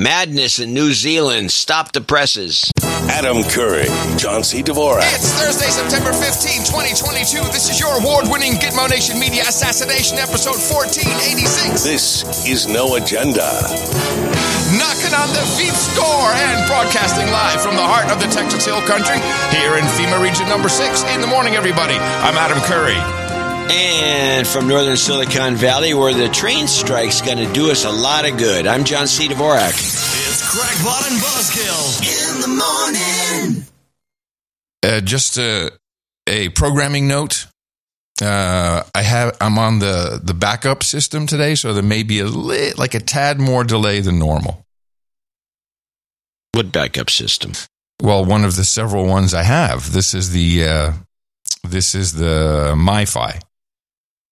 Madness in New Zealand. Stop the presses. Adam Curry, John C. Dvorak. It's Thursday, September 15, 2022. This is your award-winning Gitmo Nation Media Assassination Episode 1486. This is No Agenda. Knocking on the Veep's door and broadcasting live from the heart of the Texas Hill Country here in FEMA Region Number 6 in the morning, everybody. I'm Adam Curry. And from northern Silicon Valley, where the train strike's going to do us a lot of good, I'm John C. Dvorak. It's Crackpot and Buzzkill in the morning. Just a programming note. I'm on the backup system today, so there may be a tad more delay than normal. What backup system? Well, one of the several ones I have. This is the MiFi.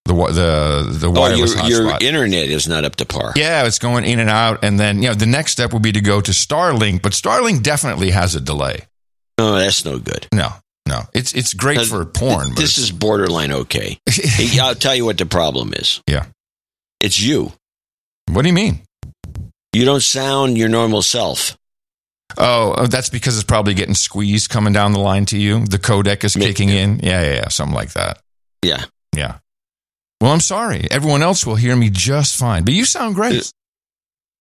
The wireless hotspot. Your internet is not up to par. Yeah, it's going in and out, and then the next step would be to go to Starlink, but Starlink definitely has a delay. Oh, that's no good. No, it's great for porn. But this is borderline okay. I'll tell you what the problem is. Yeah. It's you. What do you mean? You don't sound your normal self. Oh, that's because it's probably getting squeezed coming down the line to you. The codec is kicking in. Yeah, something like that. Yeah. Well, I'm sorry. Everyone else will hear me just fine. But you sound great.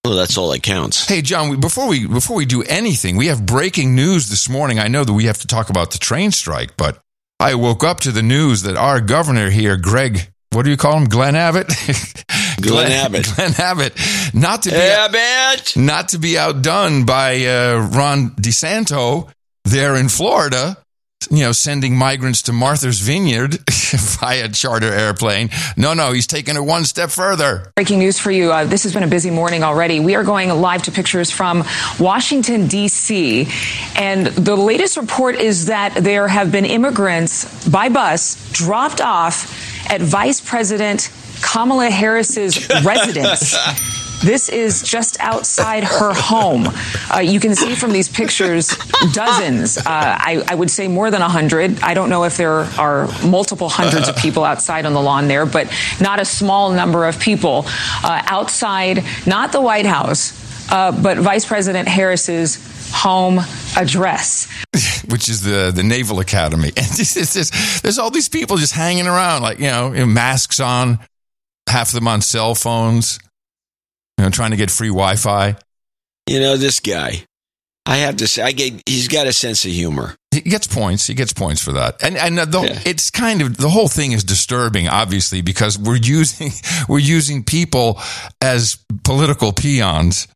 Well, that's all that counts. Hey, John, before we do anything, we have breaking news this morning. I know that we have to talk about the train strike, but I woke up to the news that our governor here, Greg, what do you call him? Glenn Abbott? Glenn Abbott. Not to be outdone by Ron DeSanto there in Florida, sending migrants to Martha's Vineyard via charter airplane. No, he's taking it one step further. Breaking news for you. This has been a busy morning already. We are going live to pictures from Washington, D.C., and the latest report is that there have been immigrants by bus dropped off at Vice President Kamala Harris's residence. This is just outside her home. You can see from these pictures dozens. I would say more than 100. I don't know if there are multiple hundreds of people outside on the lawn there, but not a small number of people outside, not the White House, but Vice President Harris's home address, which is the Naval Academy. And there's all these people just hanging around, like, masks on, half of them on cell phones. Trying to get free Wi-Fi. This guy, I have to say, he's got a sense of humor. He gets points. For that. And it's kind of, the whole thing is disturbing, obviously, because we're using people as political peons,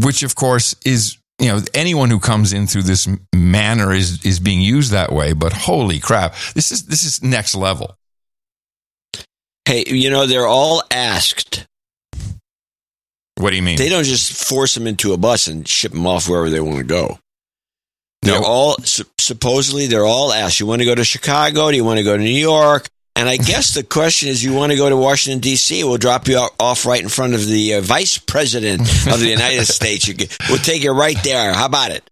which, of course, is, anyone who comes in through this manner is being used that way. But holy crap, this is next level. Hey, they're all asked. What do you mean? They don't just force them into a bus and ship them off wherever they want to go. They're all, supposedly, they're all asked, you want to go to Chicago? Do you want to go to New York? And I guess the question is, you want to go to Washington, D.C.? We'll drop you off right in front of the Vice President of the United States. We'll take you right there. How about it?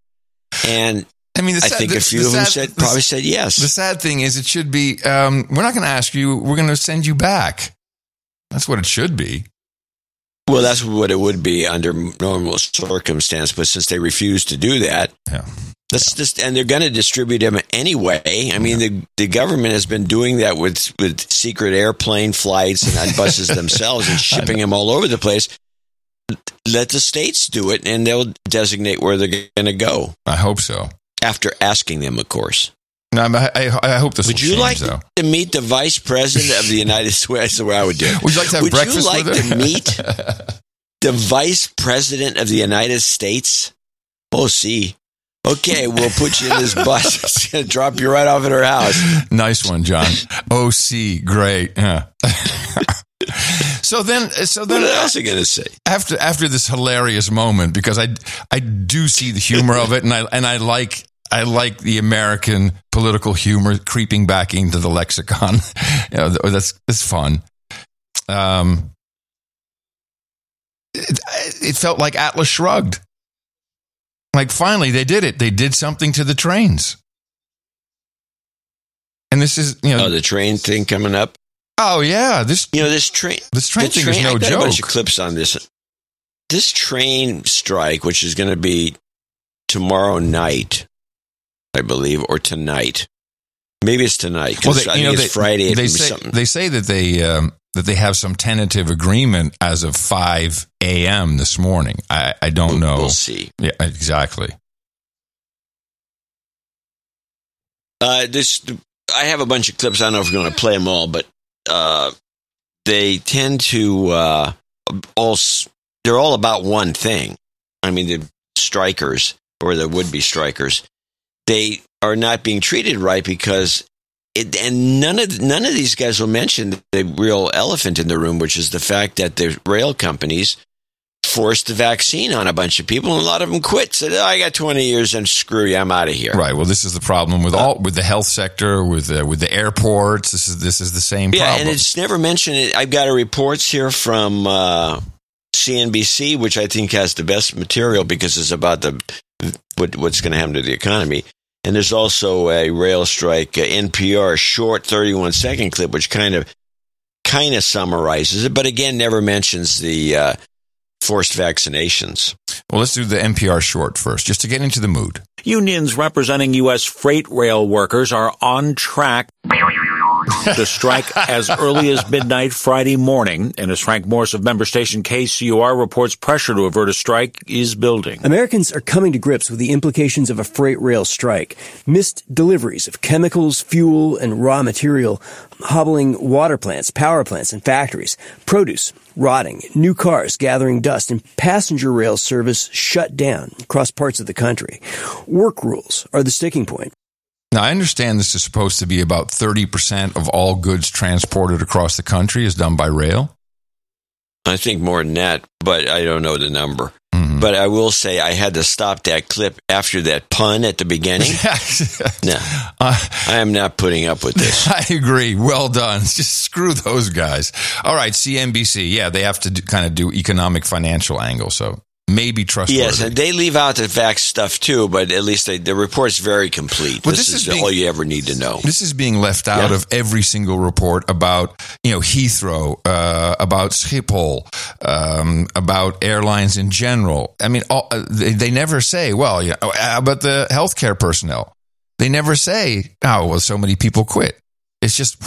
And I think a few of them probably said yes. The sad thing is, it should be, we're not going to ask you, we're going to send you back. That's what it should be. Well, that's what it would be under normal circumstance, but since they refuse to do that, and they're going to distribute them anyway. I mean, the government has been doing that with secret airplane flights and on buses themselves and shipping them all over the place. Let the states do it, and they'll designate where they're going to go. I hope so. After asking them, of course. No, I hope this will change. Would you like to meet the Vice President of the United States? That's the way I would do it. Would you like to have breakfast with her? Would you like to meet the Vice President of the United States? Oh, see. Okay, we'll put you in this bus. It's going to drop you right off at her house. Nice one, John. Oh, see. Great. Yeah. So then, what else are you going to say after this hilarious moment? Because I do see the humor of it, and I like the American political humor creeping back into the lexicon. That's fun. It felt like Atlas Shrugged. Like, finally, they did it. They did something to the trains. And this is, the train thing coming up. Oh yeah, this train thing is no joke. I got a bunch of clips on this. This train strike, which is going to be tomorrow night, I believe, or tonight. Maybe it's tonight. Because well, it's Friday. They say that they have some tentative agreement as of 5 a.m. this morning. I don't know. We'll see. Yeah, exactly. I have a bunch of clips. I don't know if we're going to play them all, but they tend to they're all about one thing. I mean, the strikers or the would-be strikers, they are not being treated right because none of these guys will mention the real elephant in the room, which is the fact that the rail companies forced the vaccine on a bunch of people, and a lot of them quit. Said, "I got 20 years, and screw you, I'm out of here." Right. Well, this is the problem with the health sector, with the airports. This is the same problem. Yeah, and it's never mentioned. I've got reports here from CNBC, which I think has the best material because it's about what's going to happen to the economy. And there's also a rail strike NPR short 31-second clip, which kind of summarizes it, but again never mentions the forced vaccinations. Well, let's do the NPR short first, just to get into the mood. Unions representing U.S. freight rail workers are on track to strike as early as midnight Friday morning. And as Frank Morris of member station KCUR reports, pressure to avert a strike is building. Americans are coming to grips with the implications of a freight rail strike. Missed deliveries of chemicals, fuel, and raw material, hobbling water plants, power plants, and factories, produce rotting, new cars gathering dust, and passenger rail service shut down across parts of the country. Work rules are the sticking point. Now, I understand this is supposed to be about 30% of all goods transported across the country is done by rail. I think more than that, but I don't know the number. Mm-hmm. But I will say I had to stop that clip after that pun at the beginning. No, I am not putting up with this. I agree. Well done. Just screw those guys. All right, CNBC. Yeah, they have to do economic financial angle, so maybe trustworthy. Yes, and they leave out the facts stuff too, but at least the report's very complete. But this is all you ever need to know. This is being left out of every single report about Heathrow, about Schiphol, about airlines in general. I mean, they never say, well, about the healthcare personnel. They never say, oh, well, so many people quit. It's just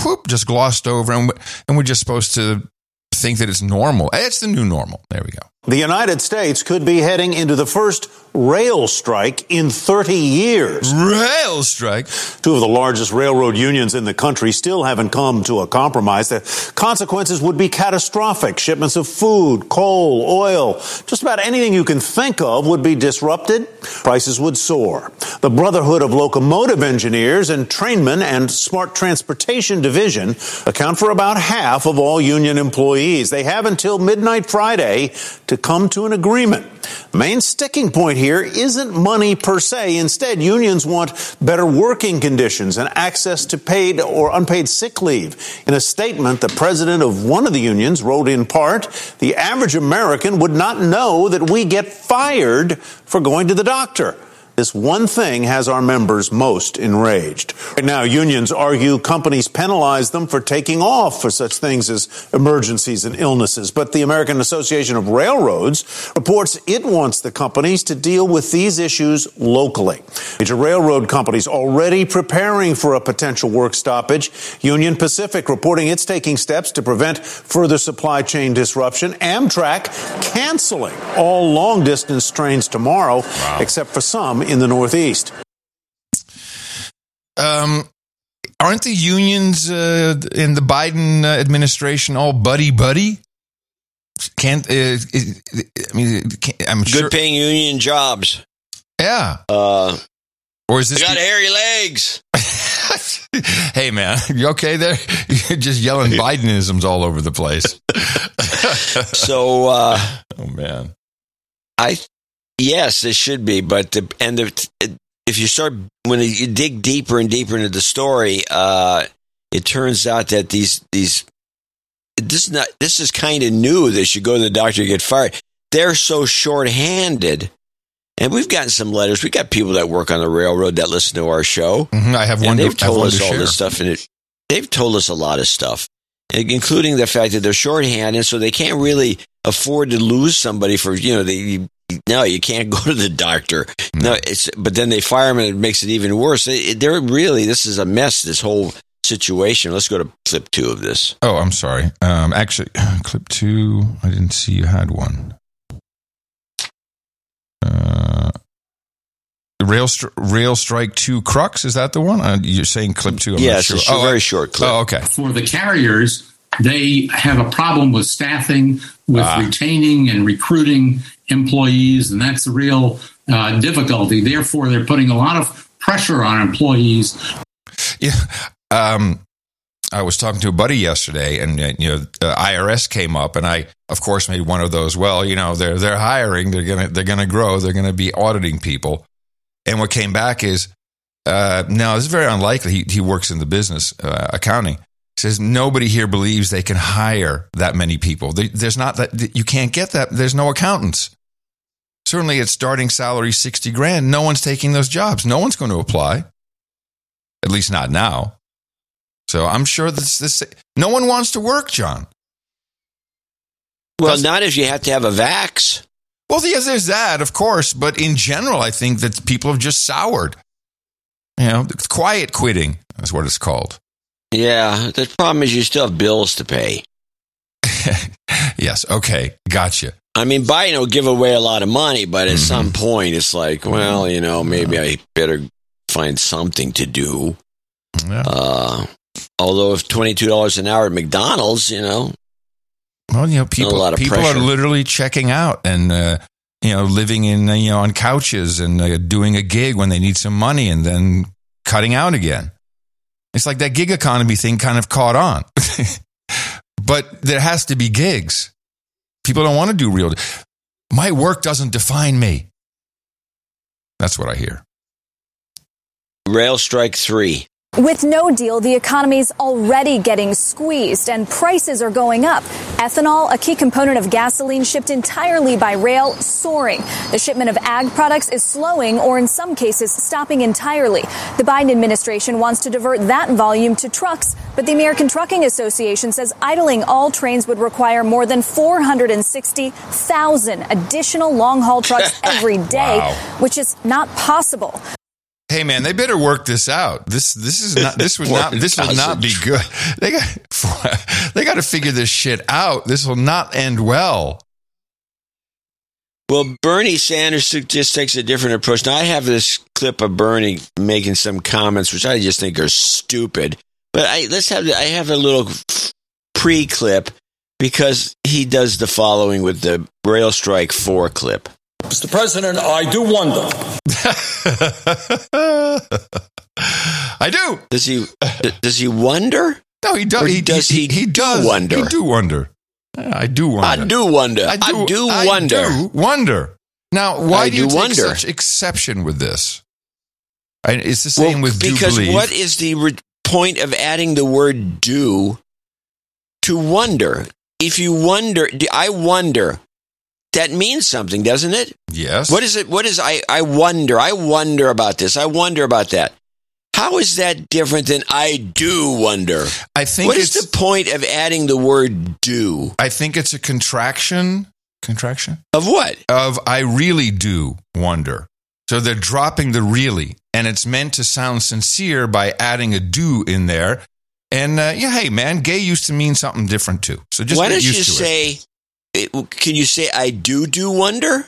glossed over, and we're just supposed to think that it's normal. It's the new normal. There we go. The United States could be heading into the first rail strike in 30 years. Rail strike? Two of the largest railroad unions in the country still haven't come to a compromise. The consequences would be catastrophic. Shipments of food, coal, oil, just about anything you can think of would be disrupted. Prices would soar. The Brotherhood of Locomotive Engineers and Trainmen and Smart Transportation Division account for about half of all union employees. They have until midnight Friday to come to an agreement. The main sticking point here isn't money per se. Instead, unions want better working conditions and access to paid or unpaid sick leave. In a statement, the president of one of the unions wrote in part, "The average American would not know that we get fired for going to the doctor. This one thing has our members most enraged." Right now, unions argue companies penalize them for taking off for such things as emergencies and illnesses. But the American Association of Railroads reports it wants the companies to deal with these issues locally. Major railroad companies already preparing for a potential work stoppage. Union Pacific reporting it's taking steps to prevent further supply chain disruption. Amtrak canceling all long-distance trains tomorrow, except for some in the Northeast. Aren't the unions in the Biden administration all buddy-buddy? I'm sure. Good-paying union jobs. Yeah. Or is this? You got hairy legs. Hey, man, you okay there? You're just yelling Bidenisms all over the place. So, oh man, yes, it should be, but if you start when you dig deeper and deeper into the story, it turns out that this is kind of new. They should go to the doctor to get fired. They're so shorthanded, and we've gotten some letters. We got people that work on the railroad that listen to our show. Mm-hmm. I have one. And they've told us all this stuff, and they've told us a lot of stuff, including the fact that they're shorthanded, so they can't really afford to lose somebody for, you know, no, you can't go to the doctor. No, but then they fire him, and it makes it even worse. They're really, this is a mess, this whole situation. Let's go to clip 2 of this. Oh, I'm sorry. Actually, clip 2, I didn't see you had one. Rail strike 2 crux, is that the one? You're saying clip 2. I'm not sure. It's a very short clip. Oh, okay. For the carriers, they have a problem with staffing, with retaining and recruiting employees, and that's the real difficulty. Therefore, they're putting a lot of pressure on employees. Yeah. I was talking to a buddy yesterday, and the IRS came up, and I, of course, made one of those. Well, they're hiring, they're gonna grow, they're gonna be auditing people. And what came back is, no, it's very unlikely. He works in the business, accounting. He says nobody here believes they can hire that many people. There's not that, you can't get that. There's no accountants. Certainly, it's starting salary $60,000. No one's taking those jobs. No one's going to apply. At least not now. So I'm sure this no one wants to work, John. Well, not if you have to have a vax. Well, yes, there's that, of course. But in general, I think that people have just soured. Quiet quitting is what it's called. Yeah. The problem is you still have bills to pay. Yes. Okay. Gotcha. I mean, Biden will give away a lot of money, but at some point it's like, well, maybe I better find something to do. Yeah. Although if $22 an hour at McDonald's, Well, people are literally checking out and, living in, on couches and doing a gig when they need some money and then cutting out again. It's like that gig economy thing kind of caught on. But there has to be gigs. People don't want to do real. My work doesn't define me. That's what I hear. Rail strike 3. With no deal, the economy's already getting squeezed and prices are going up. Ethanol, a key component of gasoline shipped entirely by rail, soaring. The shipment of ag products is slowing or in some cases stopping entirely. The Biden administration wants to divert that volume to trucks, but the American Trucking Association says idling all trains would require more than 460,000 additional long-haul trucks every day, which is not possible. Hey man, they better work this out. This would not be good. They got to figure this shit out. This will not end well. Well, Bernie Sanders just takes a different approach. Now I have this clip of Bernie making some comments which I just think are stupid. But I have a little pre-clip because he does the following with the rail strike 4 clip. Mr. President, I do wonder. I do. Does he wonder? No, he does. He does wonder. He do wonder. I do wonder. I do wonder. I do wonder. Now, why do you take such exception with this? It's the same with do because believe. What is the point of adding the word "do" to wonder? If you wonder, I wonder. That means something, doesn't it? Yes. What is it? What is I wonder? I wonder about this. I wonder about that. How is that different than I do wonder? I think. What is the point of adding the word "do"? I think it's a contraction. Contraction of what? Of I really do wonder. So they're dropping the "really," and it's meant to sound sincere by adding a "do" in there. And hey, man, gay used to mean something different too. So just get used to it. Can you say I do wonder?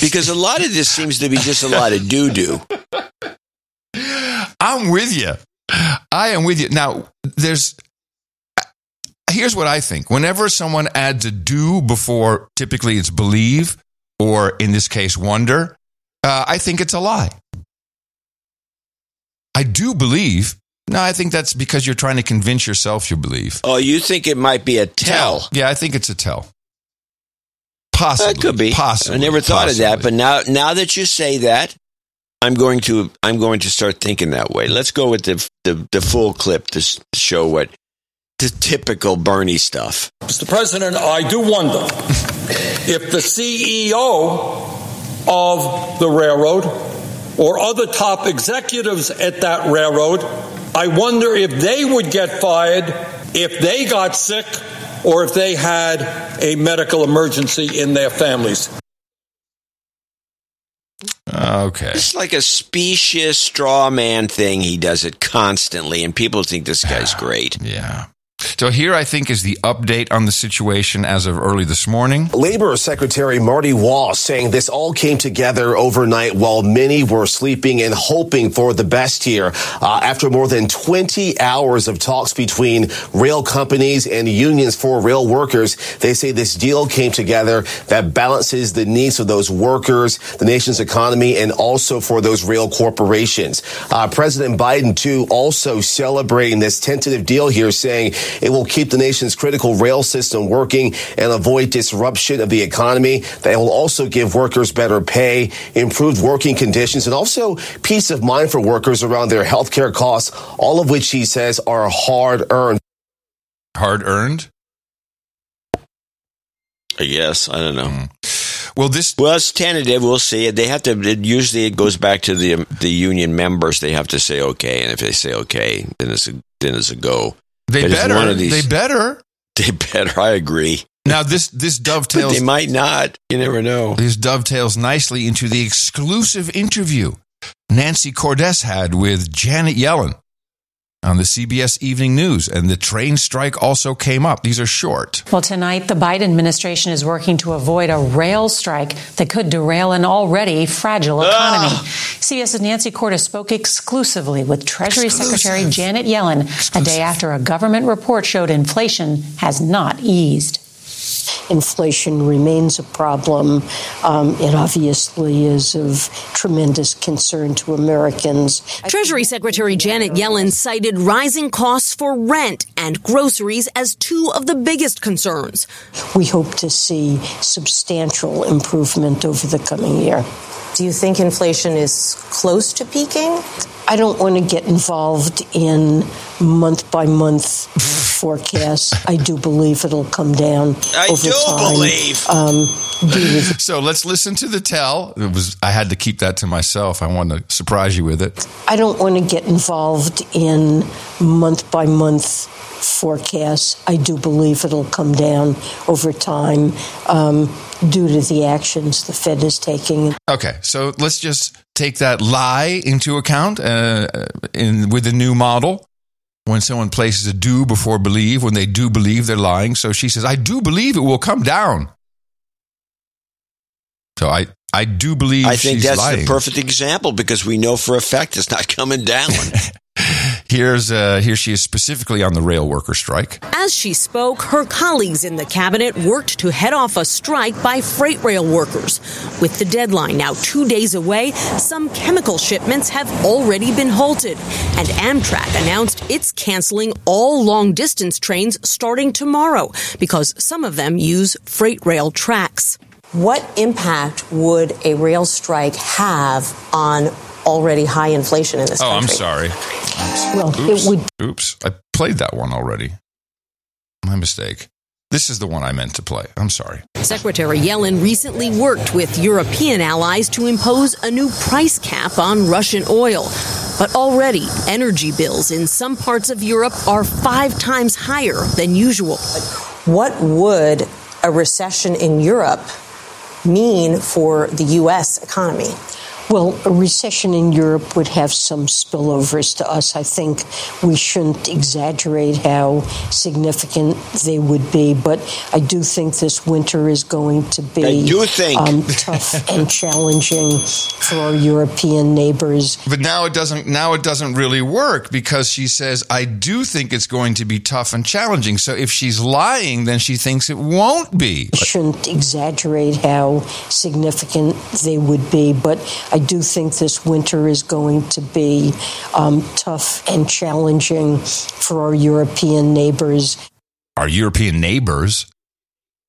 Because a lot of this seems to be just a lot of do. I'm with you. I am with you. Now, here's what I think. Whenever someone adds a do before, typically it's believe, or in this case, wonder, I think it's a lie. I do believe. No, I think that's because you're trying to convince yourself you believe. Oh, you think it might be a tell. Yeah, I think it's a tell. Possibly. That could be. Possibly. I never thought of that, but now that you say that, I'm going to start thinking that way. Let's go with the full clip to show what the typical Bernie stuff. Mr. President, I do wonder if the CEO of the railroad or other top executives at that railroad, I wonder if they would get fired if they got sick or if they had a medical emergency in their families. Okay. It's like a specious straw man thing. He does it constantly, and people think this guy's great. Yeah. So here, I think, is the update on the situation as of early this morning. Labor Secretary Marty Walsh saying this all came together overnight while many were sleeping and hoping for the best here. After more than 20 hours of talks between rail companies and unions for rail workers, they say this deal came together that balances the needs of those workers, the nation's economy, and also for those rail corporations. President Biden, too, also celebrating this tentative deal here, saying it will keep the nation's critical rail system working and avoid disruption of the economy. They will also give workers better pay, improved working conditions, and also peace of mind for workers around their health care costs, all of which he says are hard-earned. Hard-earned? Yes, I don't know. Well, it's tentative. We'll see. They have to. It usually goes back to the union members. They have to say okay, and if they say okay, then it's a go. They better. I agree. Now, this dovetails. But they might not. You never know. This dovetails nicely into the exclusive interview Nancy Cordes had with Janet Yellen on the CBS Evening News, and the train strike also came up. These are short. Well, tonight, the Biden administration is working to avoid a rail strike that could derail an already fragile economy. CBS's Nancy Cordes spoke exclusively with Treasury Secretary Janet Yellen a day after a government report showed inflation has not eased. Inflation remains a problem. It obviously is of tremendous concern to Americans. Treasury Secretary Janet Yellen cited rising costs for rent and groceries as two of the biggest concerns. We hope to see substantial improvement over the coming year. Do you think inflation is close to peaking? I don't want to get involved in month-by-month forecasts. I do believe it'll come down over time. So let's listen to the tell. I had to keep that to myself. I wanted to surprise you with it. I don't want to get involved in month-by-month forecasts. I do believe it'll come down over time due to the actions the Fed is taking. Okay, so let's just take that lie into account with the new model. When someone places a do before believe, when they do believe, they're lying. So she says, I do believe it will come down. So I do believe she's lying. I think that's lying. The perfect example because we know for a fact it's not coming down. Here she is specifically on the rail worker strike. As she spoke, her colleagues in the cabinet worked to head off a strike by freight rail workers. With the deadline now 2 days away, some chemical shipments have already been halted. And Amtrak announced it's canceling all long-distance trains starting tomorrow because some of them use freight rail tracks. What impact would a rail strike have on already high inflation in this country? I'm sorry. Well, Oops, I played that one already. My mistake. This is the one I meant to play. I'm sorry. Secretary Yellen recently worked with European allies to impose a new price cap on Russian oil. But already, energy bills in some parts of Europe are 5 times higher than usual. What would a recession in Europe mean for the U.S. economy? Well, a recession in Europe would have some spillovers to us. I think we shouldn't exaggerate how significant they would be. But I do think this winter is going to be tough and challenging for our European neighbors. But now it doesn't really work because she says, I do think it's going to be tough and challenging. So if she's lying, then she thinks it won't be. I shouldn't exaggerate how significant they would be. But I do think this winter is going to be tough and challenging for our European neighbors. Our European neighbors?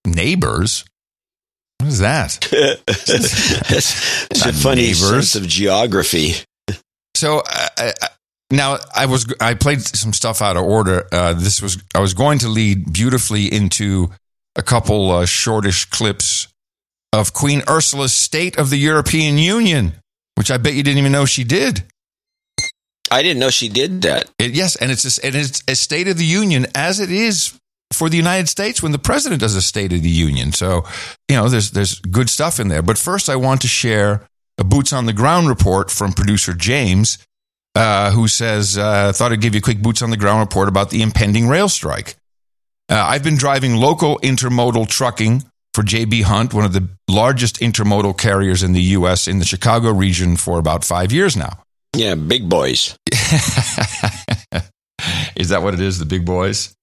Neighbors? What is that? It's a funny sense of geography. So I played some stuff out of order. I was going to lead beautifully into a couple shortish clips of Queen Ursula's State of the European Union, which I bet you didn't even know she did. I didn't know she did that. Yes, and it's a State of the Union as it is for the United States when the president does a State of the Union. So, you know, there's good stuff in there. But first, I want to share a boots on the ground report from producer James, who says, thought I'd give you a quick boots on the ground report about the impending rail strike. I've been driving local intermodal trucking for J.B. Hunt, one of the largest intermodal carriers in the U.S. in the Chicago region for about 5 years now. Yeah, big boys. Is that what it is, the big boys?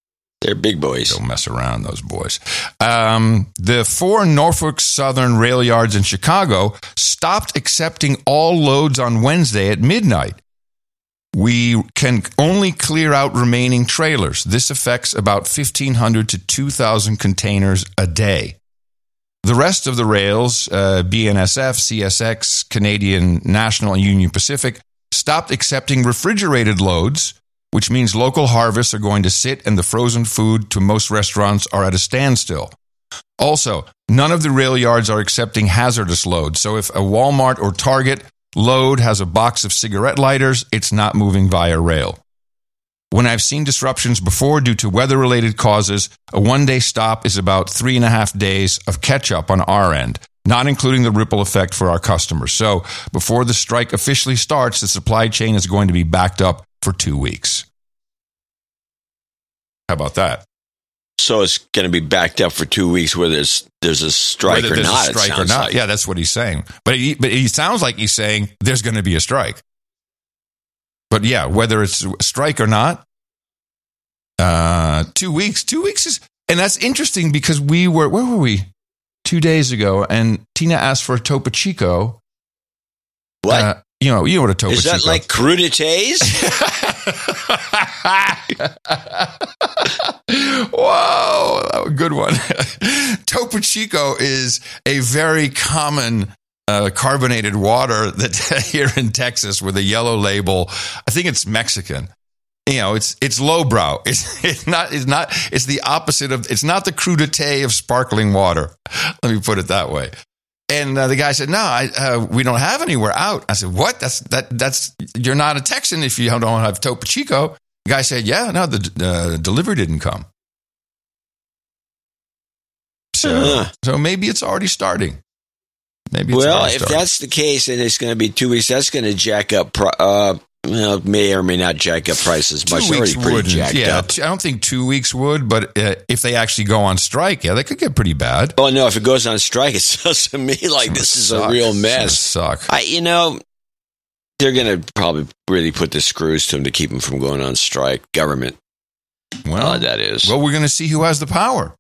They're big boys. Don't mess around, those boys. The 4 Norfolk Southern rail yards in Chicago stopped accepting all loads on Wednesday at midnight. We can only clear out remaining trailers. This affects about 1,500 to 2,000 containers a day. The rest of the rails, BNSF, CSX, Canadian National, and Union Pacific, stopped accepting refrigerated loads, which means local harvests are going to sit and the frozen food to most restaurants are at a standstill. Also, none of the rail yards are accepting hazardous loads. So if a Walmart or Target load has a box of cigarette lighters, it's not moving via rail. When I've seen disruptions before due to weather-related causes, a one-day stop is about 3.5 days of catch-up on our end, not including the ripple effect for our customers. So before the strike officially starts, the supply chain is going to be backed up for 2 weeks. How about that? So it's going to be backed up for 2 weeks, whether there's a strike or not. Yeah, that's what he's saying. But he sounds like he's saying there's going to be a strike. But yeah, whether it's a strike or not, 2 weeks is, and that's interesting because where were we 2 days ago, and Tina asked for a Topo Chico. What? You know what a Topo Chico is? Is that like crudités? Whoa, that was a good one. Topo Chico is a very common carbonated water that here in Texas with a yellow label. I think it's Mexican. You know, it's lowbrow. It's the opposite of, it's not the crudité of sparkling water. Let me put it that way. And the guy said, "No, we don't have anywhere out." I said, "What? That's you're not a Texan if you don't have Topo Chico." The guy said, "Yeah, no, the delivery didn't come." So maybe it's already starting. If that's the case, and it's going to be 2 weeks, that's going to jack up. May or may not jack up prices much. Already pretty jacked up. I don't think 2 weeks would, but if they actually go on strike, yeah, they could get pretty bad. Oh no, if it goes on strike, it sounds to me like this is a real mess. Suck. They're going to probably really put the screws to them to keep them from going on strike. Government. Well, that is. Well, we're going to see who has the power.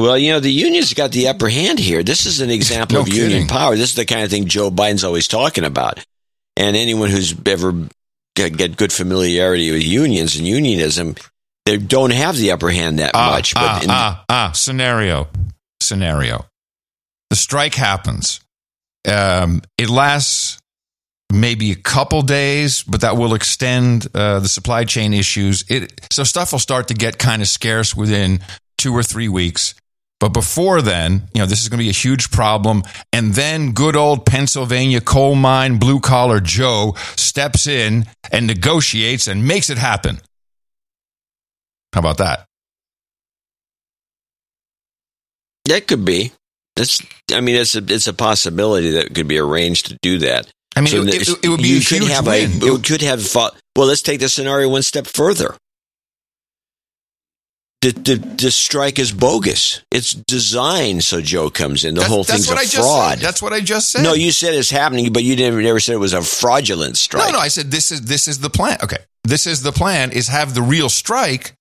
Well, the union's got the upper hand here. This is an example of union power. This is the kind of thing Joe Biden's always talking about. And anyone who's ever got good familiarity with unions and unionism, they don't have the upper hand that much. Scenario. The strike happens. It lasts maybe a couple days, but that will extend the supply chain issues. So stuff will start to get kind of scarce within 2 or 3 weeks. But before then, this is going to be a huge problem. And then good old Pennsylvania coal mine, blue-collar Joe steps in and negotiates and makes it happen. How about that? That could be. It's a possibility that it could be arranged to do that. It would be a huge win. Well, let's take the scenario one step further. The strike is bogus. It's designed so Joe comes in. Whole thing's a fraud. That's what I just said. No, you said it's happening, but you never said it was a fraudulent strike. No, I said this is the plan. Okay, this is the plan: is have the real strike,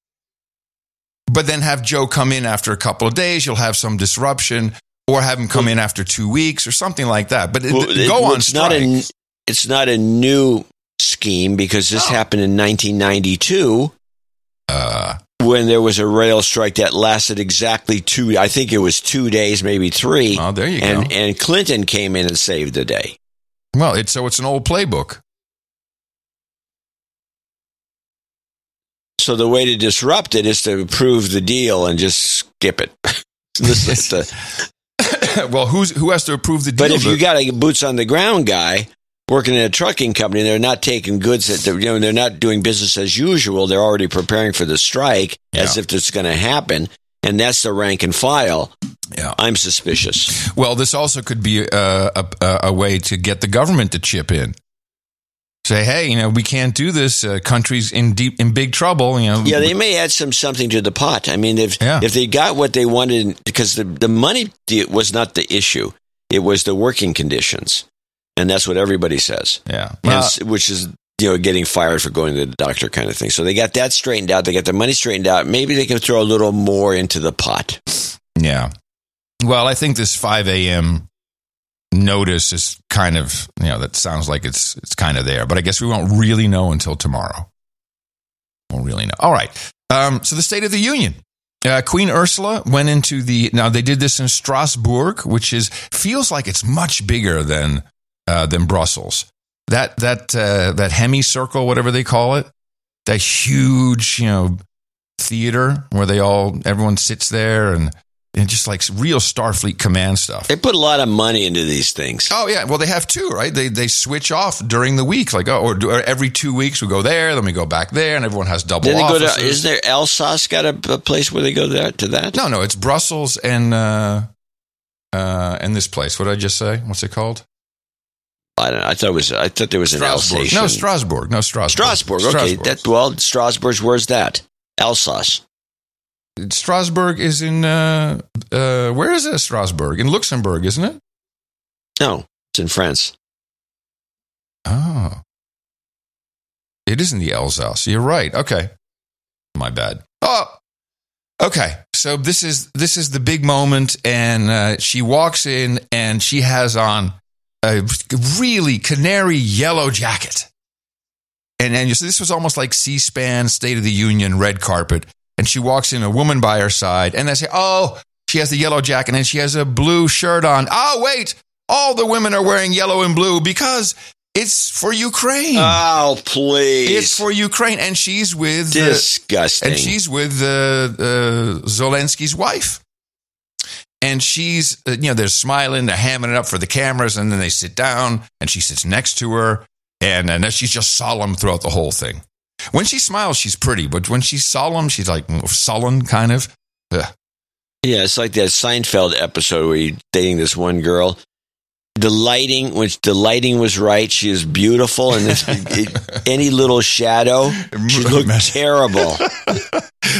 but then have Joe come in after a couple of days. You'll have some disruption, or have him come in after 2 weeks or something like that. But on strike. It's not a new scheme because this happened in 1992. When there was a rail strike that lasted exactly 2 days, maybe 3. Oh, there you go. And Clinton came in and saved the day. Well, it's an old playbook. So the way to disrupt it is to approve the deal and just skip it. Well, who has to approve the deal? But if you got a boots on the ground guy working in a trucking company, and they're not taking goods that they're, you know, they're not doing business as usual. They're already preparing for the strike as if it's going to happen. And that's the rank and file. Yeah. I'm suspicious. Well, this also could be a way to get the government to chip in. Say, hey, you know, we can't do this. Country's in big trouble. You know, yeah, they may add something to the pot. I mean, if they got what they wanted, because the money was not the issue; it was the working conditions, and that's what everybody says. Yeah, which is, you know, getting fired for going to the doctor kind of thing. So they got that straightened out. They got the money straightened out. Maybe they can throw a little more into the pot. Yeah. Well, I think this 5 a.m. notice is kind of, you know, that sounds like it's kind of there, but I guess we won't really know until tomorrow. Won't really know. All right. So the State of the Union. Queen Ursula went into now they did this in Strasbourg, which feels like it's much bigger than Brussels. That hemicircle, whatever they call it, that huge, you know, theater where everyone sits there and just like real Starfleet command stuff. They put a lot of money into these things. Oh, yeah. Well, they have two, right? They switch off during the week. Like, or every 2 weeks we go there, then we go back there, and everyone has double offices. Isn't there Alsace got a place where they go there to that? No. It's Brussels and this place. What did I just say? What's it called? I don't know. I thought there was an Alsace. No, Strasbourg. Strasbourg. Okay. Strasbourg. Strasbourg's, where's that? Alsace. Strasbourg is in where is it? Strasbourg in Luxembourg, isn't it? No, it's in France. Oh, it is in the Alsace. You're right. Okay, my bad. Oh, okay. So this is the big moment, and she walks in, and she has on a really canary yellow jacket, and you see, this was almost like C-SPAN State of the Union red carpet. And she walks in, a woman by her side, and they say, oh, she has the yellow jacket and she has a blue shirt on. Oh, wait, all the women are wearing yellow and blue because it's for Ukraine. Oh, please. It's for Ukraine. And she's with... Disgusting. And she's with Zelensky's wife. And she's, you know, they're smiling, they're hamming it up for the cameras, and then they sit down and she sits next to her, and she's just solemn throughout the whole thing. When she smiles, she's pretty, but when she's solemn, she's like sullen, kind of. Ugh. Yeah, it's like that Seinfeld episode where you're dating this one girl. The lighting was right. She is beautiful, and any little shadow, she looked terrible.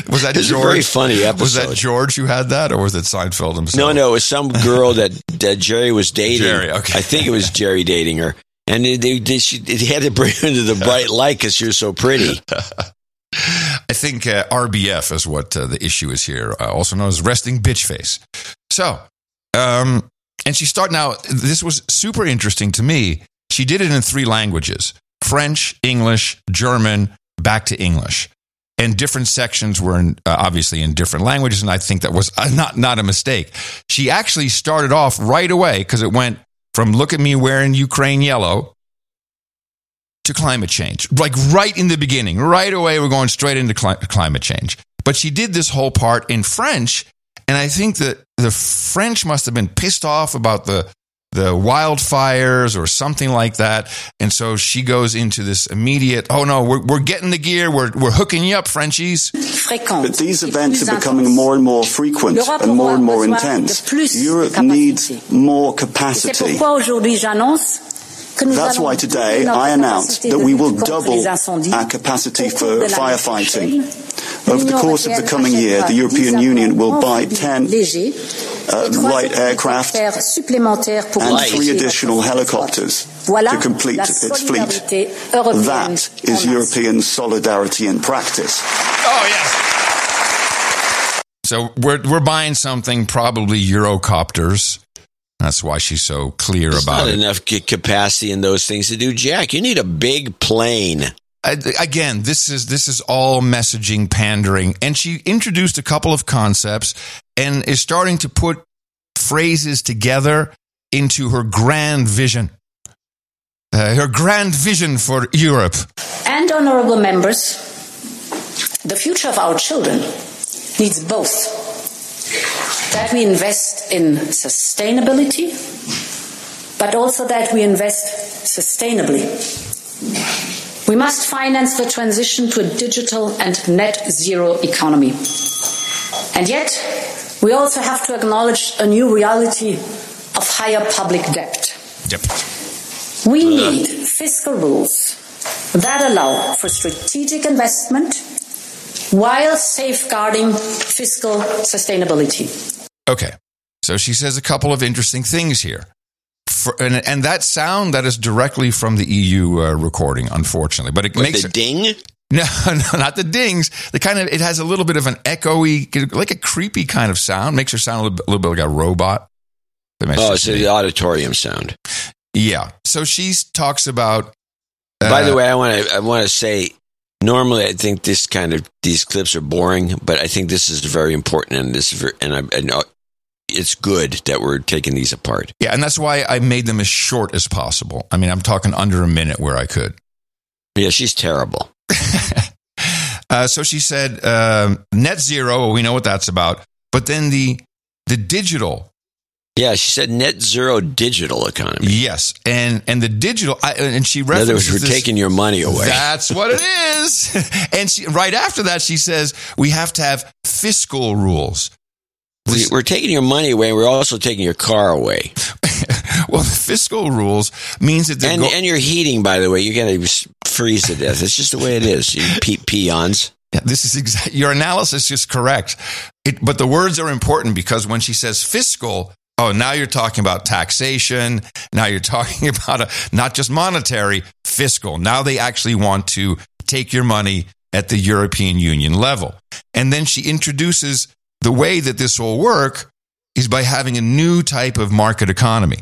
Was that George? A very funny episode. Was that George who had that, or was it Seinfeld himself? No, it was some girl that Jerry was dating. Jerry, okay. I think it was Jerry dating her. And they had to bring her into the bright light because she was so pretty. I think RBF is what the issue is here, also known as resting bitch face. So, and she started now. This was super interesting to me. She did it in 3 languages: French, English, German. Back to English, and different sections were obviously in different languages. And I think that was not a mistake. She actually started off right away because it went from look at me wearing Ukraine yellow to climate change. Like right in the beginning, right away, we're going straight into climate change. But she did this whole part in French, and I think that the French must have been pissed off about the wildfires or something like that. And so she goes into this immediate, oh no, we're getting the gear, we're hooking you up, Frenchies. But these events are becoming more and more frequent and more intense. Europe needs more capacity. That's why today I announced that we will double our capacity for firefighting. Over the course of the coming year, the European Union will buy 10 light aircraft and 3 additional helicopters to complete its fleet. That is European solidarity in practice. Oh, yes. So we're buying something, probably Eurocopters. That's why she's so clear about it. There's not enough capacity in those things to do jack. You need a big plane. Again, this is all messaging, pandering. And she introduced a couple of concepts and is starting to put phrases together into her grand vision. Her grand vision for Europe. And honorable members, the future of our children needs both. That we invest in sustainability but also that we invest sustainably. We must finance the transition to a digital and net zero economy. And yet, we also have to acknowledge a new reality of higher public debt. Yep. We need fiscal rules that allow for strategic investment while safeguarding fiscal sustainability. Okay, so she says a couple of interesting things here. And that sound, that is directly from the EU recording, unfortunately. But it makes a ding? No, not the dings. The kind of, it has a little bit of an echoey, like a creepy kind of sound. Makes her sound a little bit like a robot. Oh, so the auditorium sound. Yeah. So she talks about. By the way, I want to say, normally I think this kind of these clips are boring, but I think this is very important, and this is and it's good that we're taking these apart. Yeah, and that's why I made them as short as possible. I mean, I'm talking under a minute where I could. Yeah, she's terrible. So she said net zero. We know what that's about, but then the digital. Yeah, she said net zero digital economy. Yes, and the digital, and she references. In other words, we're taking your money away. That's what it is. And she, right after that, she says we have to have fiscal rules. We're taking your money away. We're also taking your car away. Well, the fiscal rules means that they're and your heating. By the way, you're going to freeze to death. It's just the way it is. You peons. Yeah, this is your analysis is correct, but the words are important because when she says fiscal. Oh, now you're talking about taxation. Now you're talking about not just monetary, fiscal. Now they actually want to take your money at the European Union level. And then she introduces the way that this will work is by having a new type of market economy.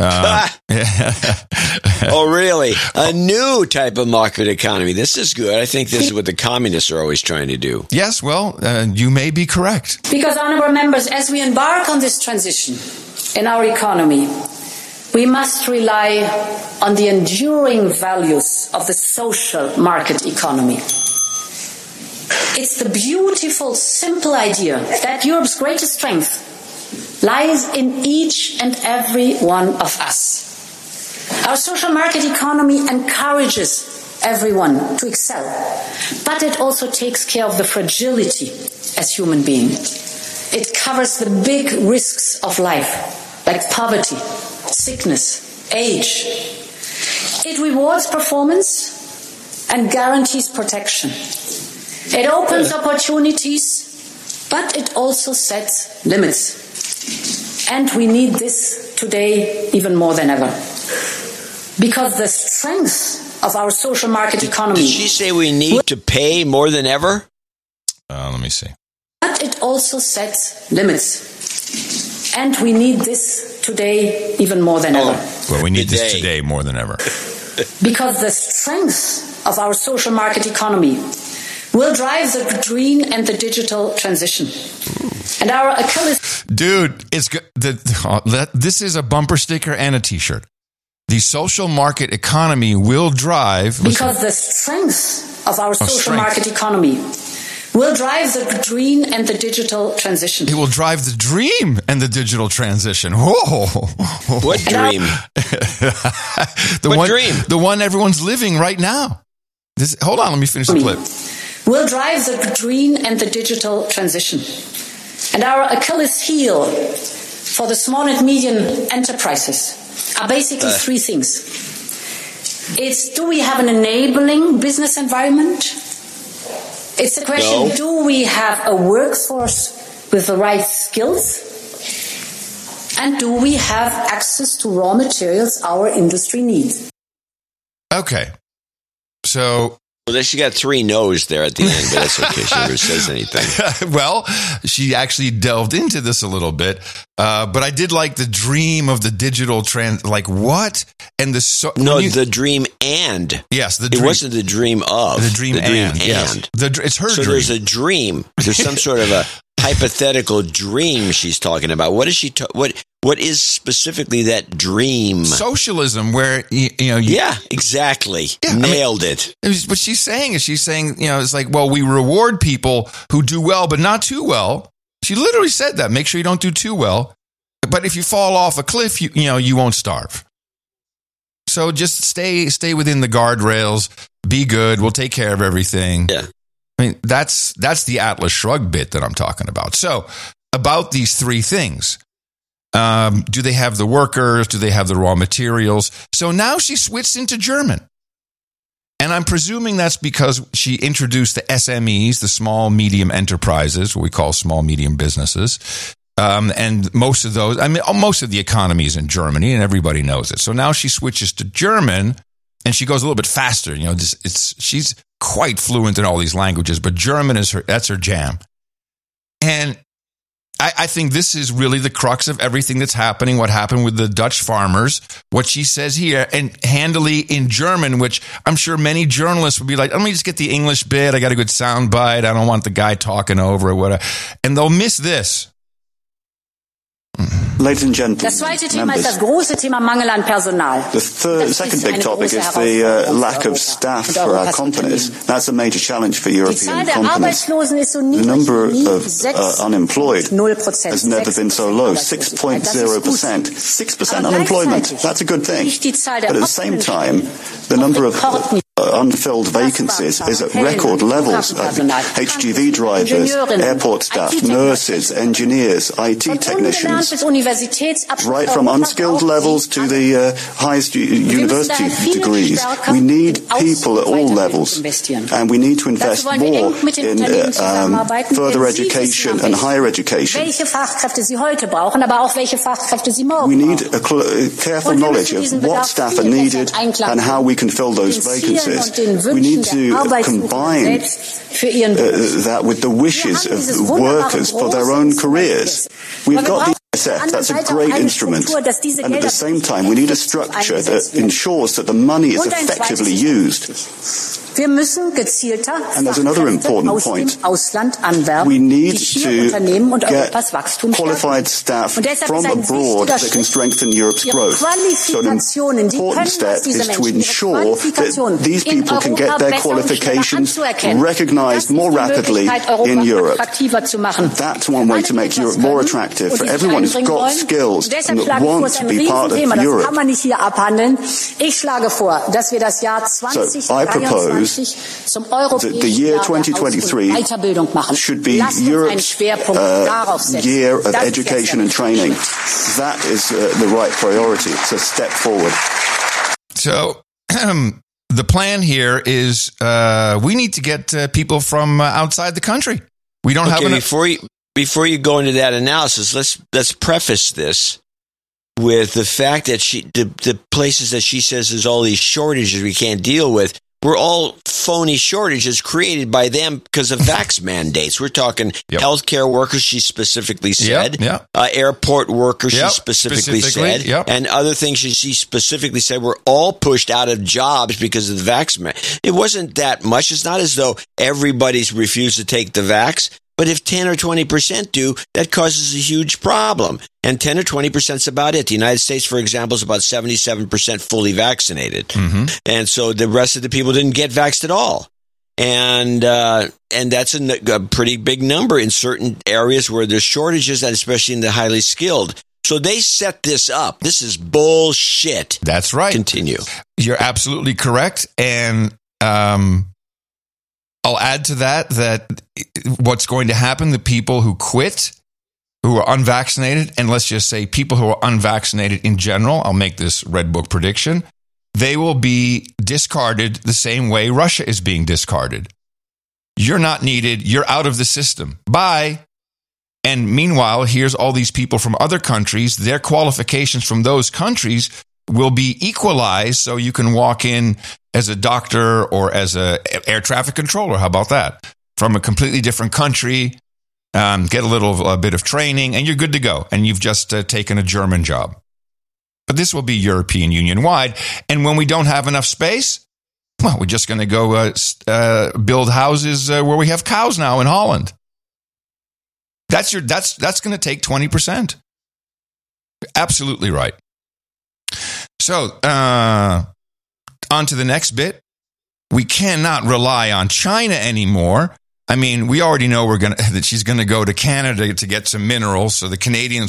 Oh, really? A new type of market economy. This is good. I think this is what the communists are always trying to do. Yes, well, you may be correct. Because, honorable members, as we embark on this transition in our economy, we must rely on the enduring values of the social market economy. It's the beautiful, simple idea that Europe's greatest strength lies in each and every one of us. Our social market economy encourages everyone to excel, but it also takes care of the fragility as human beings. It covers the big risks of life, like poverty, sickness, age. It rewards performance and guarantees protection. It opens opportunities, but it also sets limits. And we need this today even more than ever. Because the strength of our social market economy... Did she say we need to pay more than ever? Let me see. But it also sets limits. And we need this today even more than ever. Well, we need this today more than ever. Because the strength of our social market economy will drive the green and the digital transition. And our Achilles... Dude, it's good. This is a bumper sticker and a T-shirt. The social market economy will drive... Because the strength of our social market economy will drive the green and the digital transition. It will drive the dream and the digital transition. Whoa. What dream? Dream? The one everyone's living right now. Hold on, let me finish the clip. Will drive the green and the digital transition. And our Achilles heel for the small and medium enterprises are basically three things. It's, do we have an enabling business environment? It's the question, do we have a workforce with the right skills? And do we have access to raw materials our industry needs? Okay. So... Well, she got three no's there at the end, but that's okay. She never says anything. Well, she actually delved into this a little bit, but I did like the dream of the digital trans. Like what? And the the dream and yes, the dream. It wasn't the dream of the dream and. Yes. It's her. So dream. There's a dream. There's some sort of a hypothetical dream she's talking about. What is she? What is specifically that dream? Socialism, where yeah, exactly, yeah, nailed it. What she's saying is it's like, well, we reward people who do well, but not too well. She literally said that. Make sure you don't do too well. But if you fall off a cliff, you know, you won't starve. So just stay within the guardrails. Be good. We'll take care of everything. Yeah. I mean, that's the Atlas Shrugged bit that I'm talking about. So about these three things, do they have the workers? Do they have the raw materials? So now she switched into German. And I'm presuming that's because she introduced the SMEs, the small, medium enterprises, what we call small, medium businesses. And most of those, I mean, most of the economy is in Germany and everybody knows it. So now she switches to German and she goes a little bit faster. You know, she's quite fluent in all these languages, but German is that's her jam. And I think this is really the crux of everything that's happening, what happened with the Dutch farmers, what she says here, and handily in German, which I'm sure many journalists would be like, let me just get the English bit. I got a good sound bite. I don't want the guy talking over or whatever. And they'll miss this. Ladies and gentlemen, das zweite Thema ist das große Thema Mangel an Personal. The second big topic is the lack of staff for our companies. That's a major challenge for European companies. The number of unemployed has never been so low, 6.0%. 6% unemployment. That's a good thing. But at the same time, the number of unfilled vacancies is at record levels of HGV drivers, airport staff, nurses, engineers, IT technicians, right from unskilled levels to the highest university degrees. We need people at all levels, and we need to invest more in further education and higher education. We need a careful knowledge of what staff are needed and how we can fill those vacancies. We need to combine that with the wishes of workers for their own careers. We've got the SF, that's a great instrument. And at the same time, we need a structure that ensures that the money is effectively used. And there's another important point. We need to get qualified staff from abroad that can strengthen Europe's growth. So an important step is to ensure that these people can get their qualifications recognized more rapidly in Europe. That's one way to make Europe more attractive for everyone who's got skills and that wants to be part of Europe. So I propose that the year 2023 should be Europe's year of education and training. That is the right priority. It's a step forward. So the plan here is we need to get people from outside the country. We don't have enough. Before you go into that analysis, let's preface this with the fact that the places that she says there's all these shortages we can't deal with. We're all phony shortages created by them because of vax mandates. We're talking healthcare workers, she specifically said. Yep. Airport workers, she specifically said. Yep. And other things she specifically said were all pushed out of jobs because of the vax mandate. It wasn't that much. It's not as though everybody's refused to take the vax. But if 10 or 20% do, that causes a huge problem. And 10 or 20% is about it. The United States, for example, is about 77% fully vaccinated. Mm-hmm. And so the rest of the people didn't get vaxxed at all. And that's a pretty big number in certain areas where there's shortages, and especially in the highly skilled. So they set this up. This is bullshit. That's right. Continue. You're absolutely correct. And I'll add to that what's going to happen, the people who quit, who are unvaccinated, and let's just say people who are unvaccinated in general, I'll make this Red Book prediction, they will be discarded the same way Russia is being discarded. You're not needed. You're out of the system. Bye. And meanwhile, here's all these people from other countries. Their qualifications from those countries will be equalized so you can walk in as a doctor or as a air traffic controller. How about that? From a completely different country, get a bit of training, and you're good to go. And you've just taken a German job. But this will be European Union-wide. And when we don't have enough space, well, we're just going to go build houses where we have cows now in Holland. That's going to take 20%. Absolutely right. So, on to the next bit. We cannot rely on China anymore I mean, we already know that she's going to go to Canada to get some minerals. So the Canadian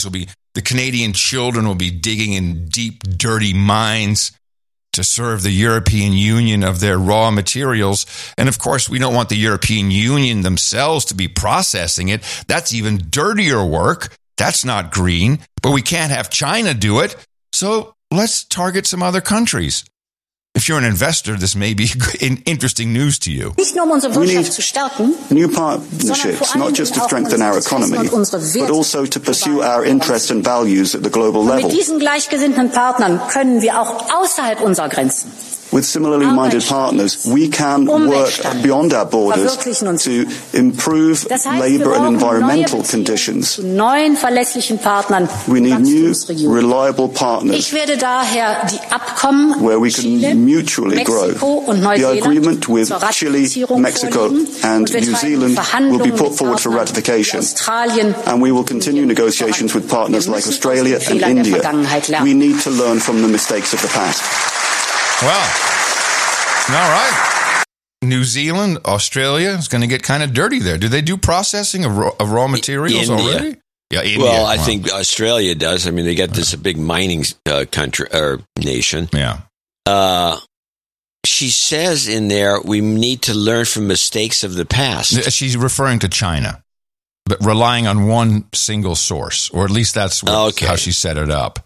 children will be digging in deep, dirty mines to serve the European Union of their raw materials. And of course, we don't want the European Union themselves to be processing it. That's even dirtier work. That's not green, but we can't have China do it. So let's target some other countries. If you're an investor, this may be interesting news to you. We need new partnerships, not just to strengthen our economy, but also to pursue our interests and values at the global level. With similarly minded partners, we can work beyond our borders to improve labor and environmental conditions. We need new, reliable partners where we can mutually grow. The agreement with Chile, Mexico, and New Zealand will be put forward for ratification, and we will continue negotiations with partners like Australia and India. We need to learn from the mistakes of the past. Well, all right. New Zealand, Australia, it's going to get kind of dirty there. Do they do processing of raw materials already? Yeah, India. Well, I think Australia does. I mean, they got this a big mining country or nation. Yeah. She says in there, we need to learn from mistakes of the past. She's referring to China, but relying on one single source, or at least that's how she set it up.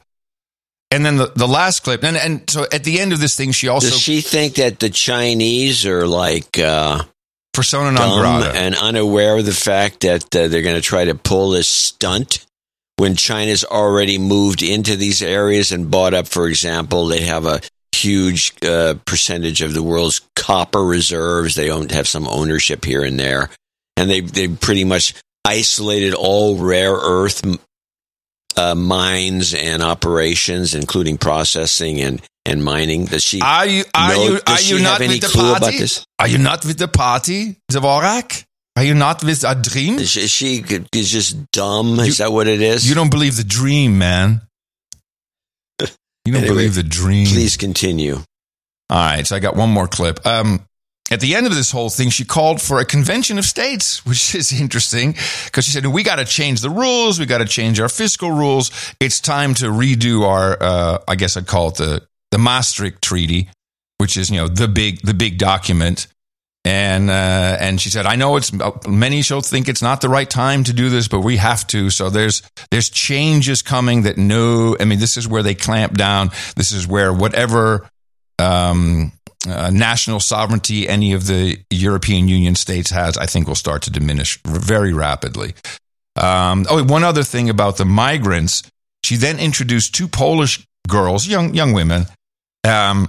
And then the last clip, and so at the end of this thing, she also... Does she think that the Chinese are like... persona non grata. And unaware of the fact that they're going to try to pull this stunt when China's already moved into these areas and bought up, for example, they have a huge percentage of the world's copper reserves. They have some ownership here and there. And they pretty much isolated all rare earth mines and operations, including processing and mining. Does she? Does she have any clue about this? Are you not with the party, Dvorak? Are you not with a dream? She is just dumb. Is that what it is? You don't believe the dream, man. You don't believe the dream. Please continue. All right, so I got one more clip. At the end of this whole thing, she called for a convention of states, which is interesting because she said, we got to change the rules. We got to change our fiscal rules. It's time to redo our, I guess I'd call it the Maastricht Treaty, which is, the big document. And she said, I know many shall think it's not the right time to do this, but we have to. So there's changes coming this is where they clamp down. This is where whatever, national sovereignty any of the European Union states has, I think, will start to diminish very rapidly. One other thing about the migrants. She then introduced two Polish girls, young women, and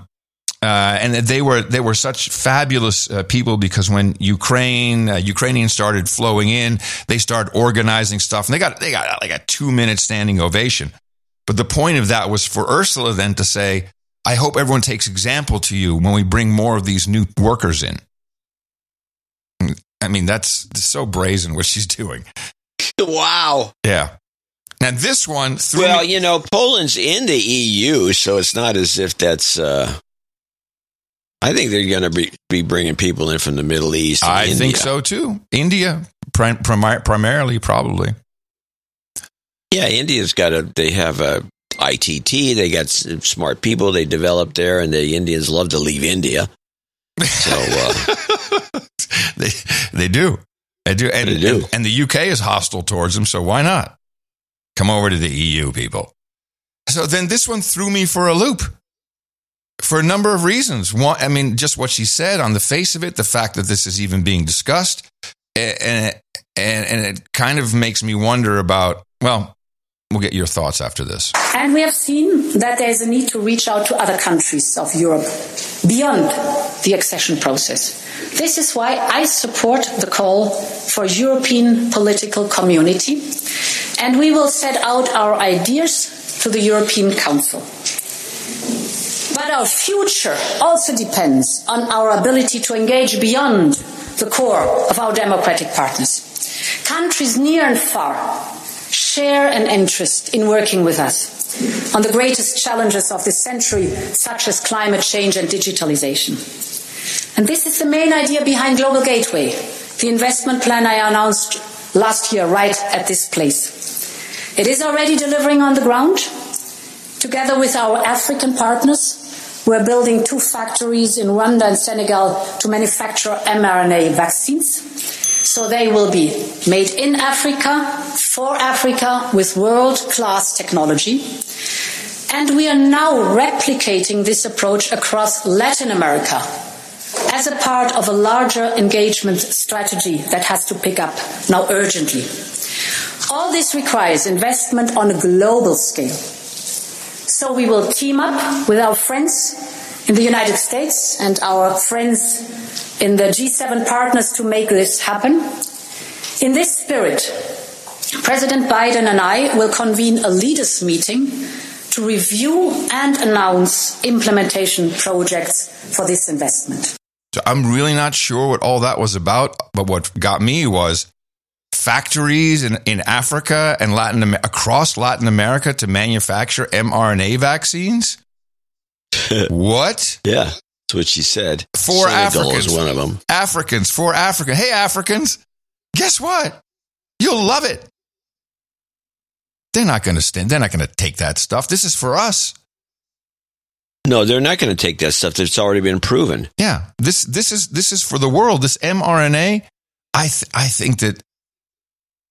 they were such fabulous people because when Ukrainians started flowing in, they started organizing stuff, and they got like a 2-minute standing ovation. But the point of that was for Ursula then to say, I hope everyone takes example to you when we bring more of these new workers in. I mean, that's so brazen what she's doing. Wow. Yeah. Now this one. Well, Poland's in the EU, so it's not as if that's. I think they're going to be bringing people in from the Middle East. I think so too. India, primarily, probably. Yeah, India's got they have ITT, they got smart people they developed there, and the Indians love to leave India. So they do. And the UK is hostile towards them, so why not? Come over to the EU, people. So then this one threw me for a loop for a number of reasons. One, I mean, just what she said on the face of it, the fact that this is even being discussed, and it kind of makes me wonder about, well, we'll get your thoughts after this. And we have seen that there is a need to reach out to other countries of Europe beyond the accession process. This is why I support the call for European political community, and we will set out our ideas to the European Council. But our future also depends on our ability to engage beyond the core of our democratic partners. Countries near and far share an interest in working with us on the greatest challenges of this century, such as climate change and digitalization. And this is the main idea behind Global Gateway, the investment plan I announced last year right at this place. It is already delivering on the ground. Together with our African partners, we're building 2 factories in Rwanda and Senegal to manufacture mRNA vaccines. So they will be made in Africa, for Africa, with world-class technology. And we are now replicating this approach across Latin America as a part of a larger engagement strategy that has to pick up now urgently. All this requires investment on a global scale. So we will team up with our friends in the United States and our friends in the G7 partners to make this happen. In this spirit, President Biden and I will convene a leaders' meeting to review and announce implementation projects for this investment. So I'm really not sure what all that was about, but what got me was factories in Africa and across Latin America to manufacture mRNA vaccines. What? Yeah, that's what she said. For Senegal Africans. Is one of them. Africans, for Africa. Hey, Africans, guess what? You'll love it. They're not going to stand. They're not going to take that stuff. This is for us. No, they're not going to take that stuff that's already been proven. Yeah, this is for the world. This mRNA, I think that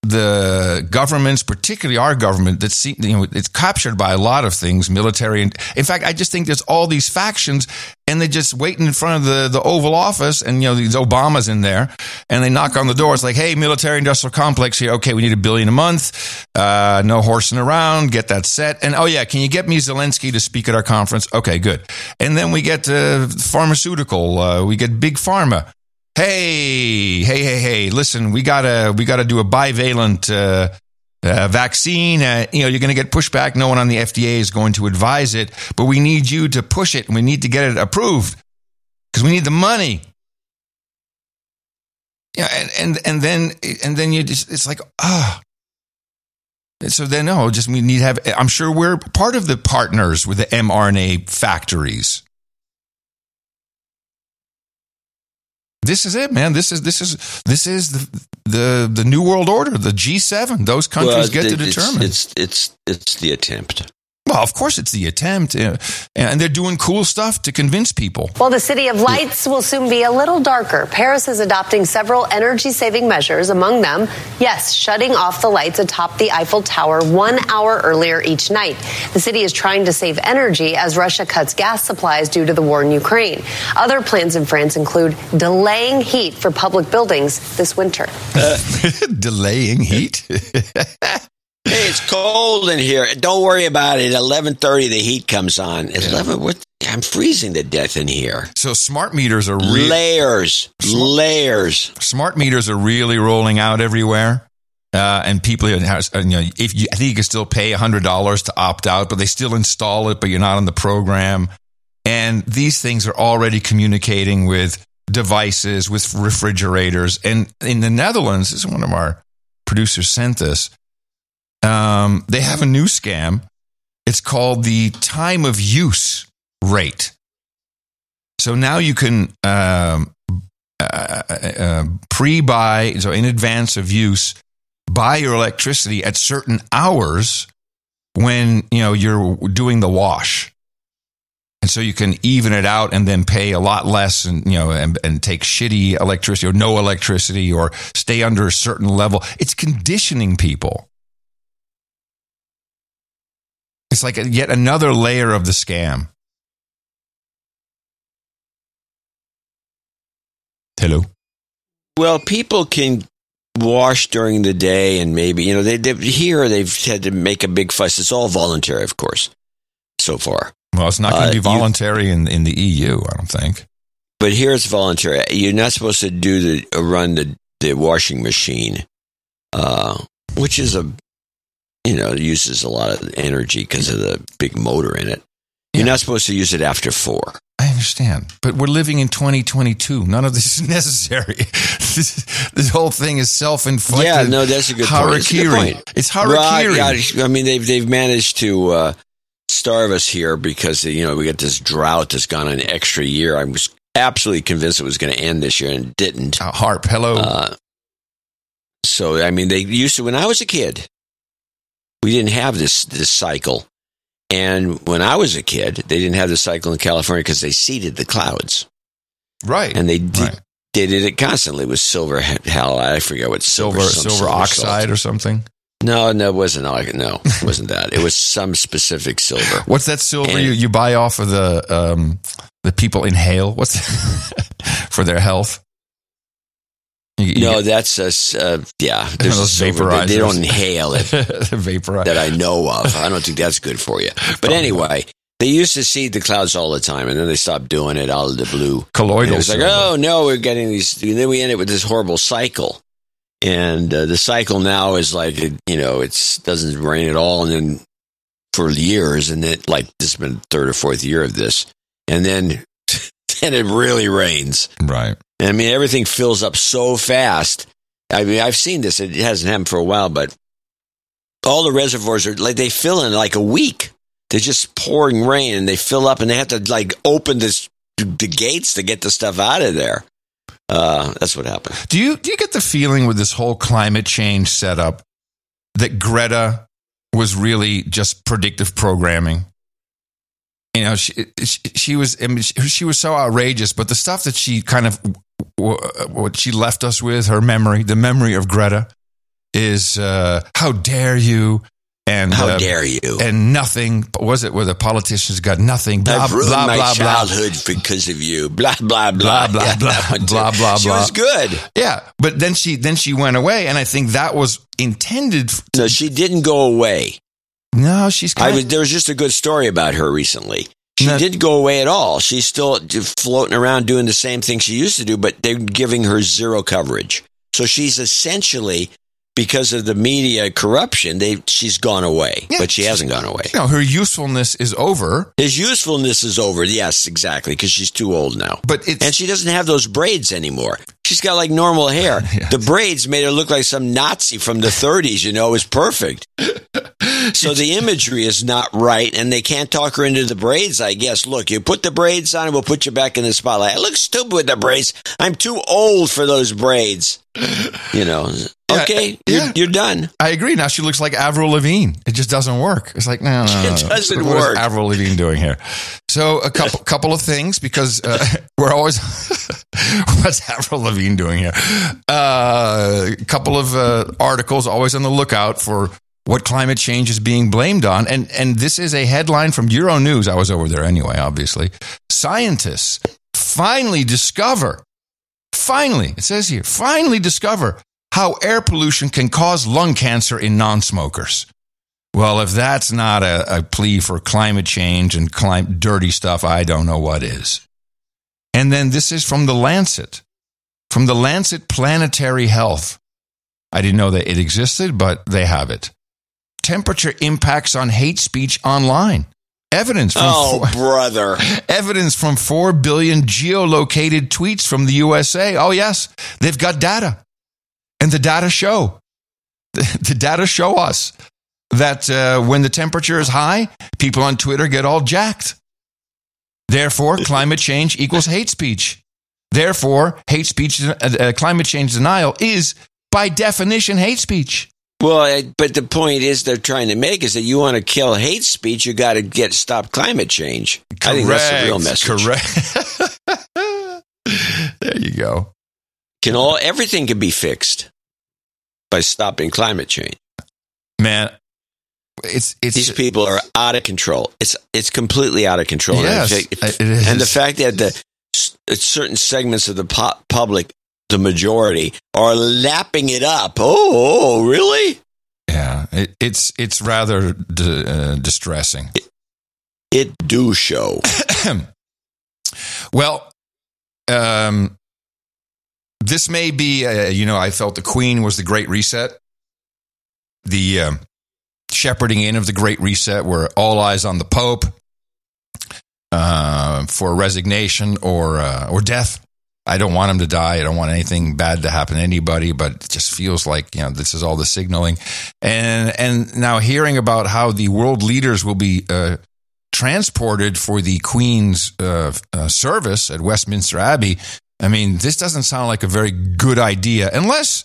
the governments, particularly our government, that's it's captured by a lot of things, military. And in fact, I just think there's all these factions, and they just waiting in front of the Oval Office, and these Obamas in there, and they knock on the door. It's like, hey, military-industrial complex here. Okay, we need $1 billion a month. No horsing around. Get that set. And oh yeah, can you get me Zelensky to speak at our conference? Okay, good. And then we get pharmaceutical. We get big pharma. Hey! Listen, we gotta do a bivalent vaccine. You're gonna get pushback. No one on the FDA is going to advise it, but we need you to push it, and we need to get it approved because we need the money. Yeah, and then you just So then we need to have. I'm sure we're part of the partners with the mRNA factories. This is it, man. This is the new world order. The G7. Those countries get to determine. It's the attempt. Well, of course, it's the attempt, and they're doing cool stuff to convince people. Well, the City of Lights will soon be a little darker. Paris is adopting several energy-saving measures, among them, yes, shutting off the lights atop the Eiffel Tower 1 hour earlier each night. The city is trying to save energy as Russia cuts gas supplies due to the war in Ukraine. Other plans in France include delaying heat for public buildings this winter. Delaying heat? Hey, it's cold in here. Don't worry about it. 11:30, the heat comes on. 11. What? I'm freezing to death in here. So smart meters are layers. Smart meters are really rolling out everywhere, and people. I think you can still pay $100 to opt out, but they still install it. But you're not on the program, and these things are already communicating with devices, with refrigerators, and in the Netherlands, this is one of our producers sent this. They have a new scam. It's called the time of use rate. So now you can pre-buy, so in advance of use, buy your electricity at certain hours when you're doing the wash, and so you can even it out and then pay a lot less, and and take shitty electricity or no electricity or stay under a certain level. It's conditioning people. It's like yet another layer of the scam. Hello. Well, people can wash during the day, and maybe they've had to make a big fuss. It's all voluntary, of course, so far. Well, it's not going to be voluntary in the EU, I don't think. But here it's voluntary. You're not supposed to run the washing machine, which is it uses a lot of energy because of the big motor in it. You're not supposed to use it after 4. I understand. But we're living in 2022. None of this is necessary. This whole thing is self-inflicted. Yeah, no, that's a good point. It's harakiri. Right, yeah, I mean, they've managed to starve us here because, we got this drought that's gone an extra year. I was absolutely convinced it was going to end this year, and it didn't. HARP, hello. So, I mean, they used to, when I was a kid, we didn't have this cycle. And when I was a kid, they didn't have the cycle in California because they seeded the clouds. Right. And they did it constantly with silver. Hell, I forget what silver oxide salt. Or something. No, it wasn't. No, it wasn't that. It was some specific silver. What's that silver you buy off of the people inhale? What's for their health? Yeah. Those vaporizers. They don't inhale it. Vaporize. That I know of. I don't think that's good for you. But anyway, they used to seed the clouds all the time, and then they stopped doing it out of the blue. Colloidal. It's like, oh no, we're getting these. And then we ended with this horrible cycle. And the cycle now is like, it doesn't rain at all, and then for years, and then like this has been the third or fourth year of this, and then it really rains. Right. I mean, everything fills up so fast. I mean, I've seen this; it hasn't happened for a while, but all the reservoirs are like they fill in like a week. They're just pouring rain, and they fill up, and they have to like open the gates to get the stuff out of there. That's what happened. Do you get the feeling with this whole climate change setup that Greta was really just predictive programming? You know, she was. I mean, she was so outrageous, but the stuff that she kind of what she left us with, her memory, the memory of Greta, is how dare you. And how dare you? And nothing. Was it where the politicians got nothing? Blah, I've ruined blah, my blah, childhood blah. Because of you. Blah blah blah blah yeah, blah blah blah. She was good. Yeah, but then she went away, and I think that was intended. No, she didn't go away. No, she's. There was just a good story about her recently. She didn't go away at all. She's still floating around doing the same thing she used to do, but they're giving her zero coverage. So she's essentially. Because of the media corruption, she's gone away, yeah, but she hasn't gone away. No, her usefulness is over. His usefulness is over. Yes, exactly, because she's too old now. And she doesn't have those braids anymore. She's got like normal hair. Yeah. The braids made her look like some Nazi from the 30s, it was perfect. So the imagery is not right, and they can't talk her into the braids, I guess. Look, you put the braids on, and we'll put you back in the spotlight. I look stupid with the braids. I'm too old for those braids. Okay, you're done. I agree. Now she looks like Avril Lavigne. It just doesn't work. It's like, no. It doesn't work. What is Avril Lavigne doing here? So a couple of things, because we're always, what's Avril Lavigne doing here? A couple of articles, always on the lookout for what climate change is being blamed on. And this is a headline from Euronews. I was over there anyway, obviously. Scientists finally discover how air pollution can cause lung cancer in non-smokers. Well, if that's not a plea for climate change and dirty stuff, I don't know what is. And then this is from The Lancet. From The Lancet Planetary Health. I didn't know that it existed, but they have it. Temperature impacts on hate speech online. Evidence from 4 billion geolocated tweets from the USA. Oh, yes, they've got data. And the data show us that when the temperature is high, people on Twitter get all jacked. Therefore, climate change equals hate speech. Therefore, climate change denial is, by definition, hate speech. Well, but the point is they're trying to make is that you want to kill hate speech, you got to stop climate change. Correct. I think that's the real message. Correct. There you go. Everything can be fixed by stopping climate change. Man, it's these people are out of control. It's completely out of control. Yes, it is. And the fact that certain segments of the public, the majority, are lapping it up. Oh, really? Yeah, it's rather distressing. It do show. Well, this may be, I felt the Queen was the Great Reset. The shepherding in of the Great Reset, where all eyes on the Pope for resignation or death. I don't want him to die. I don't want anything bad to happen to anybody, but it just feels like, this is all the signaling. And now hearing about how the world leaders will be transported for the Queen's service at Westminster Abbey. I mean, this doesn't sound like a very good idea, unless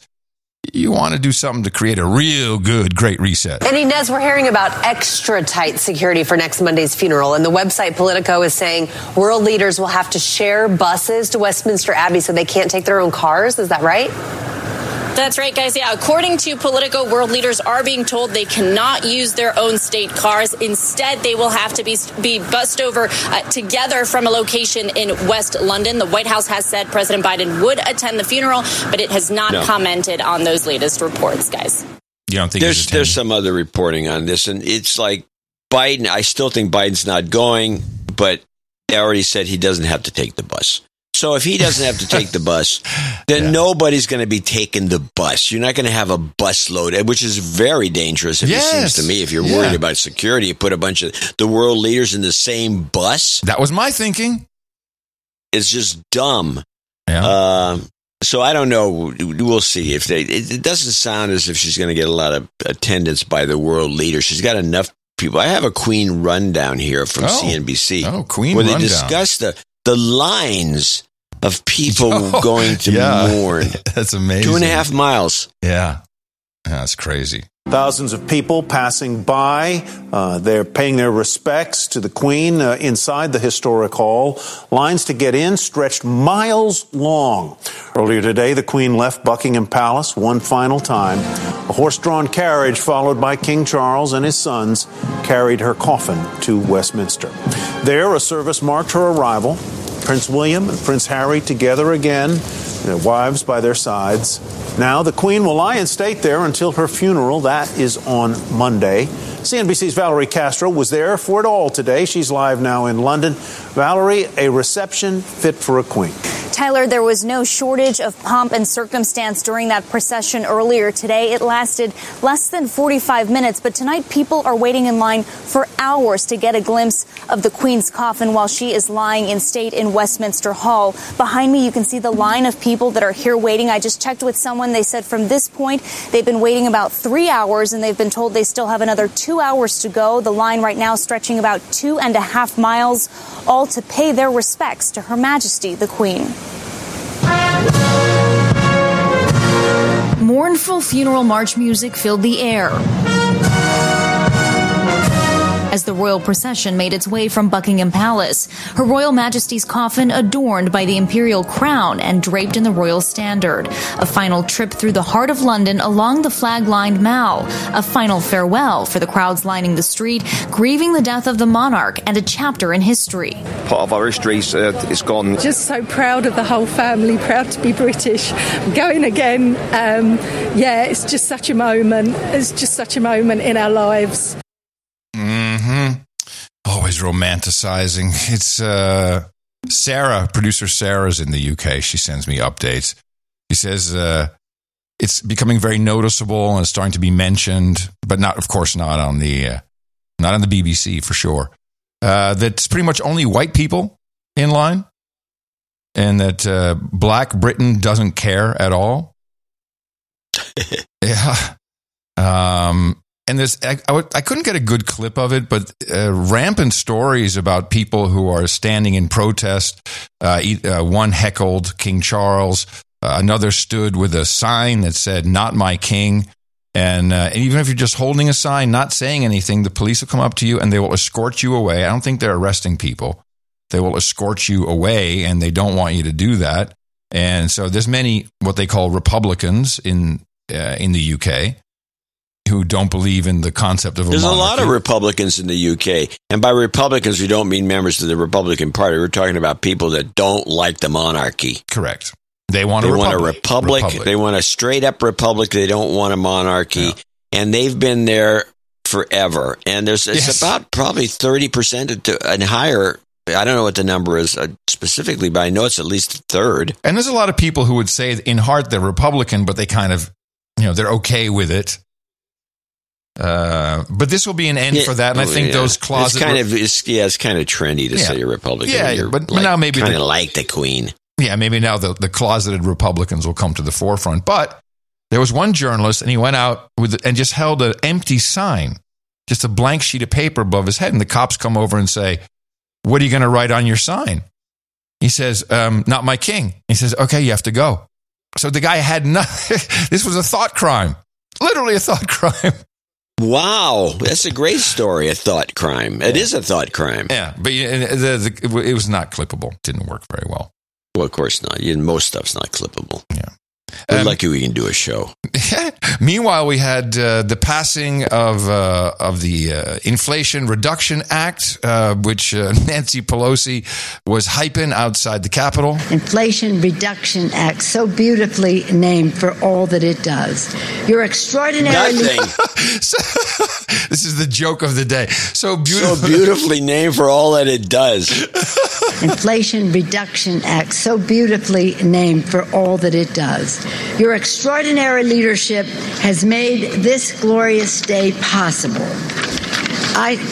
you want to do something to create a real good Great Reset. And Inez, we're hearing about extra tight security for next Monday's funeral. And the website Politico is saying world leaders will have to share buses to Westminster Abbey so they can't take their own cars. Is that right? That's right, guys. Yeah, according to Politico, world leaders are being told they cannot use their own state cars. Instead, they will have to be bused over together from a location in West London. The White House has said President Biden would attend the funeral, but it has not commented on those latest reports, guys. You don't think there's some other reporting on this, and it's like Biden. I still think Biden's not going, but they already said he doesn't have to take the bus. So if he doesn't have to take the bus, then nobody's going to be taking the bus. You're not going to have a bus load, which is very dangerous. It seems to me, if you're worried about security, you put a bunch of the world leaders in the same bus. That was my thinking. It's just dumb. Yeah. So I don't know. We'll see if it doesn't sound as if she's going to get a lot of attendance by the world leaders. She's got enough people. I have a Queen rundown here from CNBC. Oh, Queen rundown. Where they discuss the lines of people going to mourn. That's amazing. 2.5 miles. Yeah. That's crazy. Thousands of people passing by. They're paying their respects to the Queen inside the historic hall. Lines to get in stretched miles long. Earlier today, the Queen left Buckingham Palace one final time. A horse-drawn carriage followed by King Charles and his sons carried her coffin to Westminster. There, a service marked her arrival. Prince William and Prince Harry together again, their wives by their sides. Now the Queen will lie in state there until her funeral. That is on Monday. CNBC's Valerie Castro was there for it all today. She's live now in London. Valerie, a reception fit for a queen. Tyler, there was no shortage of pomp and circumstance during that procession earlier today. It lasted less than 45 minutes, but tonight people are waiting in line for hours to get a glimpse of the Queen's coffin while she is lying in state in Westminster Hall. Behind me, you can see the line of people that are here waiting. I just checked with someone. They said from this point, they've been waiting about 3 hours, and they've been told they still have another 2 hours to go. The line right now stretching about 2.5 miles, all to pay their respects to Her Majesty, the Queen. Mournful funeral march music filled the air as the royal procession made its way from Buckingham Palace, Her Royal Majesty's coffin adorned by the imperial crown and draped in the royal standard. A final trip through the heart of London along the flag-lined Mall, a final farewell for the crowds lining the street, grieving the death of the monarch and a chapter in history. Part of our history is gone. Just so proud of the whole family, proud to be British. Going again, it's just such a moment. It's just such a moment in our lives. Always romanticizing. It's Sarah, producer Sarah's in the UK. She sends me updates. She says it's becoming very noticeable and it's starting to be mentioned, but not, of course, not on the BBC for sure. That's pretty much only white people in line, and that Black Britain doesn't care at all. Yeah. And there's, I couldn't get a good clip of it, but rampant stories about people who are standing in protest. One heckled King Charles. Another stood with a sign that said, "Not my king." And even if you're just holding a sign, not saying anything, the police will come up to you and they will escort you away. I don't think they're arresting people. They will escort you away, and they don't want you to do that. And so there's many what they call Republicans in the UK who don't believe in the concept of a monarchy. There's a lot of Republicans in the UK. And by Republicans, we don't mean members of the Republican Party. We're talking about people that don't like the monarchy. Correct. They want a republic. They want a straight-up republic. They don't want a monarchy. Yeah. And they've been there forever. And it's about probably 30% and higher. I don't know what the number is specifically, but I know it's at least a third. And there's a lot of people who would say in heart they're Republican, but they kind of, they're okay with it. But this will be an end for that, and I think those closet it's kind of trendy to say you're Republican. Yeah, you're but now maybe kind of like the Queen. Yeah, maybe now the closeted Republicans will come to the forefront. But there was one journalist, and he went out and just held an empty sign just a blank sheet of paper above his head. And the cops come over and say, what are you going to write on your sign? He says, not my king. He says, okay, you have to go. So the guy had nothing. This was a thought crime, literally a thought crime. Wow. That's a great story, a thought crime. It is a thought crime. Yeah, but it was not clippable. Didn't work very well. Well, of course not. Most stuff's not clippable. Yeah. We're lucky we can do a show. Meanwhile, we had the passing of the Inflation Reduction Act, which Nancy Pelosi was hyping outside the Capitol. Inflation Reduction Act, so beautifully named for all that it does. You're extraordinarily... This is the joke of the day. So beautifully named for all that it does. Inflation Reduction Act, so beautifully named for all that it does. Your extraordinary leadership has made this glorious day possible.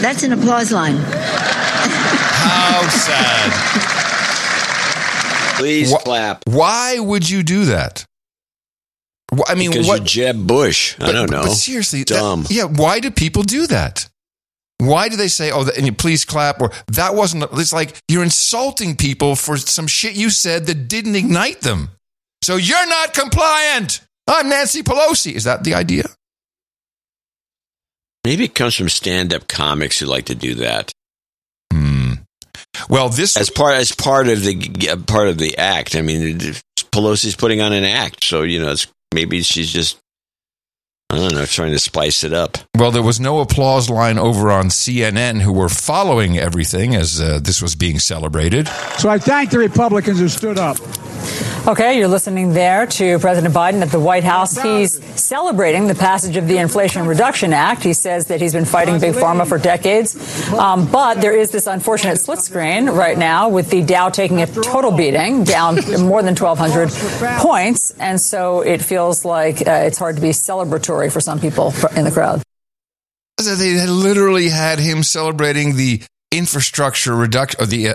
That's an applause line. How sad. Please clap. Why would you do that? I mean, because you jab Bush. I don't know. But seriously, dumb. Why do people do that? Why do they say, and you please clap, or that wasn't, it's like you're insulting people for some shit you said that didn't ignite them. So you're not compliant. I'm Nancy Pelosi. Is that the idea? Maybe it comes from stand-up comics who like to do that. Well, this as part of the act. I mean, Pelosi's putting on an act, so maybe she's just, I don't know, trying to spice it up. Well, there was no applause line over on CNN, who were following everything as this was being celebrated. So I thank the Republicans who stood up. Okay, you're listening there to President Biden at the White House. He's celebrating the passage of the Inflation Reduction Act. He says that he's been fighting Big Pharma for decades. But there is this unfortunate split screen right now with the Dow taking a total beating, down more than 1,200 points. And so it feels like it's hard to be celebratory for some people in the crowd. They literally had him celebrating the infrastructure reduction. The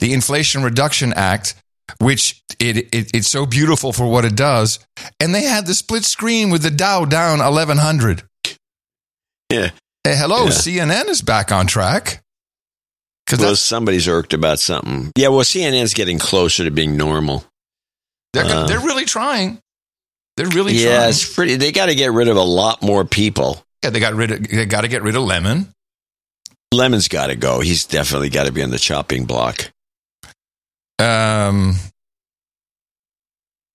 Inflation Reduction Act, which it's so beautiful for what it does. And they had the split screen with the Dow down 1,100. Yeah. Hey, hello, yeah. CNN is back on track. Well, somebody's irked about something. Yeah, well, CNN's getting closer to being normal. They're really trying. They're really trying. Yeah, it's pretty. They got to get rid of a lot more people. Yeah, they got to get rid of Lemon. Lemon's got to go. He's definitely got to be on the chopping block.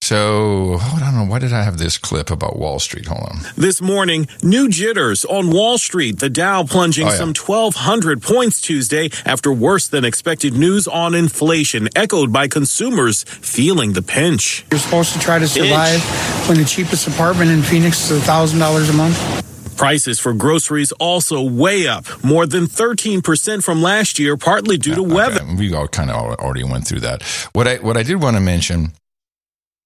So, I don't know. Why did I have this clip about Wall Street? Hold on. This morning, new jitters on Wall Street. The Dow plunging some 1,200 points Tuesday after worse-than-expected news on inflation, echoed by consumers feeling the pinch. You're supposed to try to survive when the cheapest apartment in Phoenix is $1,000 a month. Prices for groceries also way up, more than 13% from last year, partly due to weather. We all kind of already went through that. What I did want to mention,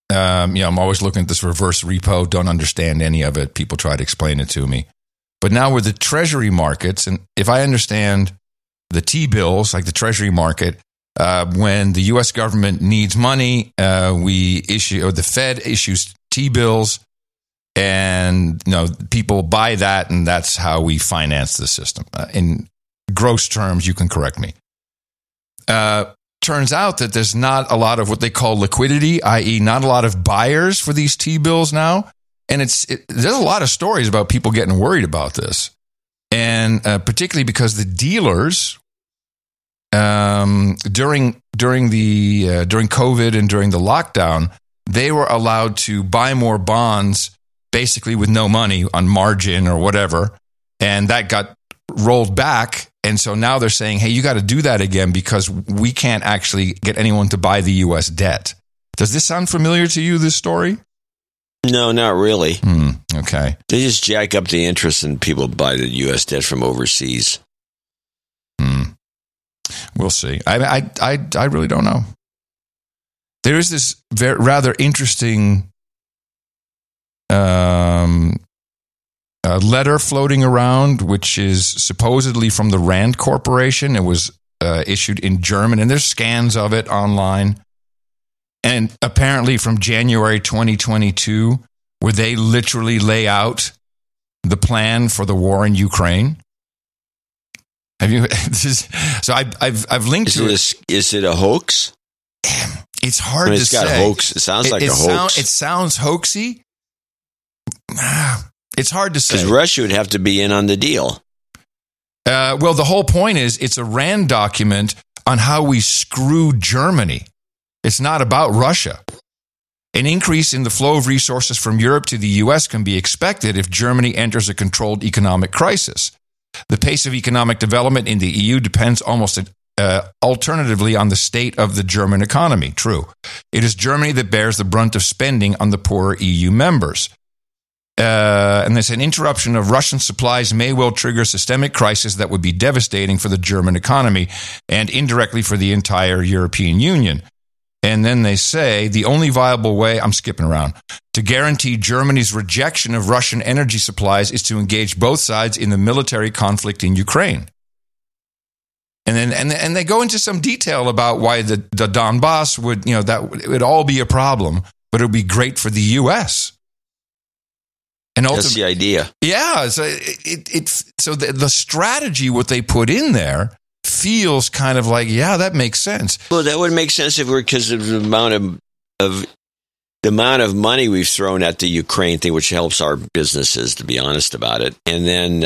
I'm always looking at this reverse repo, don't understand any of it. People try to explain it to me. But now with the treasury markets, and if I understand the T-bills, like the treasury market, when the U.S. government needs money, the Fed issues T-bills. And people buy that, and that's how we finance the system. In gross terms, you can correct me. Turns out that there's not a lot of what they call liquidity, i.e., not a lot of buyers for these T-bills now. And there's a lot of stories about people getting worried about this, and particularly because the dealers during COVID and during the lockdown, they were allowed to buy more bonds, basically with no money on margin or whatever. And that got rolled back. And so now they're saying, hey, you got to do that again because we can't actually get anyone to buy the U.S. debt. Does this sound familiar to you, this story? No, not really. Okay. They just jack up the interest and people buy the U.S. debt from overseas. We'll see. I really don't know. There is this rather interesting a letter floating around, which is supposedly from the Rand Corporation. It was issued in German, and there's scans of it online. And apparently from January 2022, where they literally lay out the plan for the war in Ukraine? Have you? I've linked to it. Is it a hoax? It's hard to say. It's got hoax. It sounds like a hoax. It sounds hoaxy. It's hard to say. Because Russia would have to be in on the deal. Well, the whole point is it's a RAND document on how we screw Germany. It's not about Russia. An increase in the flow of resources from Europe to the U.S. can be expected if Germany enters a controlled economic crisis. The pace of economic development in the EU depends almost alternatively on the state of the German economy. True. It is Germany that bears the brunt of spending on the poorer EU members. And there's an interruption of Russian supplies may well trigger a systemic crisis that would be devastating for the German economy and indirectly for the entire European Union. And then they say the only viable way, I'm skipping around, to guarantee Germany's rejection of Russian energy supplies is to engage both sides in the military conflict in Ukraine. And then and they go into some detail about why the Donbass would, you know, that it would all be a problem, but it would be great for the U.S. And that's the idea. Yeah. So the strategy, what they put in there, feels kind of like, yeah, that makes sense. Well, that would make sense if we're, because of the amount of the amount of money we've thrown at the Ukraine thing, which helps our businesses, to be honest about it. And then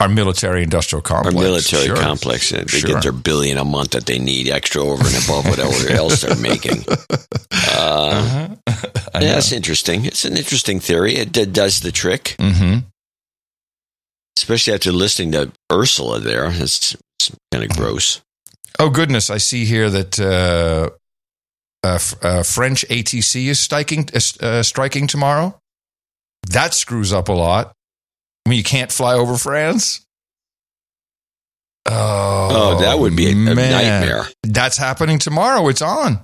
our military industrial complex. Our military complex. They get their billion a month that they need extra over and above whatever else they're making. Yeah, that's interesting. It's an interesting theory. It does the trick. Mm-hmm. Especially after listening to Ursula there. It's kind of gross. Oh, goodness. I see here that French ATC is striking tomorrow. That screws up a lot. I mean, you can't fly over France. Oh that would be a nightmare. That's happening tomorrow. It's on.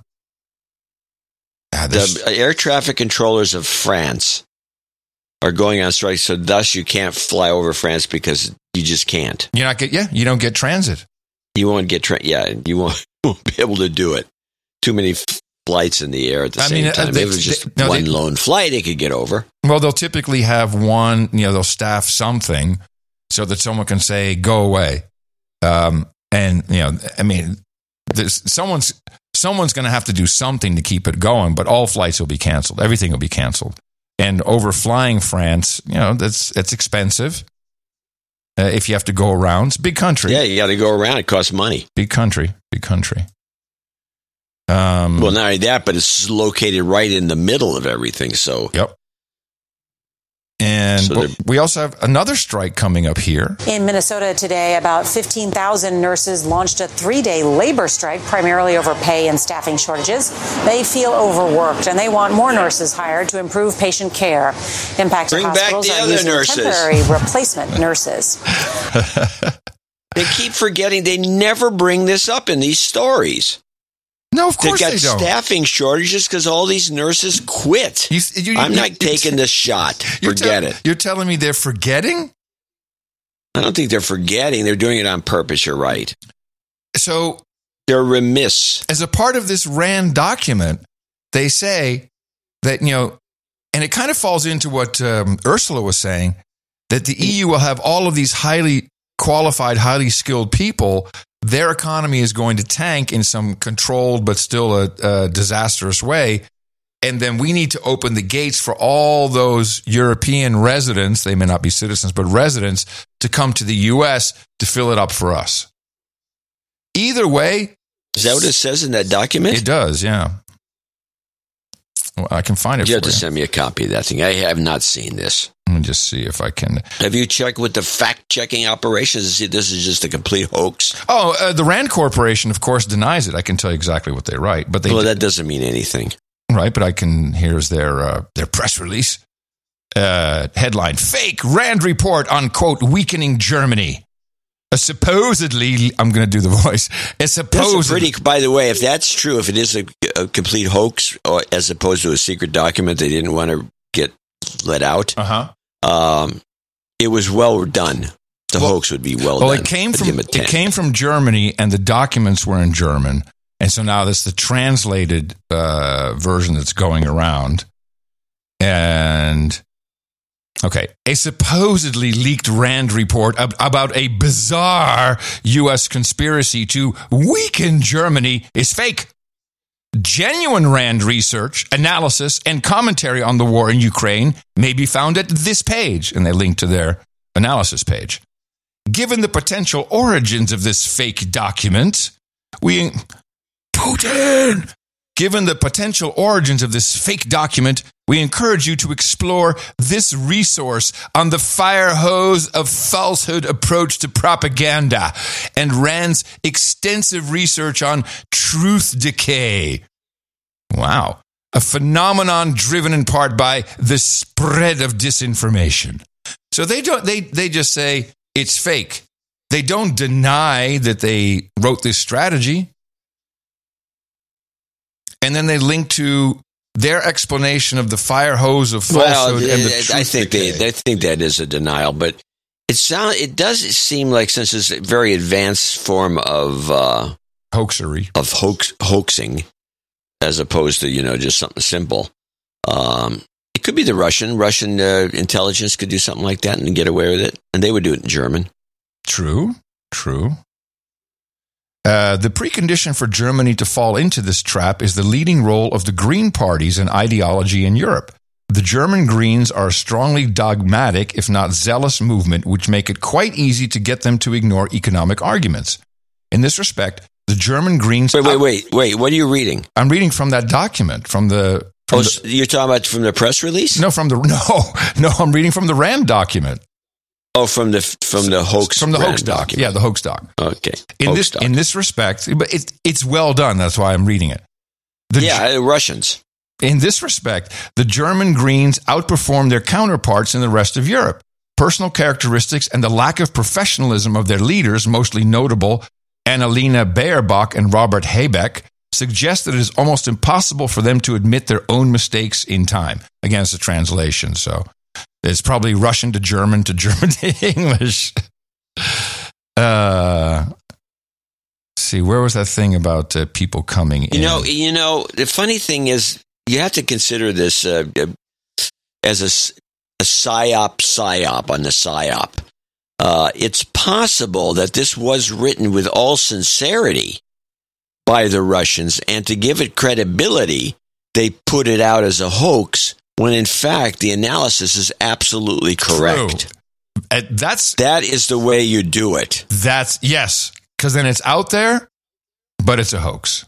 The air traffic controllers of France are going on strike, so thus you can't fly over France because you just can't. You don't get transit. You won't get you won't be able to do it. Too many flights in the air at the same time. If it was just lone flight, it could get over. Well, they'll typically have one. You know, they'll staff something so that someone can say, "Go away." And you know, I mean, someone's going to have to do something to keep it going. But all flights will be canceled. Everything will be canceled. And overflying France, you know, it's expensive. If you have to go around, it's a big country. Yeah, you got to go around. It costs money. Big country. Well, not only that, but it's located right in the middle of everything. So, yep. And we also have another strike coming up here. In Minnesota today, about 15,000 nurses launched a 3-day labor strike, primarily over pay and staffing shortages. They feel overworked, and they want more nurses hired to improve patient care. Impacted hospitals are using temporary replacement nurses. They keep forgetting. They never bring this up in these stories. No, of course they don't. They got staffing shortages because all these nurses quit. I'm not taking this shot. Forget it. You're telling me they're forgetting? I don't think they're forgetting. They're doing it on purpose. You're right. So they're remiss. As a part of this RAND document, they say that, you know, and it kind of falls into what Ursula was saying, that the EU will have all of these highly qualified, highly skilled people. Their economy is going to tank in some controlled but still a disastrous way. And then we need to open the gates for all those European residents, they may not be citizens, but residents, to come to the U.S. to fill it up for us. Either way. Is that what it says in that document? It does, yeah. Well, I can find it for you. You have to send me a copy of that thing. I have not seen this. Let me just see if I can. Have you checked with the fact-checking operations to see this is just a complete hoax? Oh, the RAND Corporation, of course, denies it. I can tell you exactly what they write, but that doesn't mean anything, right? But I can. Here's their press release headline: "Fake RAND report on quote weakening Germany." I'm going to do the voice. By the way, if that's true, if it is a complete hoax, or as opposed to a secret document they didn't want to get let out, it was well done. The hoax would be well done. Well, it came from Germany, and the documents were in German, and so now that's the translated version that's going around, and Okay, a supposedly leaked RAND report about a bizarre U.S. conspiracy to weaken Germany is fake. Genuine RAND research, analysis, and commentary on the war in Ukraine may be found at this page, and they link to their analysis page. Given the potential origins of this fake document, Given the potential origins of this fake document, we encourage you to explore this resource on the fire hose of falsehood approach to propaganda and Rand's extensive research on truth decay. Wow. A phenomenon driven in part by the spread of disinformation. So they just say it's fake. They don't deny that they wrote this strategy. And then they link to their explanation of the fire hose of falsehood and the truth. I think that is a denial, but it does seem like, since it's a very advanced form of hoaxery, of hoaxing, as opposed to just something simple. It could be the Russian intelligence could do something like that and get away with it, and they would do it in German. True. The precondition for Germany to fall into this trap is the leading role of the Green parties and ideology in Europe. The German Greens are a strongly dogmatic, if not zealous, movement, which make it quite easy to get them to ignore economic arguments. In this respect, the German Greens... Wait. What are you reading? I'm reading from that document, so you're talking about from the press release? No, I'm reading from the RAND document. Oh, from the hoax doc. Yeah, the hoax doc. Okay. In this respect, but it's well done. That's why I'm reading it. Russians. In this respect, the German Greens outperform their counterparts in the rest of Europe. Personal characteristics and the lack of professionalism of their leaders, mostly notable Annalena Baerbock and Robert Habeck, suggest that it is almost impossible for them to admit their own mistakes in time. Again, it's a translation, so. It's probably Russian to German to English. See, where was that thing about people coming in? You know, the funny thing is, you have to consider this as a psyop on the psyop. It's possible that this was written with all sincerity by the Russians, and to give it credibility, they put it out as a hoax, when in fact the analysis is absolutely correct. That is the way you do it. Yes, because then it's out there, but it's a hoax.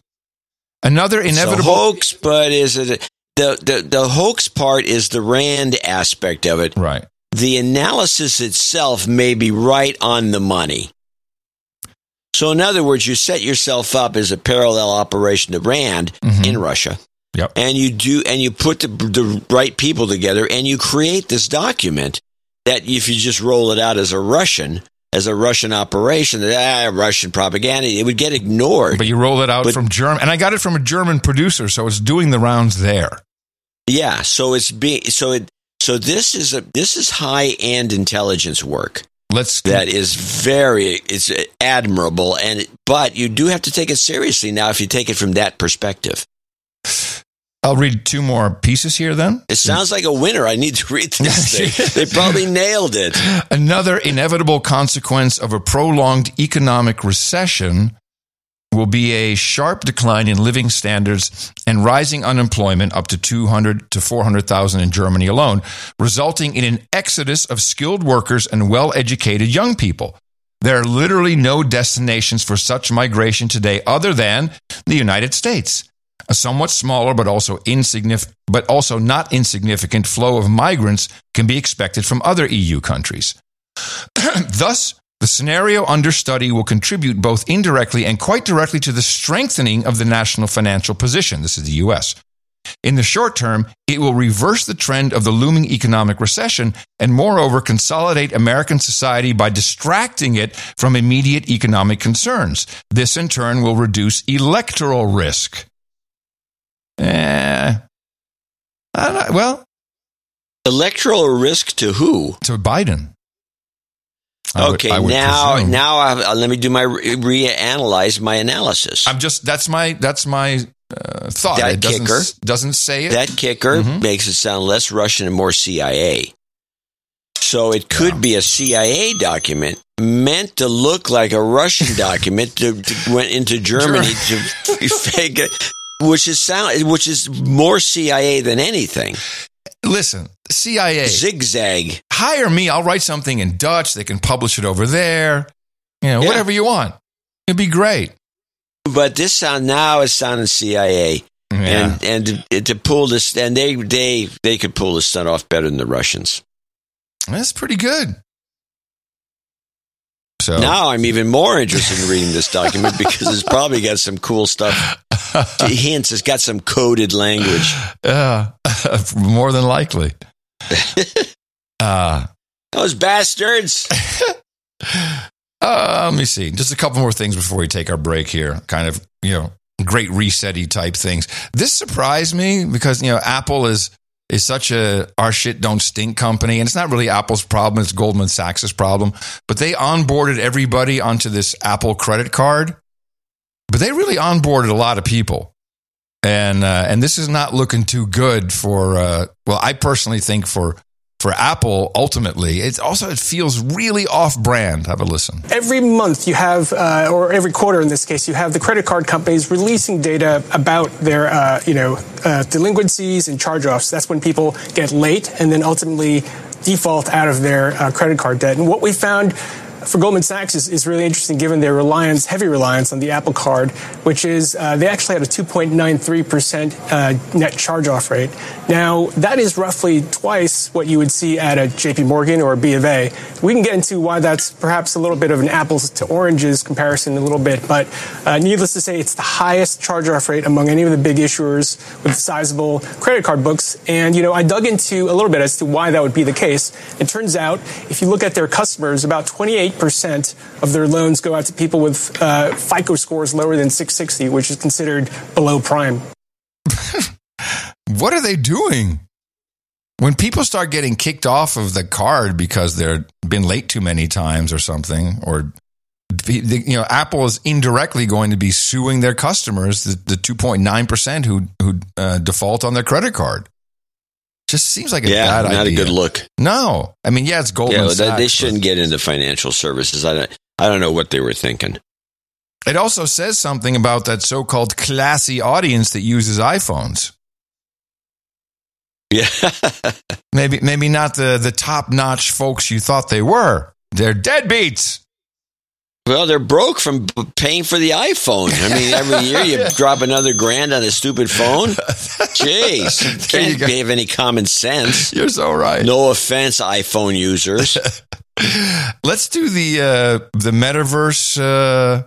Another inevitable hoax, but is it the hoax part is the RAND aspect of it. Right. The analysis itself may be right on the money. So in other words, you set yourself up as a parallel operation to RAND in Russia. Yep. And you put the right people together, and you create this document that if you just roll it out as a Russian operation, Russian propaganda, it would get ignored. But you roll it out from Germany, and I got it from a German producer, so it's doing the rounds there. Yeah, so this is high-end intelligence work. It's admirable, but you do have to take it seriously now if you take it from that perspective. I'll read two more pieces here then. It sounds like a winner. I need to read this thing. They probably nailed it. Another inevitable consequence of a prolonged economic recession will be a sharp decline in living standards and rising unemployment up to 200 to 400,000 in Germany alone, resulting in an exodus of skilled workers and well-educated young people. There are literally no destinations for such migration today other than the United States. A somewhat smaller but also not insignificant flow of migrants can be expected from other EU countries. Thus, the scenario under study will contribute both indirectly and quite directly to the strengthening of the national financial position. This is the U.S. In the short term, it will reverse the trend of the looming economic recession and, moreover, consolidate American society by distracting it from immediate economic concerns. This, in turn, will reduce electoral risk. Electoral risk to who? To Biden. Let me do my reanalyze my analysis. That's my thought. That it doesn't say it. That kicker makes it sound less Russian and more CIA. So it could be a CIA document meant to look like a Russian document that went into Germany to fake it, which is more CIA than anything. Listen, CIA. Zigzag. Hire me. I'll write something in Dutch. They can publish it over there. You know, whatever you want. It'd be great. But this sound now is sounding CIA. Yeah. And to pull this, and they could pull this stunt off better than the Russians. That's pretty good. So now I'm even more interested in reading this document because it's probably got some cool stuff. Hints, it's got some coded language. More than likely. Those bastards. Let me see. Just a couple more things before we take our break here. Kind of, you know, great reset-y type things. This surprised me because, you know, Apple is such a our shit don't stink company. And it's not really Apple's problem. It's Goldman Sachs' problem. But they onboarded everybody onto this Apple credit card. But they really onboarded a lot of people. And this is not looking too good for, well, I personally think for Apple, ultimately, it feels really off-brand. Have a listen. Every month you have, or every quarter in this case, you have the credit card companies releasing data about their, delinquencies and charge-offs. That's when people get late and then ultimately default out of their credit card debt. And what we found for Goldman Sachs is really interesting given their heavy reliance on the Apple Card, which is they actually had a 2.93% net charge-off rate. Now, that is roughly twice what you would see at a J.P. Morgan or a B of A. We can get into why that's perhaps a little bit of an apples to oranges comparison in a little bit, but needless to say, it's the highest charge-off rate among any of the big issuers with sizable credit card books. And, you know, I dug into a little bit as to why that would be the case. It turns out, if you look at their customers, about 28% of their loans go out to people with FICO scores lower than 660, which is considered below prime. What are they doing? When people start getting kicked off of the card because they've been late too many times or something, or you know, Apple is indirectly going to be suing their customers, the 2.9% who default on their credit card. Just seems like a bad idea. Yeah, not a good look. No. I mean, it's Goldman Sachs. They shouldn't get into financial services. I don't know what they were thinking. It also says something about that so-called classy audience that uses iPhones. Yeah. Maybe not the top-notch folks you thought they were. They're deadbeats. Well, they're broke from paying for the iPhone. I mean, every year you drop another $1,000 on a stupid phone. Jeez, can't have any common sense. You're so right. No offense, iPhone users. Let's do the metaverse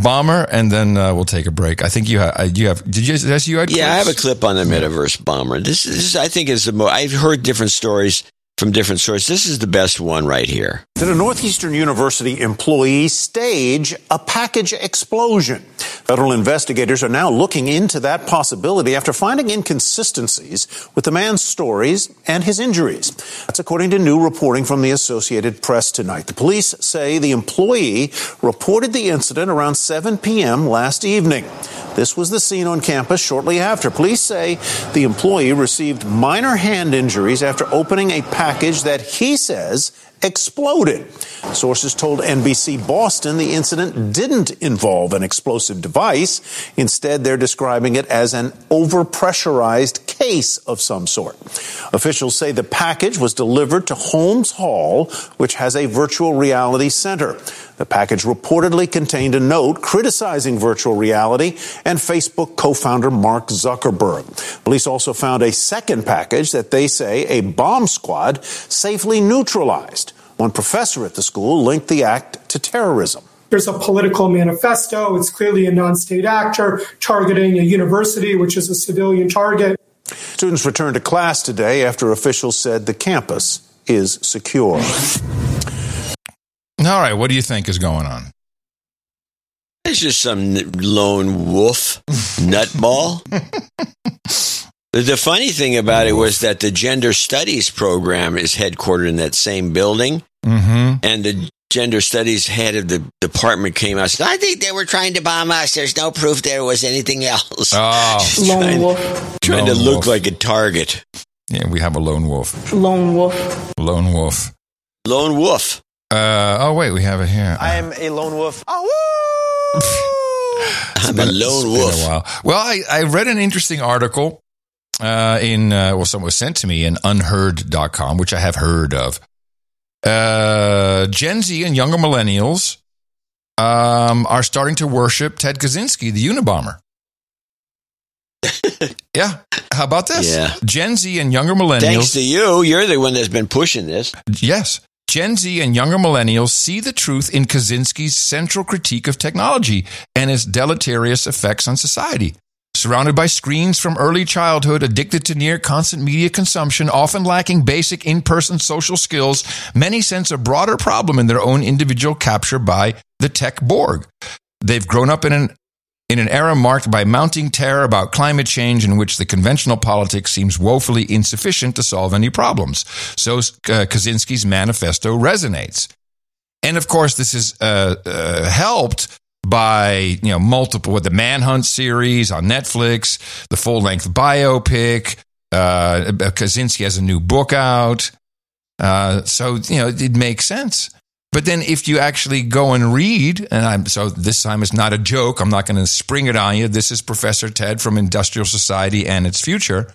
bomber, and then we'll take a break. I think you have. Did you? Yeah, I have a clip on the metaverse bomber. This I think is the most. I've heard different stories from different sources. This is the best one right here. Did a Northeastern University employee stage a package explosion? Federal investigators are now looking into that possibility after finding inconsistencies with the man's stories and his injuries. That's according to new reporting from the Associated Press tonight. The police say the employee reported the incident around 7 p.m. last evening. This was the scene on campus shortly after. Police say the employee received minor hand injuries after opening a package that he says exploded. Sources told NBC Boston the incident didn't involve an explosive device. Instead, they're describing it as an overpressurized case of some sort. Officials say the package was delivered to Holmes Hall, which has a virtual reality center. The package reportedly contained a note criticizing virtual reality and Facebook co-founder Mark Zuckerberg. Police also found a second package that they say a bomb squad safely neutralized. One professor at the school linked the act to terrorism. There's a political manifesto. It's clearly a non-state actor targeting a university, which is a civilian target. Students returned to class today after officials said the campus is secure. All right, what do you think is going on? It's just some lone wolf nutball. The funny thing about it was that the gender studies program is headquartered in that same building. Mm-hmm. And the gender studies head of the department came out and said, I think they were trying to bomb us. There's no proof there was anything else. Oh. Trying to look like a target. Yeah, we have a lone wolf. Lone wolf. Lone wolf. Lone wolf. Oh, wait, we have it here. I am a lone wolf. I'm a lone wolf. Been a while. Well, I read an interesting article someone was sent to me in unheard.com, which I have heard of. Gen Z and younger millennials are starting to worship Ted Kaczynski, the Unabomber. Yeah. How about this? Yeah. Gen Z and younger millennials. Thanks to you. You're the one that's been pushing this. Yes. Gen Z and younger millennials see the truth in Kaczynski's central critique of technology and its deleterious effects on society. Surrounded by screens from early childhood, addicted to near-constant media consumption, often lacking basic in-person social skills, many sense a broader problem in their own individual capture by the tech Borg. They've grown up in an era marked by mounting terror about climate change, in which the conventional politics seems woefully insufficient to solve any problems. So Kaczynski's manifesto resonates. And of course, this is helped by multiple, with the Manhunt series on Netflix, the full-length biopic, Kaczynski has a new book out. It makes sense. But then if you actually go and read, so this time it's not a joke, I'm not going to spring it on you. This is Professor Ted from Industrial Society and Its Future.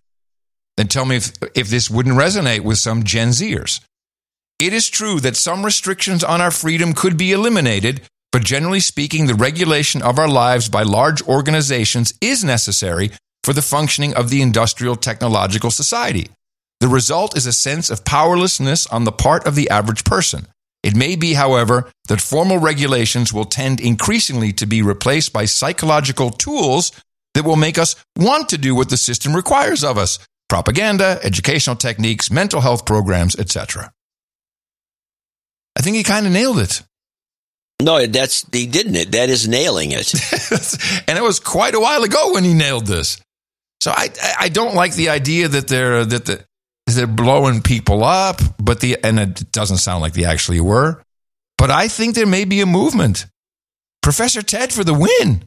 Then tell me if this wouldn't resonate with some Gen Zers. It is true that some restrictions on our freedom could be eliminated, but generally speaking, the regulation of our lives by large organizations is necessary for the functioning of the industrial technological society. The result is a sense of powerlessness on the part of the average person. It may be, however, that formal regulations will tend increasingly to be replaced by psychological tools that will make us want to do what the system requires of us: propaganda, educational techniques, mental health programs, etc. I think he kind of nailed it. No, he didn't it. That is nailing it. And it was quite a while ago when he nailed this. So I don't like the idea that they're blowing people up, and it doesn't sound like they actually were. But I think there may be a movement. Professor Ted for the win.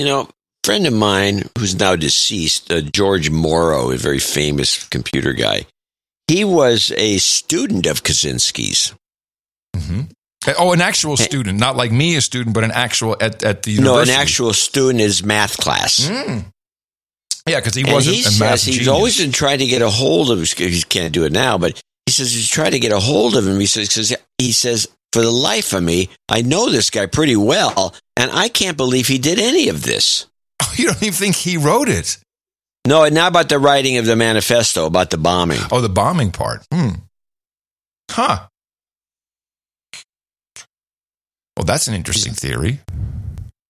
A friend of mine who's now deceased, George Morrow, a very famous computer guy, he was a student of Kaczynski's. Mm-hmm. Oh, an actual student, not like me, a student, but an actual at the university. No, an actual student is math class. Mm. Yeah, because he wasn't a math genius. He's always been trying to get a hold of him. He can't do it now, but he says he's trying to get a hold of him. He says, for the life of me, I know this guy pretty well, and I can't believe he did any of this. Oh, you don't even think he wrote it? No, and not about the writing of the manifesto, about the bombing. Oh, the bombing part. Hmm. Huh. Well, that's an interesting theory.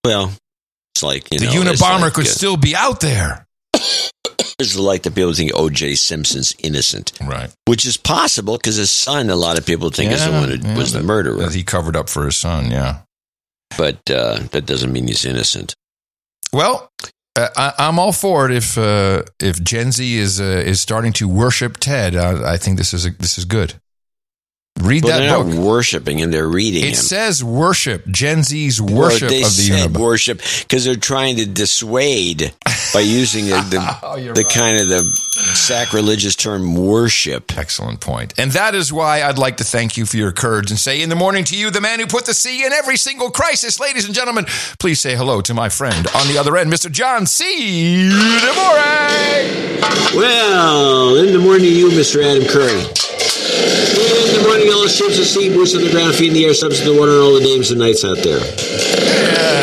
Well, it's like, the Unabomber could still be out there. It's like the people think O.J. Simpson's innocent. Right. Which is possible because his son, a lot of people think, is the one who was the murderer. That he covered up for his son, yeah. But that doesn't mean he's innocent. Well, I'm all for it if Gen Z is starting to worship Ted. I think this is good. Read that book. They're not worshiping and they're reading him. It says worship. Gen Z's worship of the Unabomber. Worship because they're trying to dissuade by using kind of the sacrilegious term worship. Excellent point. And that is why I'd like to thank you for your courage and say in the morning to you, the man who put the C in every single crisis. Ladies and gentlemen, please say hello to my friend on the other end, Mr. John C. Dvorak. Well, in the morning to you, Mr. Adam Curry. In the morning, all shapes of sea, boots on the ground, feet in the air, subs in the water, and all the names of nights out there.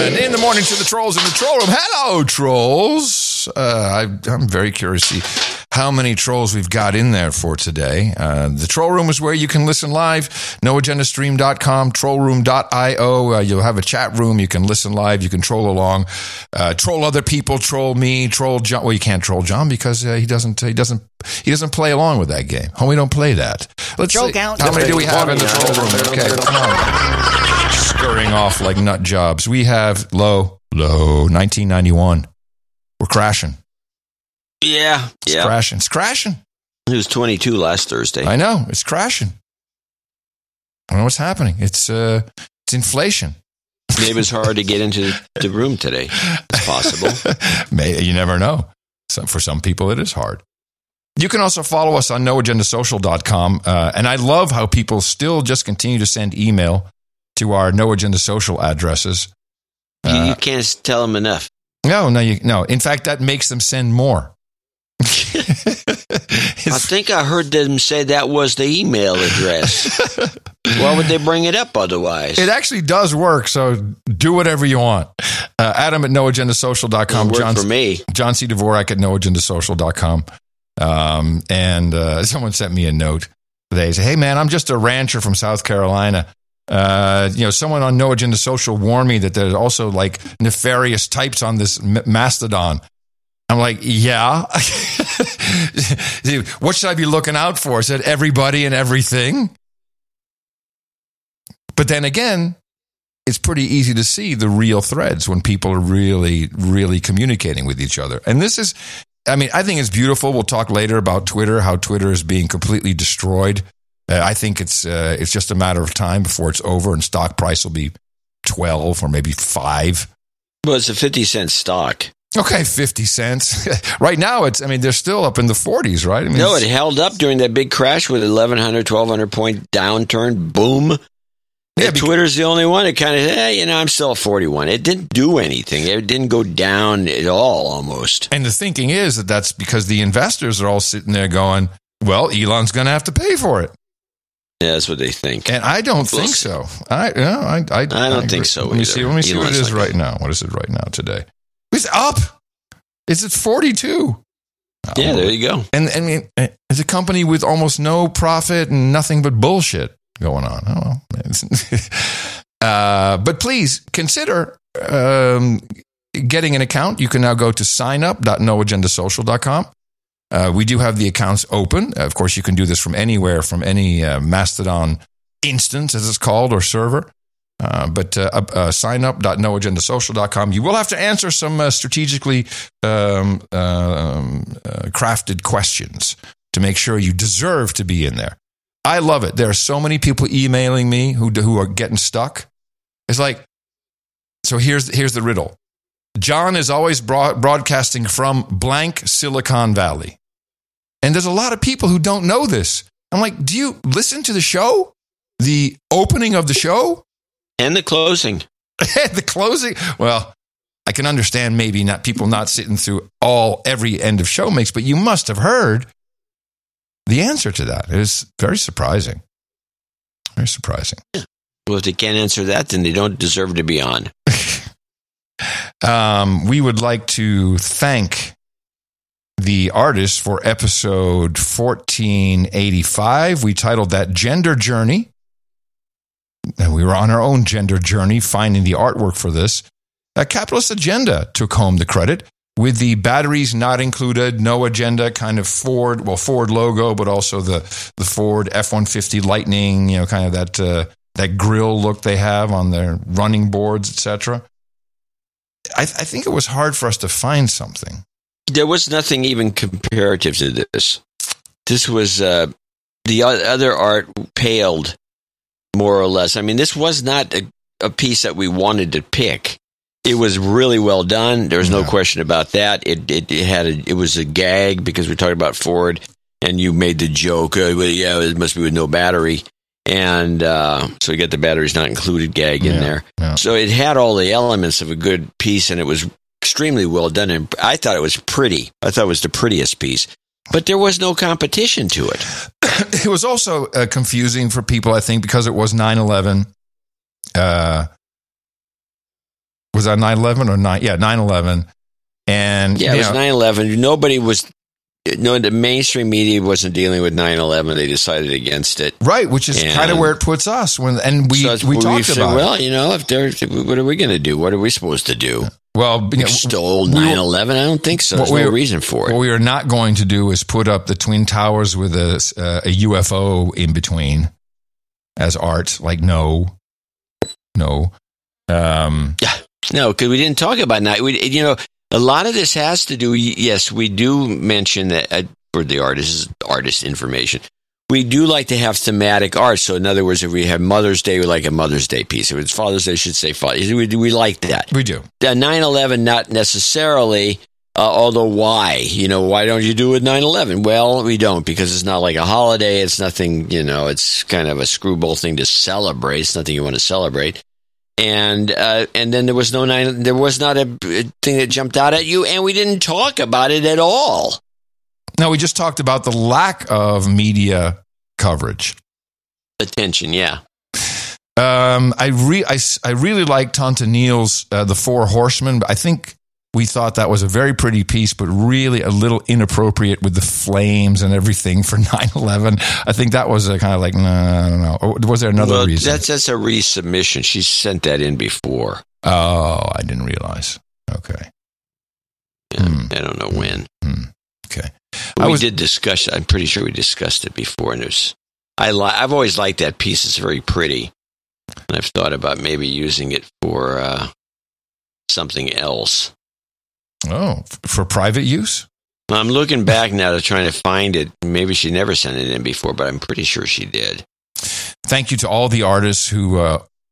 And in the morning to the trolls in the troll room. Hello, trolls. I'm very curious to see how many trolls we've got in there for today. The troll room is where you can listen live. NoAgendaStream.com, trollroom.io. You'll have a chat room. You can listen live. You can troll along. Troll other people. Troll me. Troll John. Well, you can't troll John because he doesn't play along with that game. Oh, we don't play that. Let's see. How many do we have in the troll room? Okay, come on. Scurrying off like nut jobs. We have low, 1991. We're crashing. Yeah. Crashing. It's crashing. It was 22 last Thursday. I know. It's crashing. I don't know what's happening. It's inflation. Maybe it was hard to get into the room today. It's possible. You never know. For some people, it is hard. You can also follow us on noagendasocial.com. And I love how people still just continue to send email to our No Agenda Social addresses. You can't tell them enough. No. In fact, that makes them send more. I think I heard them say that was the email address. Why would they bring it up otherwise? It actually does work, so do whatever you want. Adam at noagendasocial.com. John, for me. John C. Dvorak at noagendasocial.com. And someone sent me a note. They say, hey, man, I'm just a rancher from South Carolina. Someone on No Agenda Social warned me that there's also like nefarious types on this mastodon. I'm like, yeah. Dude, what should I be looking out for? I said, everybody and everything. But then again, it's pretty easy to see the real threads when people are really, really communicating with each other. And this is, I mean, I think it's beautiful. We'll talk later about Twitter, how Twitter is being completely destroyed. I think it's just a matter of time before it's over, and stock price will be 12 or maybe 5. Well, it's a 50-cent stock. Okay, 50 cents. Right now, they're still up in the 40s, right? It held up during that big crash with 1,100, 1,200-point downturn. Boom. Yeah, Twitter's the only one. It kind of, I'm still at 41. It didn't do anything. It didn't go down at all, almost. And the thinking is that that's because the investors are all sitting there going, well, Elon's going to have to pay for it. Yeah, that's what they think. And I don't think so. I don't think so either. Let me see what it is right now. What is it right now today? It's up. It's at 42. Yeah, there you go. And I mean, it's a company with almost no profit and nothing but bullshit going on. Oh, well. But please consider getting an account. You can now go to signup.noagendasocial.com. We do have the accounts open. Of course, you can do this from anywhere, from any Mastodon instance, as it's called, or server. But signup.noagendasocial.com. You will have to answer some strategically crafted questions to make sure you deserve to be in there. I love it. There are so many people emailing me who are getting stuck. It's like, so here's the riddle. John is always broadcasting from blank Silicon Valley. And there's a lot of people who don't know this. I'm like, do you listen to the show? The opening of the show? And the closing. The closing. Well, I can understand maybe not people not sitting through every end of show mix, but you must have heard the answer to that. It is very surprising. Very surprising. Yeah. Well, if they can't answer that, then they don't deserve to be on. We would like to thank the artist for episode 1485. We titled that Gender Journey. And we were on our own gender journey, finding the artwork for this. A Capitalist Agenda took home the credit with the batteries not included, No Agenda, kind of Ford logo, but also the Ford F-150 Lightning, kind of that grill look they have on their running boards, etc. I think it was hard for us to find something. There was nothing even comparative to this. This was the other art paled. More or less. This was not a piece that we wanted to pick. It was really well done. There's no question about that. It was a gag because we talked about Ford, and you made the joke. It must be with no battery, and so we got the batteries not included gag in there. Yeah. So it had all the elements of a good piece, and it was extremely well done. And I thought it was pretty. I thought it was the prettiest piece. But there was no competition to it. It was also confusing for people, I think, because it was 9/11. Was that 9/11 or 9? Yeah, 9/11. And yeah, it was 9/11. Nobody was. No, the mainstream media wasn't dealing with 9/11. They decided against it, right? Which is kind of where it puts us. What are we going to do? What are we supposed to do? Well, we stole 9/11. I don't think so. There's no reason for it. What we are not going to do is put up the Twin Towers with a UFO in between as art. Like no, no, because we didn't talk about that. A lot of this has to do, yes, we do mention that for the artist information. We do like to have thematic art. So in other words, if we have Mother's Day, we like a Mother's Day piece. If it's Father's Day, we should say Father's Day. We like that. We do. 9/11, not necessarily. Although why? You know, why don't you do it 9/11? Well, we don't, because it's not like a holiday. It's nothing, you know, it's kind of a screwball thing to celebrate. It's nothing you want to celebrate. And then there was no nine. There was not a thing that jumped out at you, and we didn't talk about it at all. No, we just talked about the lack of media coverage, attention. Yeah, I really like Tonta Neal's "The Four Horsemen." But I think we thought that was a very pretty piece, but really a little inappropriate with the flames and everything for 9/11. I think that was a kind of like, no, I don't know. Or was there another reason? That's a resubmission. She sent that in before. Oh, I didn't realize. Okay. Yeah, I don't know when. Okay. I'm pretty sure we discussed it before. And I've always liked that piece. It's very pretty. And I've thought about maybe using it for something else. Oh, for private use? I'm looking back now to trying to find it. Maybe she never sent it in before, but I'm pretty sure she did. Thank you to all the artists who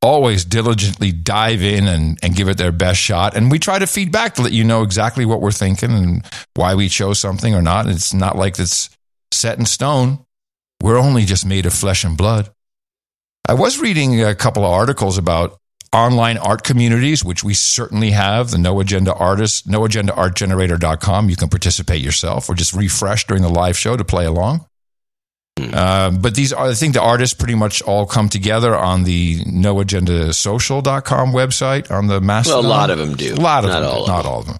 always diligently dive in and give it their best shot. And we try to feed back to let you know exactly what we're thinking and why we chose something or not. It's not like it's set in stone. We're only just made of flesh and blood. I was reading a couple of articles about online art communities, which we certainly have, the No Agenda Artist, noagendaartgenerator.com. You can participate yourself or just refresh during the live show to play along. But I think the artists pretty much all come together on the noagendasocial.com website on the Mastodon. Well, a lot of them do. Not all of them.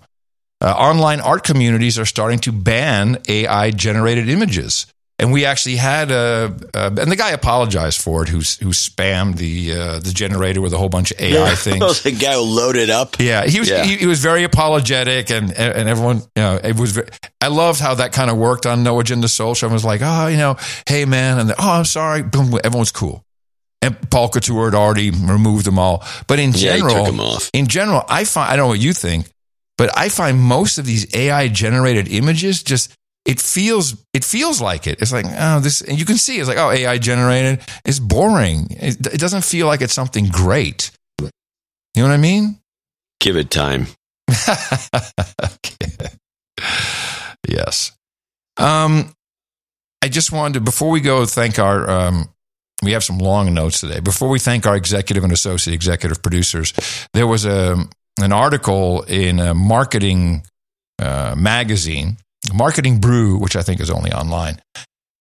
Online art communities are starting to ban AI-generated images. And we actually had and the guy apologized for it, who spammed the generator with a whole bunch of AI things. The guy who loaded up. Yeah, he was very apologetic, and everyone, you know, it was. I loved how that kind of worked on No Agenda Social. I was like, oh, you know, hey man, and I'm sorry. Boom, everyone's cool. And Paul Couture had already removed them all, but he took them off. In general, I don't know what you think, but I find most of these AI generated images just. It feels like it. It's like, oh, this, and you can see it's like, oh, AI generated. It's boring. It doesn't feel like it's something great. You know what I mean? Give it time. Okay. Yes. I just wanted to, before we go, thank our, we have some long notes today. Before we thank our executive and associate executive producers, there was an article in a marketing magazine, Marketing Brew, which I think is only online.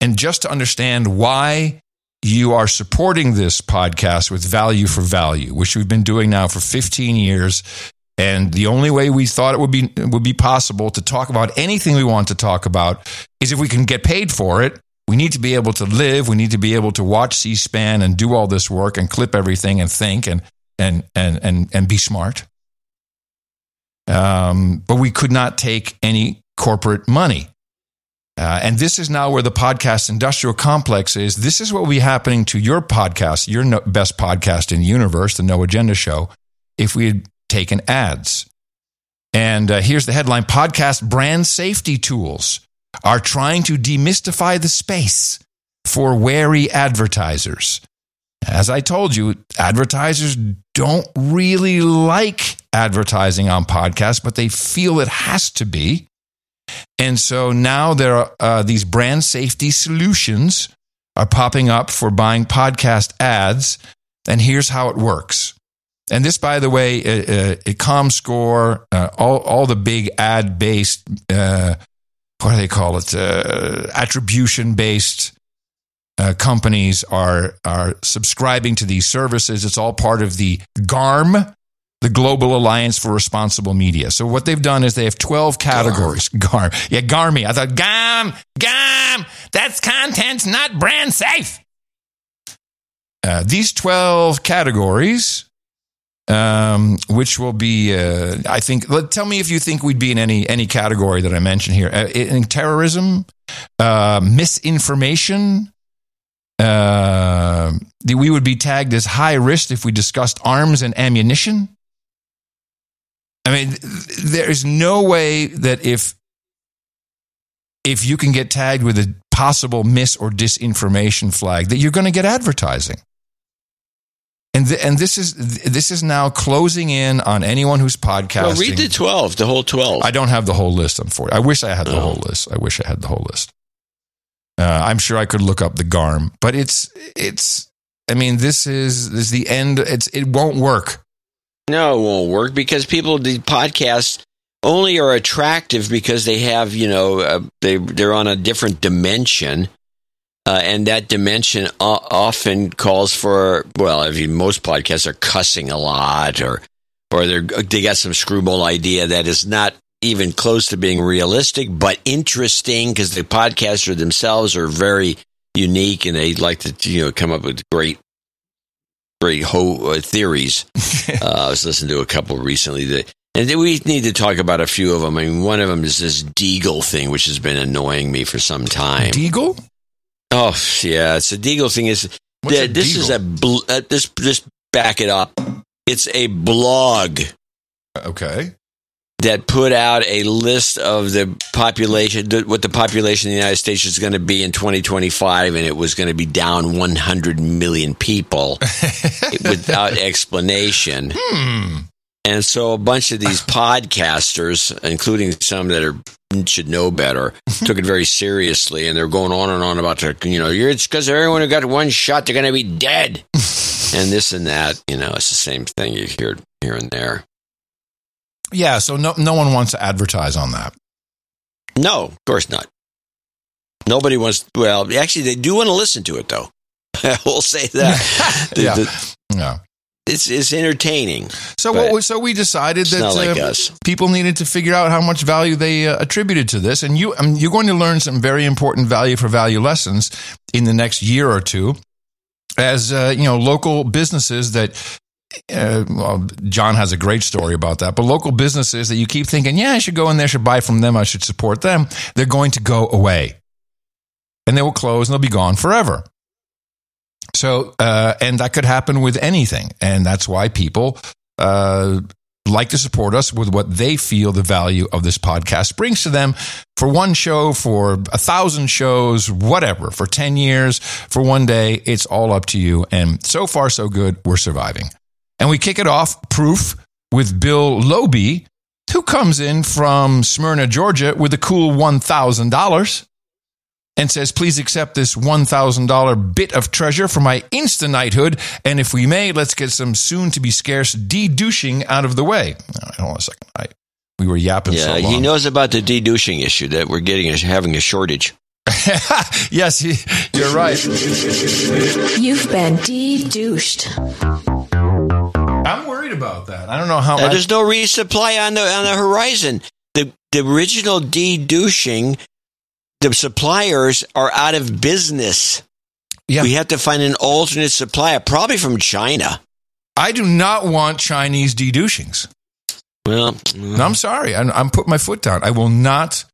And just to understand why you are supporting this podcast with value for value, which we've been doing now for 15 years. And the only way we thought it would be possible to talk about anything we want to talk about is if we can get paid for it. We need to be able to live. We need to be able to watch C-SPAN and do all this work and clip everything and think and be smart. But we could not take any corporate money. And this is now where the podcast industrial complex is. This is what will be happening to your podcast, your best podcast in the universe, the No Agenda Show, if we had taken ads. And here's the headline, podcast brand safety tools are trying to demystify the space for wary advertisers. As I told you, advertisers don't really like advertising on podcasts, but they feel it has to be. And so now there are these brand safety solutions are popping up for buying podcast ads. And here's how it works. And this, by the way, ComScore, all the big ad-based, what do they call it? Attribution-based companies are subscribing to these services. It's all part of the GARM. The Global Alliance for Responsible Media. So what they've done is they have 12 categories. GARM. Yeah, GARMI. I thought, GAM, that's content's not brand safe. These 12 categories, which will be, I think, tell me if you think we'd be in any category that I mentioned here. In terrorism, misinformation, we would be tagged as high risk if we discussed arms and ammunition. I mean, there is no way that if you can get tagged with a possible mis or disinformation flag that you're going to get advertising. And this is now closing in on anyone who's podcasting. Well, read the 12, the whole 12. I don't have the whole list, unfortunately. I wish I had the whole list. I'm sure I could look up the GARM, but it's. I mean, this is the end. It won't work. No, it won't work because people, the podcasts only are attractive because they have, they're on a different dimension. And that dimension often calls for, most podcasts are cussing a lot or they got some screwball idea that is not even close to being realistic, but interesting because the podcasters themselves are very unique and they like to come up with great theories. I was listening to a couple recently and we need to talk about a few of them. I mean, one of them is this Deagle thing, which has been annoying me for some time. Deagle? Oh yeah, it's a Deagle thing. Just back it up. It's a blog. Okay. That put out a list of the population, what the population of the United States is going to be in 2025, and it was going to be down 100 million people without explanation. And so a bunch of these podcasters, including some that should know better, took it very seriously, and they're going on and on about it's because everyone who got one shot, they're going to be dead, and this and that. It's the same thing you hear here and there. Yeah, so no one wants to advertise on that. No, of course not. Nobody wants. Well, actually, they do want to listen to it, though. I will say that. It's entertaining. So we decided that people needed to figure out how much value they attributed to this, and you're going to learn some very important value for value lessons in the next year or two, as local businesses that. John has a great story about that, but local businesses that you keep thinking, I should go in there, should buy from them, I should support them, they're going to go away. And they will close and they'll be gone forever. So, and that could happen with anything. And that's why people like to support us with what they feel the value of this podcast brings to them for one show, for 1,000 shows, whatever, for 10 years, for one day. It's all up to you. And so far, so good. We're surviving. And we kick it off, proof, with Bill Lobe, who comes in from Smyrna, Georgia, with a cool $1,000 and says, please accept this $1,000 bit of treasure for my Insta knighthood. And if we may, let's get some soon-to-be scarce de-douching out of the way. Hold on a second. We were yapping so long. Yeah, he knows about the de-douching issue that we're having a shortage. Yes, you're right. You've been de-douched. I'm worried about that. I don't know how. There's no resupply on the horizon. The original de-douching, the suppliers are out of business. Yeah. We have to find an alternate supplier, probably from China. I do not want Chinese de-douchings. Well, no, I'm sorry. I'm putting my foot down. I will not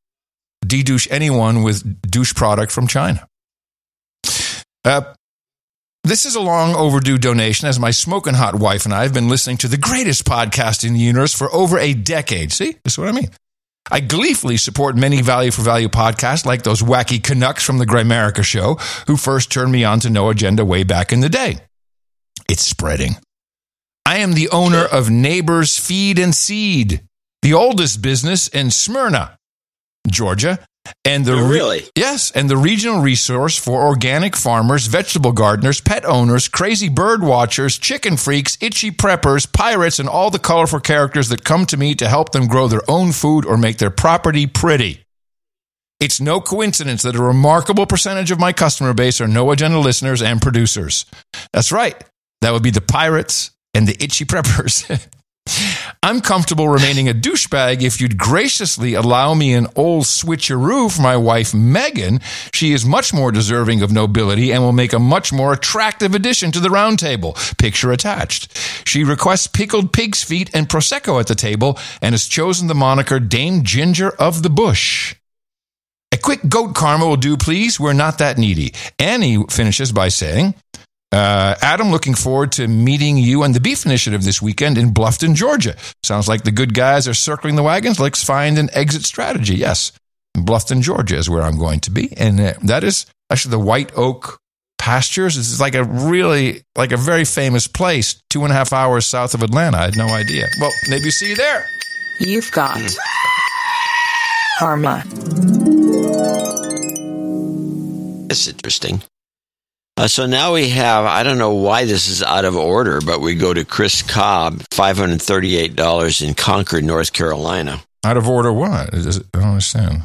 de-douche anyone with douche product from China. This is a long overdue donation, as my smoking hot wife and I have been listening to the greatest podcast in the universe for over a decade. See, this is what I mean. I gleefully support many value for value podcasts like those wacky Canucks from the Grammarica show, who first turned me on to No Agenda way back in the day. It's spreading. I am the owner of Neighbors Feed and Seed, the oldest business in Smyrna, Georgia. And the regional resource for organic farmers, vegetable gardeners, pet owners, crazy bird watchers, chicken freaks, itchy preppers, pirates, and all the colorful characters that come to me to help them grow their own food or make their property pretty. It's no coincidence that a remarkable percentage of my customer base are No Agenda listeners and producers. That's right. That would be the pirates and the itchy preppers. I'm comfortable remaining a douchebag if you'd graciously allow me an old switcheroo for my wife, Megan. She is much more deserving of nobility and will make a much more attractive addition to the round table. Picture attached. She requests pickled pig's feet and Prosecco at the table and has chosen the moniker Dame Ginger of the Bush. A quick goat karma will do, please. We're not that needy. Annie finishes by saying... Adam, looking forward to meeting you and the Beef Initiative this weekend in Bluffton, Georgia. Sounds like the good guys are circling the wagons. Let's find an exit strategy. Yes, Bluffton, Georgia is where I'm going to be. And that is actually the White Oak pastures. It's like a very famous place 2.5 hours south of Atlanta. I had no idea. Well, maybe see you there. You've got karma. That's interesting. So now we have, I don't know why this is out of order, but we go to Chris Cobb, $538 in Concord, North Carolina. Out of order what? I don't understand.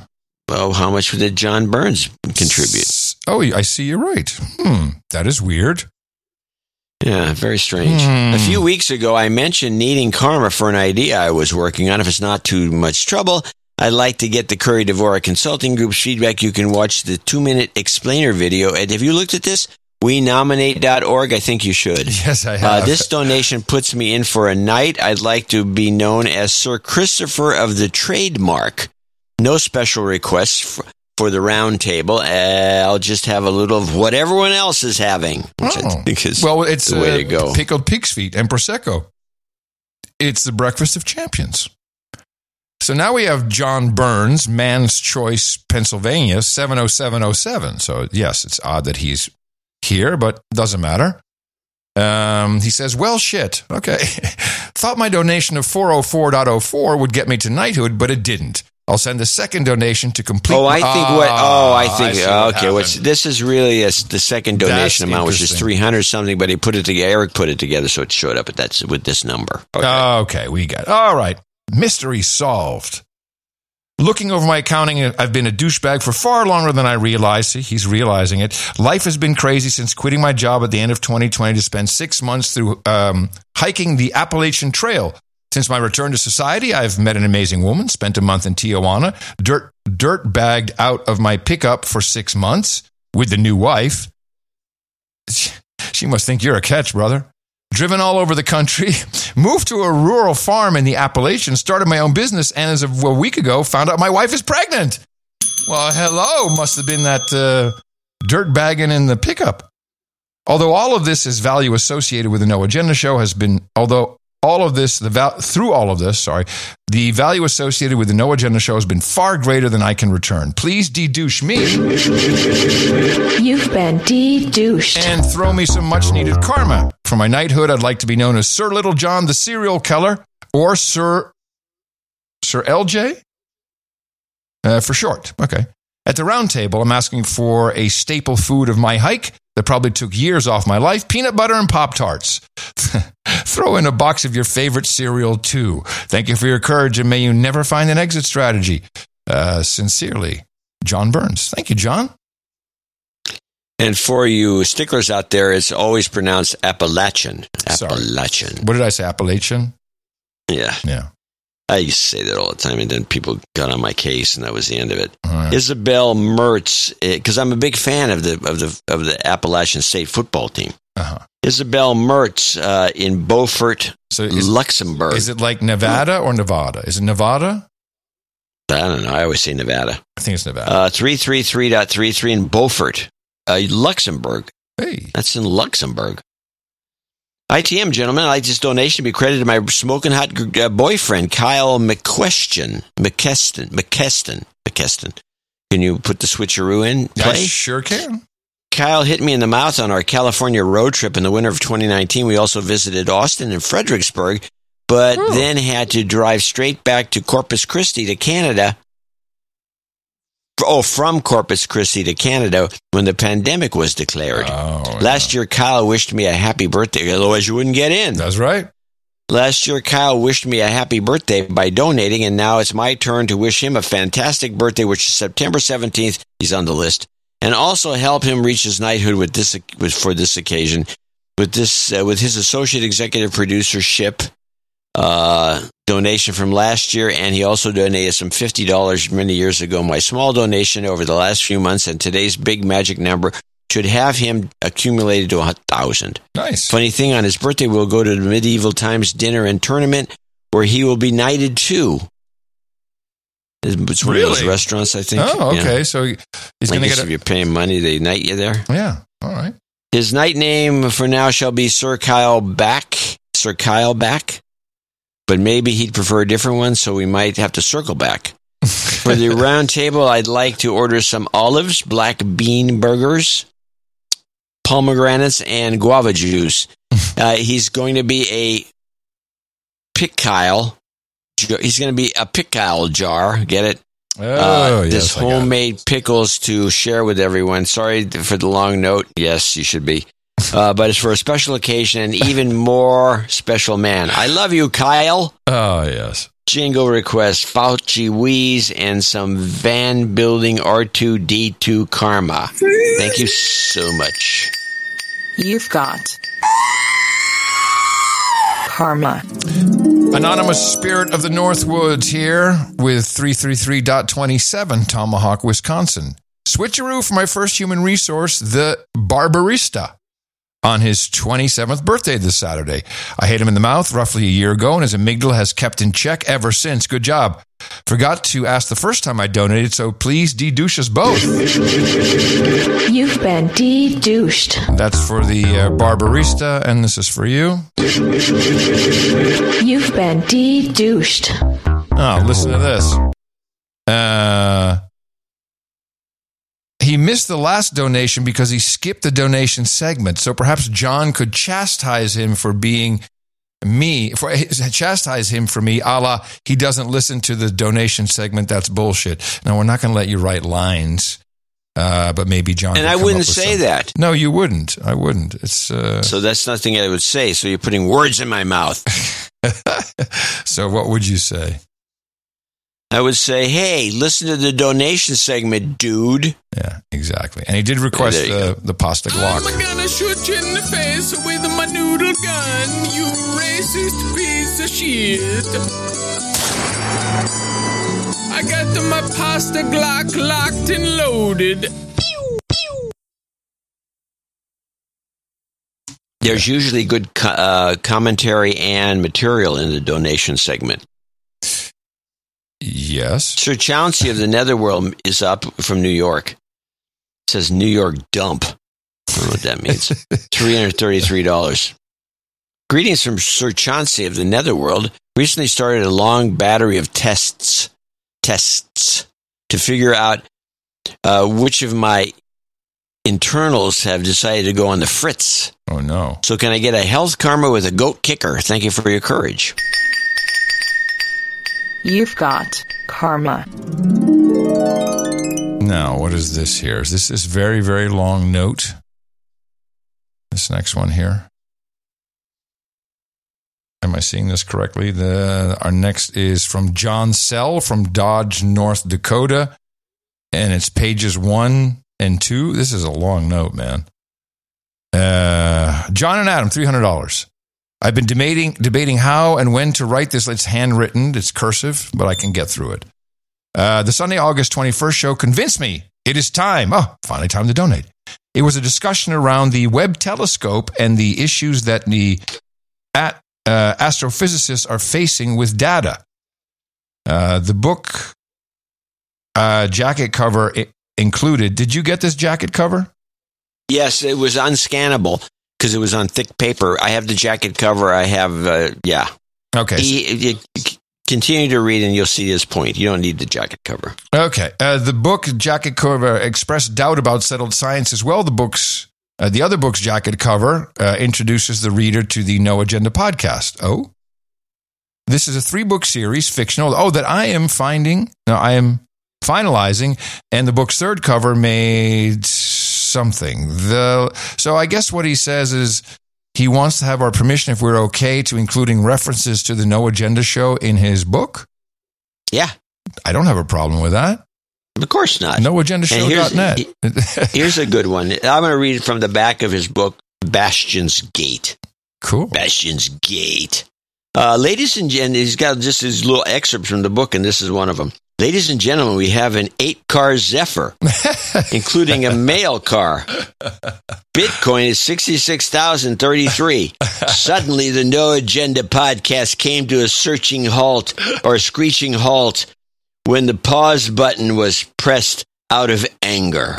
Well, how much did John Burns contribute? Oh, I see. You're right. That is weird. Yeah, very strange. A few weeks ago, I mentioned needing karma for an idea I was working on. If it's not too much trouble, I'd like to get the Curry Dvorak Consulting Group's feedback. You can watch the 2-minute explainer video. And have you looked at this? WeNominate.org. I think you should. Yes, I have. This donation puts me in for a night. I'd like to be known as Sir Christopher of the Trademark. No special requests for the round table. I'll just have a little of what everyone else is having, which I think is it's the way to go. Pickled pig's feet and Prosecco. It's the breakfast of champions. So now we have John Burns, Man's Choice, Pennsylvania, 70707. So, yes, it's odd that he's here, but doesn't matter. He says, well, shit. Okay. Thought my donation of 404.04 would get me to knighthood, but it didn't. I'll send a second donation to complete. This is really the second donation amount, which is 300 something, but he put it together. Eric put it together, so it showed up. But that's with this number. Okay, we got it. All right, mystery solved. Looking over my accounting, I've been a douchebag for far longer than I realized. He's realizing it. Life has been crazy since quitting my job at the end of 2020 to spend 6 months through hiking the Appalachian Trail. Since my return to society, I've met an amazing woman, spent a month in Tijuana, dirt bagged out of my pickup for 6 months with the new wife. She must think you're a catch, brother. Driven all over the country, moved to a rural farm in the Appalachians, started my own business, and as of a week ago, found out my wife is pregnant. Well, hello, must have been that dirt bagging in the pickup. Through all of this, the value associated with the No Agenda Show has been far greater than I can return. Please de-douche me. You've been de-douched. And throw me some much-needed karma. For my knighthood, I'd like to be known as Sir Little John the Serial Killer, or Sir LJ? For short. Okay. At the round table, I'm asking for a staple food of my hike that probably took years off my life, peanut butter and Pop-Tarts. Throw in a box of your favorite cereal, too. Thank you for your courage, and may you never find an exit strategy. Sincerely, John Burns. Thank you, John. And for you sticklers out there, it's always pronounced Appalachian. Appalachian. Sorry. What did I say, Appalachian? Yeah. I used to say that all the time, and then people got on my case, and that was the end of it. Right. Isabel Mertz, because I'm a big fan of the Appalachian State football team. Uh-huh. Isabel Mertz in Beaufort, Luxembourg. Is it like Nevada or Nevada? Is it Nevada? I don't know. I always say Nevada. I think it's Nevada. 333.33 in Beaufort, Luxembourg. Hey. That's in Luxembourg. ITM, gentlemen, I'd like this donation to be credited to my smoking hot boyfriend, Kyle McKeston. Can you put the switcheroo in? Play? I sure can. Kyle hit me in the mouth on our California road trip in the winter of 2019. We also visited Austin and Fredericksburg, but then had to drive straight back to Corpus Christi to Canada. From Corpus Christi to Canada when the pandemic was declared. Last year, Kyle wished me a happy birthday, otherwise you wouldn't get in. That's right. Last year, Kyle wished me a happy birthday by donating, and now it's my turn to wish him a fantastic birthday, which is September 17th. He's on the list. And also help him reach his knighthood for this occasion with his associate executive producership donation from last year, and he also donated some $50 many years ago. My small donation over the last few months and today's big magic number should have him accumulated to 1,000. Nice. Funny thing, on his birthday, we'll go to the Medieval Times dinner and tournament where he will be knighted too. It's one of those restaurants, I think. Oh, okay. Yeah. So he's going to get if you're paying money, they knight you there. Yeah. All right. His knight name for now shall be Sir Kyle Back. But maybe he'd prefer a different one, so we might have to circle back. For the round table, I'd like to order some olives, black bean burgers, pomegranates and guava juice. He's going to be a picile. He's going to be a picile jar. Get it? Oh, yes, homemade pickles to share with everyone. Sorry for the long note. Yes, you should be. But it's for a special occasion and even more special man. I love you, Kyle. Oh, yes. Jingle request, Fauci wheeze, and some van building R2-D2 karma. Thank you so much. You've got karma. Anonymous Spirit of the Northwoods here with 333.27, Tomahawk, Wisconsin. Switcheroo for my first human resource, the Barbarista, on his 27th birthday this Saturday. I hit him in the mouth roughly a year ago, and his amygdala has kept in check ever since. Good job. Forgot to ask the first time I donated, so please de-douche us both. You've been de-douched. That's for the Barbarista, and this is for you. You've been de-douched. Oh, listen to this. He missed the last donation because he skipped the donation segment. So perhaps John could chastise him for being me, a la he doesn't listen to the donation segment. That's bullshit. Now, we're not going to let you write lines, but maybe John. And I wouldn't say that. No, you wouldn't. I wouldn't. It's so that's nothing I would say. So you're putting words in my mouth. So what would you say? I would say, hey, listen to the donation segment, dude. Yeah, exactly. And he did request the pasta glock. I'm gonna shoot you in the face with my noodle gun, you racist piece of shit. I got my pasta glock locked and loaded. Pew, pew. There's usually good commentary and material in the donation segment. Yes. Sir Chauncey of the Netherworld is up from New York. It says New York dump. I don't know what that means. $333. Greetings from Sir Chauncey of the Netherworld. Recently started a long battery of tests to figure out which of my internals have decided to go on the fritz. Oh, no. So can I get a health karma with a goat kicker? Thank you for your courage. You've got karma. Now, what is this here? Is this very, very long note? This next one here. Am I seeing this correctly? Our next is from John Sell from Dodge, North Dakota. And it's pages 1 and 2. This is a long note, man. John and Adam, $300. I've been debating how and when to write this. It's handwritten. It's cursive, but I can get through it. The Sunday, August 21st show convinced me it is time. Oh, finally time to donate. It was a discussion around the Webb telescope and the issues that the astrophysicists are facing with data. The book jacket cover included. Did you get this jacket cover? Yes, it was unscannable. Because it was on thick paper. I have the jacket cover. I have, yeah. Okay. Continue to read and you'll see his point. You don't need the jacket cover. Okay. The book jacket cover expressed doubt about settled science as well. The other book's jacket cover introduces the reader to the No Agenda podcast. Oh. This is a 3-book series, fictional. Oh, that I am finalizing. And the book's third cover made something. So I guess what he says is he wants to have our permission if we're okay to including references to the No Agenda show in his book. Yeah. I don't have a problem with that. Of course not. NoAgendaShow.net. Here's a good one. I'm going to read it from the back of his book, Bastion's Gate. Cool. Bastion's Gate. Ladies and gentlemen, he's got just his little excerpts from the book, and this is one of them. Ladies and gentlemen, we have an 8-car Zephyr, including a mail car. Bitcoin is $66,033. Suddenly, the No Agenda podcast came to a screeching halt when the pause button was pressed out of anger.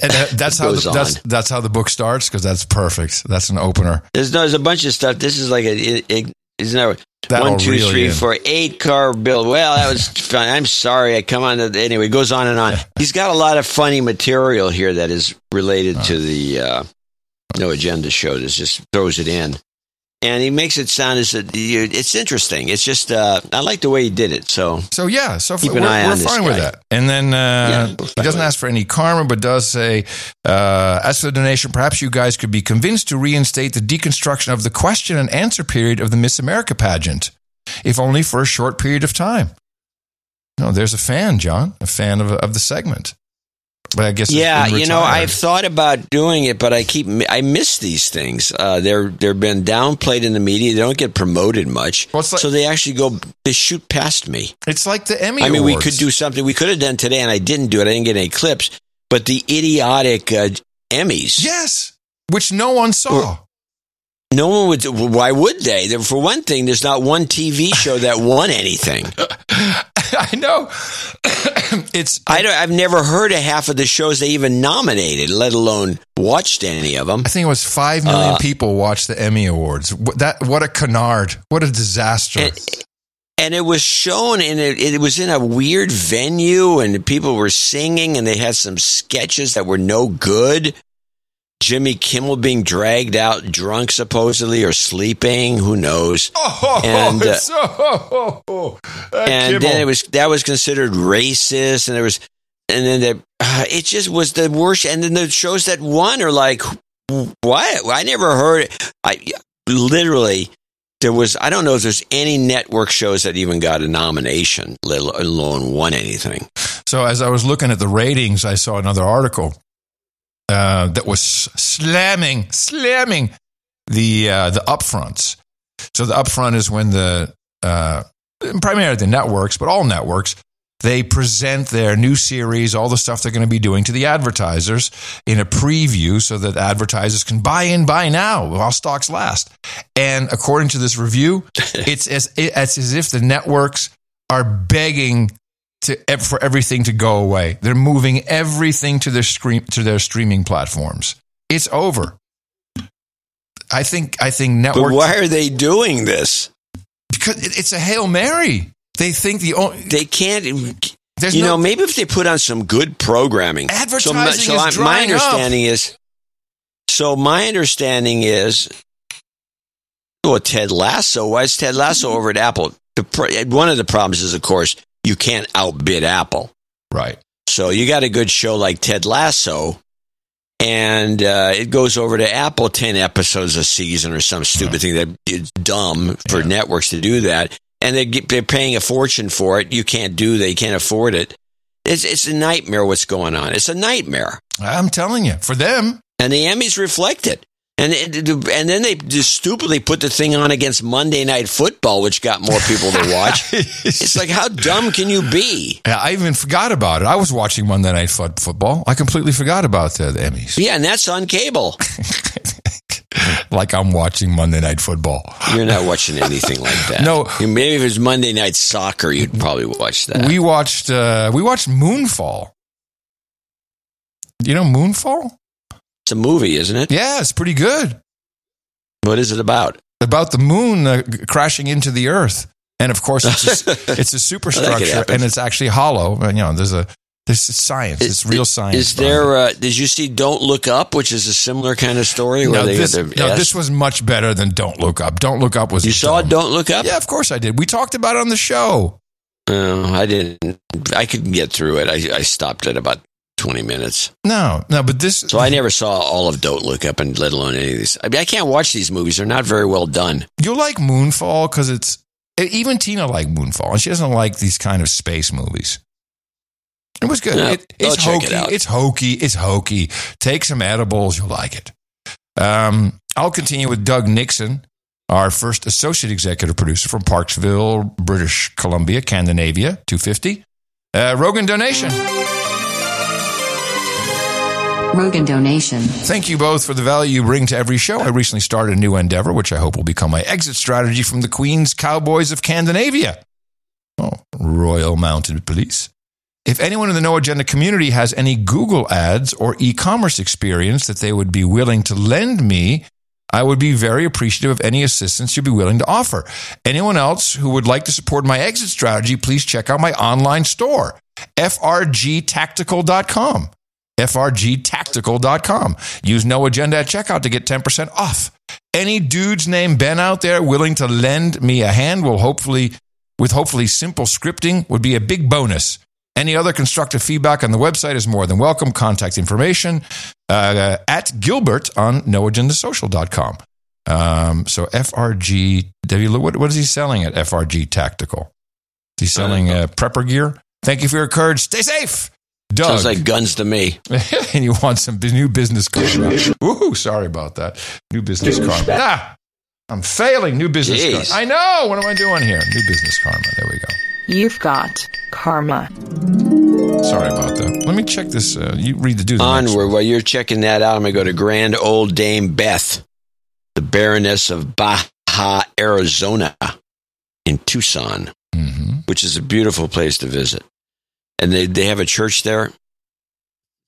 And that's how the book starts, because that's perfect. That's an opener. There's a bunch of stuff. This is like a... That'll 1, 2, 3, 4, 8 car bill. Well, that was fun. I'm sorry. I come on. Anyway, it goes on and on. He's got a lot of funny material here that is related to the No Agenda show. This just throws it in. And he makes it sound as if it's interesting. It's just, I like the way he did it. So keep an eye on this guy. We're fine with that. And then he doesn't ask for any karma, but does say, as for the donation, perhaps you guys could be convinced to reinstate the deconstruction of the question and answer period of the Miss America pageant, if only for a short period of time. No, there's a fan, John, a fan of the segment. But I guess I've thought about doing it, but I miss these things. They're been downplayed in the media. They don't get promoted much, so they actually they shoot past me. It's like the Emmy. I mean, Awards. We could do something. We could have done today, and I didn't do it. I didn't get any clips. But the idiotic Emmys, yes, which no one saw. No one would. Why would they? For one thing, there's not one TV show that won anything. I know. I've never heard of half of the shows they even nominated, let alone watched any of them. I think it was 5 million people watched the Emmy Awards. What a canard! What a disaster! And it was shown in it was in a weird venue, and people were singing, and they had some sketches that were no good. Jimmy Kimmel being dragged out drunk, supposedly, or sleeping. Who knows? Then that was considered racist, and it just was the worst. And then the shows that won are like, what? I never heard it. I don't know if there's any network shows that even got a nomination, let alone won anything. So as I was looking at the ratings, I saw another article. That was slamming the upfronts. So the upfront is when primarily the networks, but all networks, they present their new series, all the stuff they're going to be doing to the advertisers in a preview so that advertisers can buy now while stocks last. And according to this review, it's as if the networks are begging for everything to go away. They're moving everything to their streaming platforms. It's over. I think networks. But why are they doing this? Because it's a Hail Mary. They think they can't. Maybe if they put on some good programming, advertising is drying my understanding up. Well, Ted Lasso. Why is Ted Lasso over at Apple? One of the problems is, of course, you can't outbid Apple. Right. So you got a good show like Ted Lasso, and it goes over to Apple 10 episodes a season or some stupid thing that is dumb for networks to do that. And they're paying a fortune for it. You can't do that. You can't afford it. It's a nightmare what's going on. It's a nightmare. I'm telling you. For them. And the Emmys reflect it. And then they just stupidly put the thing on against Monday Night Football, which got more people to watch. It's like, how dumb can you be? Yeah, I even forgot about it. I was watching Monday Night Football. I completely forgot about the Emmys. Yeah, and that's on cable. Like I'm watching Monday Night Football. You're not watching anything like that. No. Maybe if it was Monday Night Soccer, you'd probably watch that. We watched Moonfall. You know Moonfall? It's a movie, isn't it? Yeah, it's pretty good. What is it about? About the moon crashing into the earth, and of course, it's a superstructure, and it's actually hollow. And, there's science. It's real science. Is there? Did you see Don't Look Up, which is a similar kind of story? This was much better than Don't Look Up. Don't Look Up was you saw dumb. Don't Look Up? Yeah, of course I did. We talked about it on the show. I didn't. I couldn't get through it. I stopped at about 20 minutes. No, but this... So I never saw all of Don't Look Up, and let alone any of these. I mean, I can't watch these movies. They're not very well done. You'll like Moonfall because it's... Even Tina liked Moonfall, and she doesn't like these kind of space movies. It was good. No, it's hokey. It's hokey. Take some edibles. You'll like it. I'll continue with Doug Nixon, our first associate executive producer from Parksville, British Columbia, Scandinavia, 250. Rogan donation. Rogan donation. Thank you both for the value you bring to every show. I recently started a new endeavor, which I hope will become my exit strategy from the Queen's Cowboys of Scandinavia. Oh, Royal Mounted Police. If anyone in the No Agenda community has any Google ads or e-commerce experience that they would be willing to lend me, I would be very appreciative of any assistance you'd be willing to offer. Anyone else who would like to support my exit strategy, please check out my online store, frgtactical.com. frgtactical.com. Use No Agenda at checkout to get 10% off. Any dudes named Ben out there willing to lend me a hand will hopefully simple scripting would be a big bonus. Any other constructive feedback on the website is more than welcome. Contact information at Gilbert on noagendasocial.com. So FRG, what is he selling at FRG Tactical? Is he selling prepper gear? Thank you for your courage. Stay safe. Doug. Sounds like guns to me. And you want some new business cards. Ooh, sorry about that. New business card. Ah, I'm failing. New business card. I know. What am I doing here? New business karma. There we go. You've got karma. Sorry about that. Let me check this. You read the dude. Onward. While you're checking that out, I'm going to go to Grand Old Dame Beth, the Baroness of Baja, Arizona, in Tucson, which is a beautiful place to visit. And they have a church there.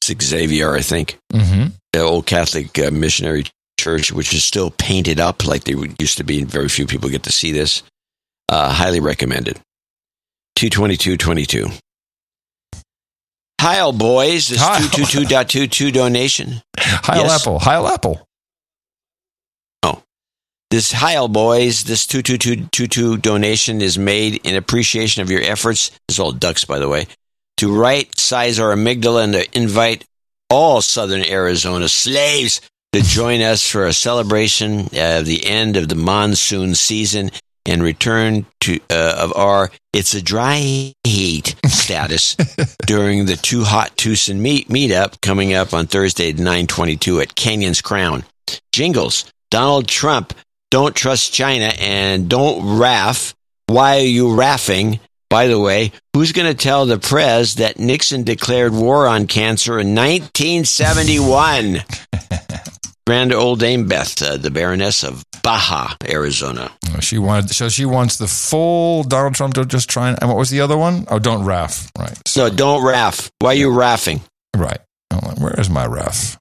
It's Xavier, I think. Mm-hmm. The old Catholic missionary church, which is still painted up like they used to be. Very few people get to see this. Highly recommended. 22222. Heil, boys. This 222.22 donation. Heil Apple. Heil Apple. Oh. This Heil, boys. This 22222 donation is made in appreciation of your efforts. It's all ducks, by the way. To right-size our amygdala and to invite all Southern Arizona slaves to join us for a celebration of the end of the monsoon season and return to of our "it's a dry heat" status during the Too Hot Tucson meetup coming up on Thursday at 9:22 at Canyon's Crown. Jingles: Donald Trump, don't trust China, and don't raff. Why are you raffing? By the way, who's going to tell the press that Nixon declared war on cancer in 1971? Grand Old Dame Beth, the Baroness of Baja, Arizona. Oh, she wants the full Donald Trump. Don't just try. And what was the other one? Oh, don't raff. Right. So, no, don't raff. Why are you raffing? Right. Like, where is my raff?